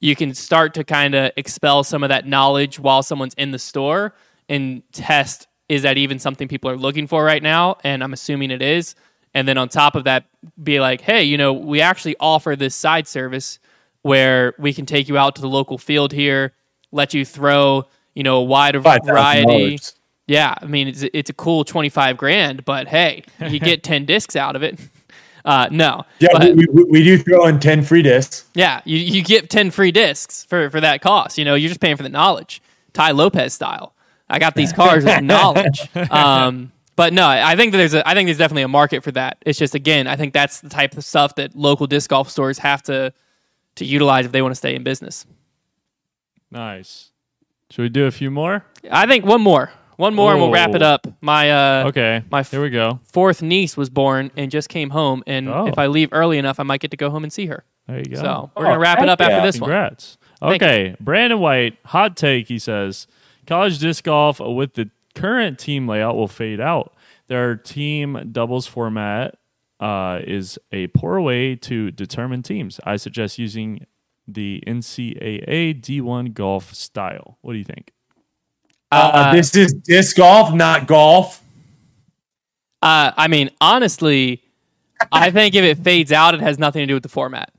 you can start to kind of expel some of that knowledge while someone's in the store and test, is that even something people are looking for right now? And I'm assuming it is. And then on top of that, be like, hey, you know, we actually offer this side service where we can take you out to the local field here, let you throw, you know, a wide variety. Yeah. I mean, it's a cool $25,000, but hey, you get 10 discs out of it. No. Yeah, but we do throw in 10 free discs. Yeah, you get 10 free discs for that cost. You know, you're just paying for the knowledge, Ty Lopez style. I got these cars with knowledge. But no, I think that I think there's definitely a market for that. It's just, again, I think that's the type of stuff that local disc golf stores have to utilize if they want to stay in business. Nice. Should we do a few more? I think one more. One more, and we'll wrap it up. Here we go. Fourth niece was born and just came home, and if I leave early enough, I might get to go home and see her. There you go. So we're going to wrap it up after this one. Congrats. Okay, Brandon White, hot take, he says, college disc golf with the current team layout will fade out. Their team doubles format is a poor way to determine teams. I suggest using the NCAA D1 golf style. What do you think? This is disc golf, not golf. I mean, honestly, I think if it fades out, it has nothing to do with the format.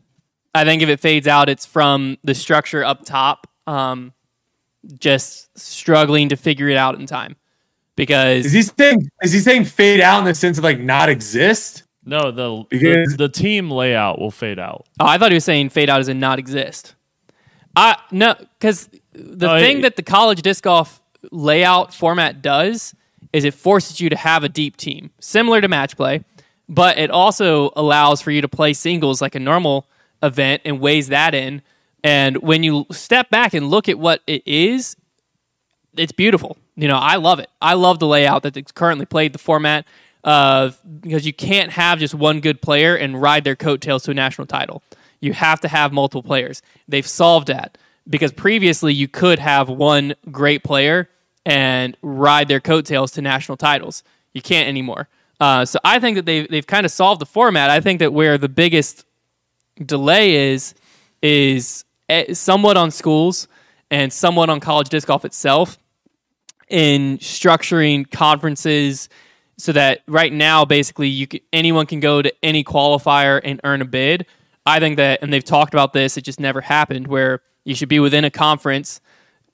I think if it fades out, it's from the structure up top, just struggling to figure it out in time. Because is he saying fade out in the sense of like not exist? No, the team layout will fade out. Oh, I thought he was saying fade out as in not exist. No, because the thing that the college disc golf layout format does is it forces you to have a deep team, similar to match play, but it also allows for you to play singles like a normal event and weighs that in. And when you step back and look at what it is, it's beautiful. You know, I love it. I love the layout that it's currently played, the format, because you can't have just one good player and ride their coattails to a national title. You have to have multiple players. They've solved that because previously you could have one great player and ride their coattails to national titles. You can't anymore. So I think that they've kind of solved the format. I think that where the biggest delay is somewhat on schools and somewhat on college disc golf itself in structuring conferences so that right now, basically, anyone can go to any qualifier and earn a bid. I think that, and they've talked about this, it just never happened, where you should be within a conference,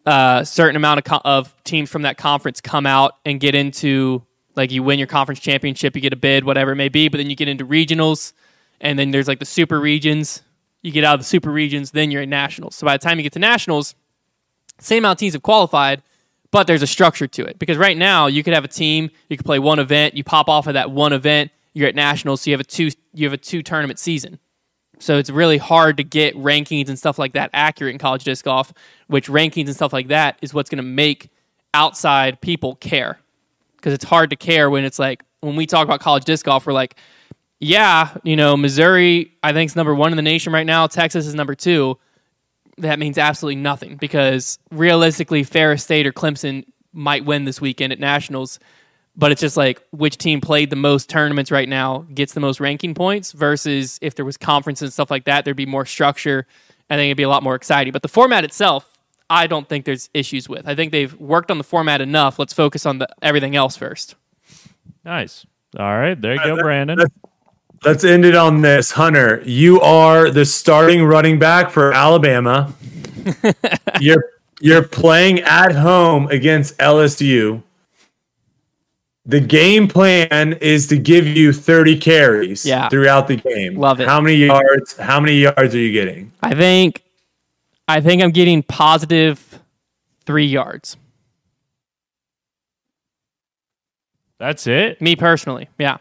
a certain amount of teams from that conference come out and get into, like, you win your conference championship, you get a bid, whatever it may be, but then you get into regionals, and then there's, like, the super regions. You get out of the super regions, then you're in nationals. So by the time you get to nationals, same amount of teams have qualified, but there's a structure to it. Because right now, you could have a team, you could play one event, you pop off of that one event, you're at nationals, so you have a two-tournament season. So it's really hard to get rankings and stuff like that accurate in college disc golf, which rankings and stuff like that is what's going to make outside people care. Because it's hard to care when it's like, when we talk about college disc golf, we're like, yeah, you know, Missouri, I think, is number one in the nation right now. Texas is number two. That means absolutely nothing because realistically, Ferris State or Clemson might win this weekend at Nationals, but it's just like which team played the most tournaments right now gets the most ranking points versus if there was conferences and stuff like that, there'd be more structure. I think it'd be a lot more exciting. But the format itself, I don't think there's issues with. I think they've worked on the format enough. Let's focus on everything else first. Nice. All right. There you go, Brandon. Let's end it on this. Hunter, you are the starting running back for Alabama. You're playing at home against LSU. The game plan is to give you 30 carries throughout the game. Love it. How many yards are you getting? I think I'm getting positive 3 yards. That's it? Me personally, yeah.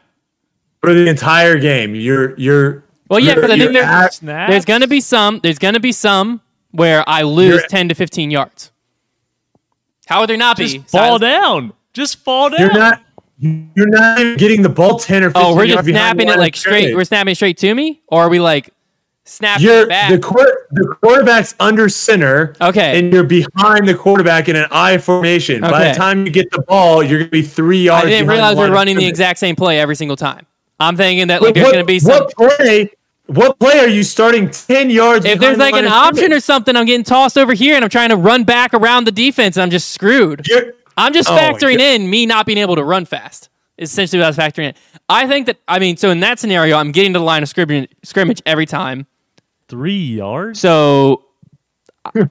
For the entire game, because I think there's going to be some. There's going to be some where I lose 10 to 15 yards. How would there not be? Just fall down. You're not even getting the ball 10 or 15 yards. Oh, we're just snapping it like straight. We're snapping it straight to me, or are we like snapping it back? The quarterback's under center. Okay, and you're behind the quarterback in an I formation. Okay. By the time you get the ball, you're going to be 3 yards. I didn't realize we're running the exact same play every single time. I'm thinking that like there's going to be some. What play are you starting 10 yards? If there's like an option or something, I'm getting tossed over here and I'm trying to run back around the defense and I'm just screwed. I'm just factoring in me not being able to run fast. Essentially what I was factoring in. I think that, I mean, so in that scenario, I'm getting to the line of scrimmage every time. 3 yards? So,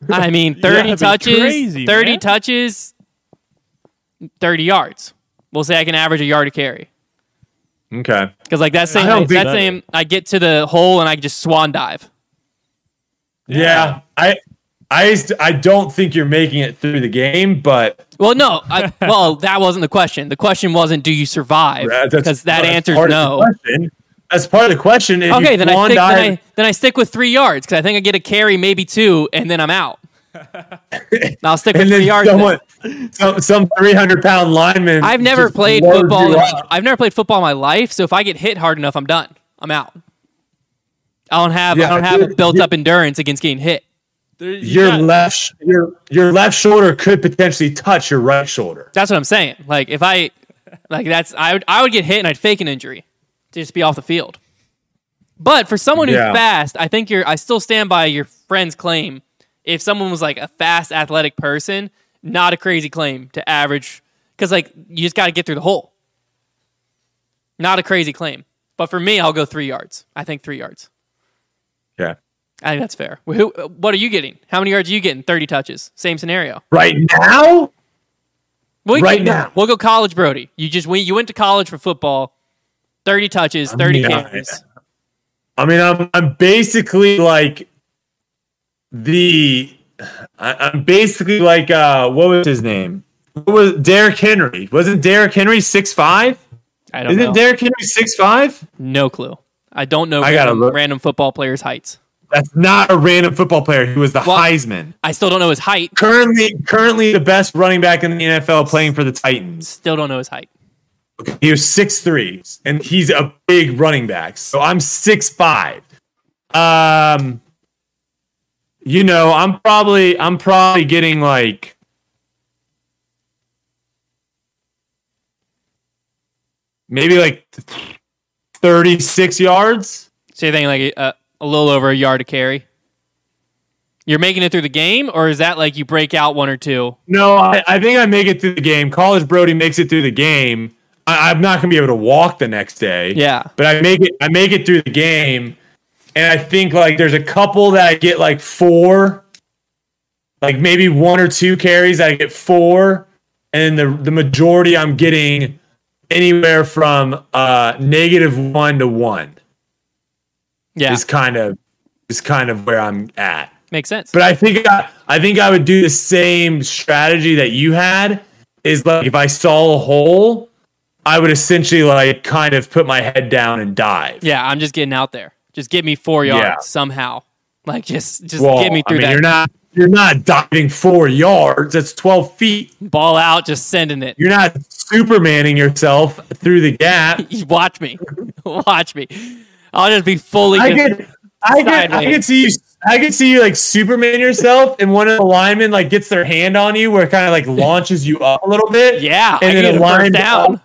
I mean, 30 touches, crazy, 30 man. Touches, 30 yards. We'll say I can average a yard a carry. Okay. Because like that same, I get to the hole and I just swan dive. Yeah. I don't think you're making it through the game, but that wasn't the question. The question wasn't do you survive? Because that answers no. That's part of the question. Okay, then I stick with 3 yards because I think I get a carry, maybe two, and then I'm out. I'll stick with 3 yards. Some 300-pound lineman. I've never played football. I've never played football in my life. So if I get hit hard enough, I'm done. I'm out. I don't have a built-up endurance against getting hit. Your left shoulder could potentially touch your right shoulder. That's what I'm saying. Like if I, like that's I would get hit and I'd fake an injury to just be off the field. But for someone who's fast, I think I still stand by your friend's claim. If someone was like a fast athletic person, not a crazy claim to average because like you just got to get through the hole. Not a crazy claim. But for me, I'll go 3 yards. I think 3 yards. Yeah. I think that's fair. What are you getting? How many yards are you getting? 30 touches. Same scenario. Right now? We'll go college, Brody. You went to college for football. 30 touches, 30 carries. I'm basically like what was his name? What was Derrick Henry? Wasn't Derrick Henry 6'5"? I don't know. Isn't Derrick Henry 6'5"? No clue. I don't know random football players' heights. That's not a random football player. He was the Heisman. I still don't know his height. Currently the best running back in the NFL playing for the Titans. Still don't know his height. Okay. He was 6'3", and he's a big running back. So I'm 6'5". You know, I'm probably getting like maybe like 36 yards. So you're thinking like a little over a yard to carry? You're making it through the game, or is that like you break out one or two? No, I think I make it through the game. College Brody makes it through the game. I'm not going to be able to walk the next day. Yeah. But I make it through the game, and I think like there's a couple that I get like four, like maybe one or two carries I get four, and the majority I'm getting anywhere from -1 to 1. Yeah, is kind of where I'm at. Makes sense. But I think I would do the same strategy that you had. Is like if I saw a hole, I would essentially like kind of put my head down and dive. Yeah, I'm just getting out there. Just get me 4 yards somehow. Like just get me through that. You're not diving 4 yards. That's 12 feet. Ball out, just sending it. You're not Supermaning yourself through the gap. Watch me. I'll just be fully. I could see you like Superman yourself, and one of the linemen like gets their hand on you, where it kind of like launches you up a little bit. Yeah, and then a line down,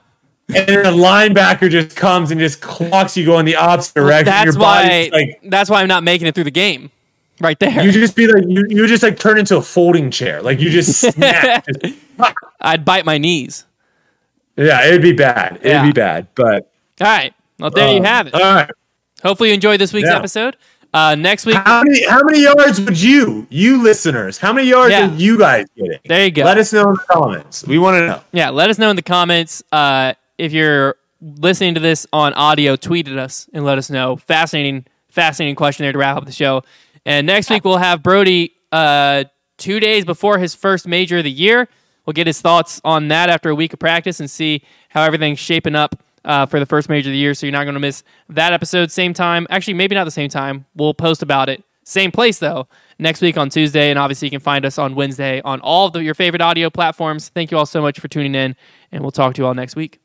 and then a linebacker just comes and just clocks you going the opposite direction. That's why I'm not making it through the game. Right there, you just be like you just like turn into a folding chair, like you just snap. I'd bite my knees. Yeah, it'd be bad. It'd be bad. But all right. Well, there you have it. All right. Hopefully you enjoyed this week's episode. Next week, how many yards would you listeners? How many yards are you guys getting? There you go. Let us know in the comments. We want to know. Yeah, let us know in the comments. If you're listening to this on audio, tweet at us and let us know. Fascinating question there to wrap up the show. And next week we'll have Brody 2 days before his first major of the year. We'll get his thoughts on that after a week of practice and see how everything's shaping up for the first major of the year. So you're not going to miss that episode. Same time. Actually, maybe not the same time. We'll post about it. Same place, though, next week on Tuesday. And obviously, you can find us on Wednesday on all of your favorite audio platforms. Thank you all so much for tuning in, and we'll talk to you all next week.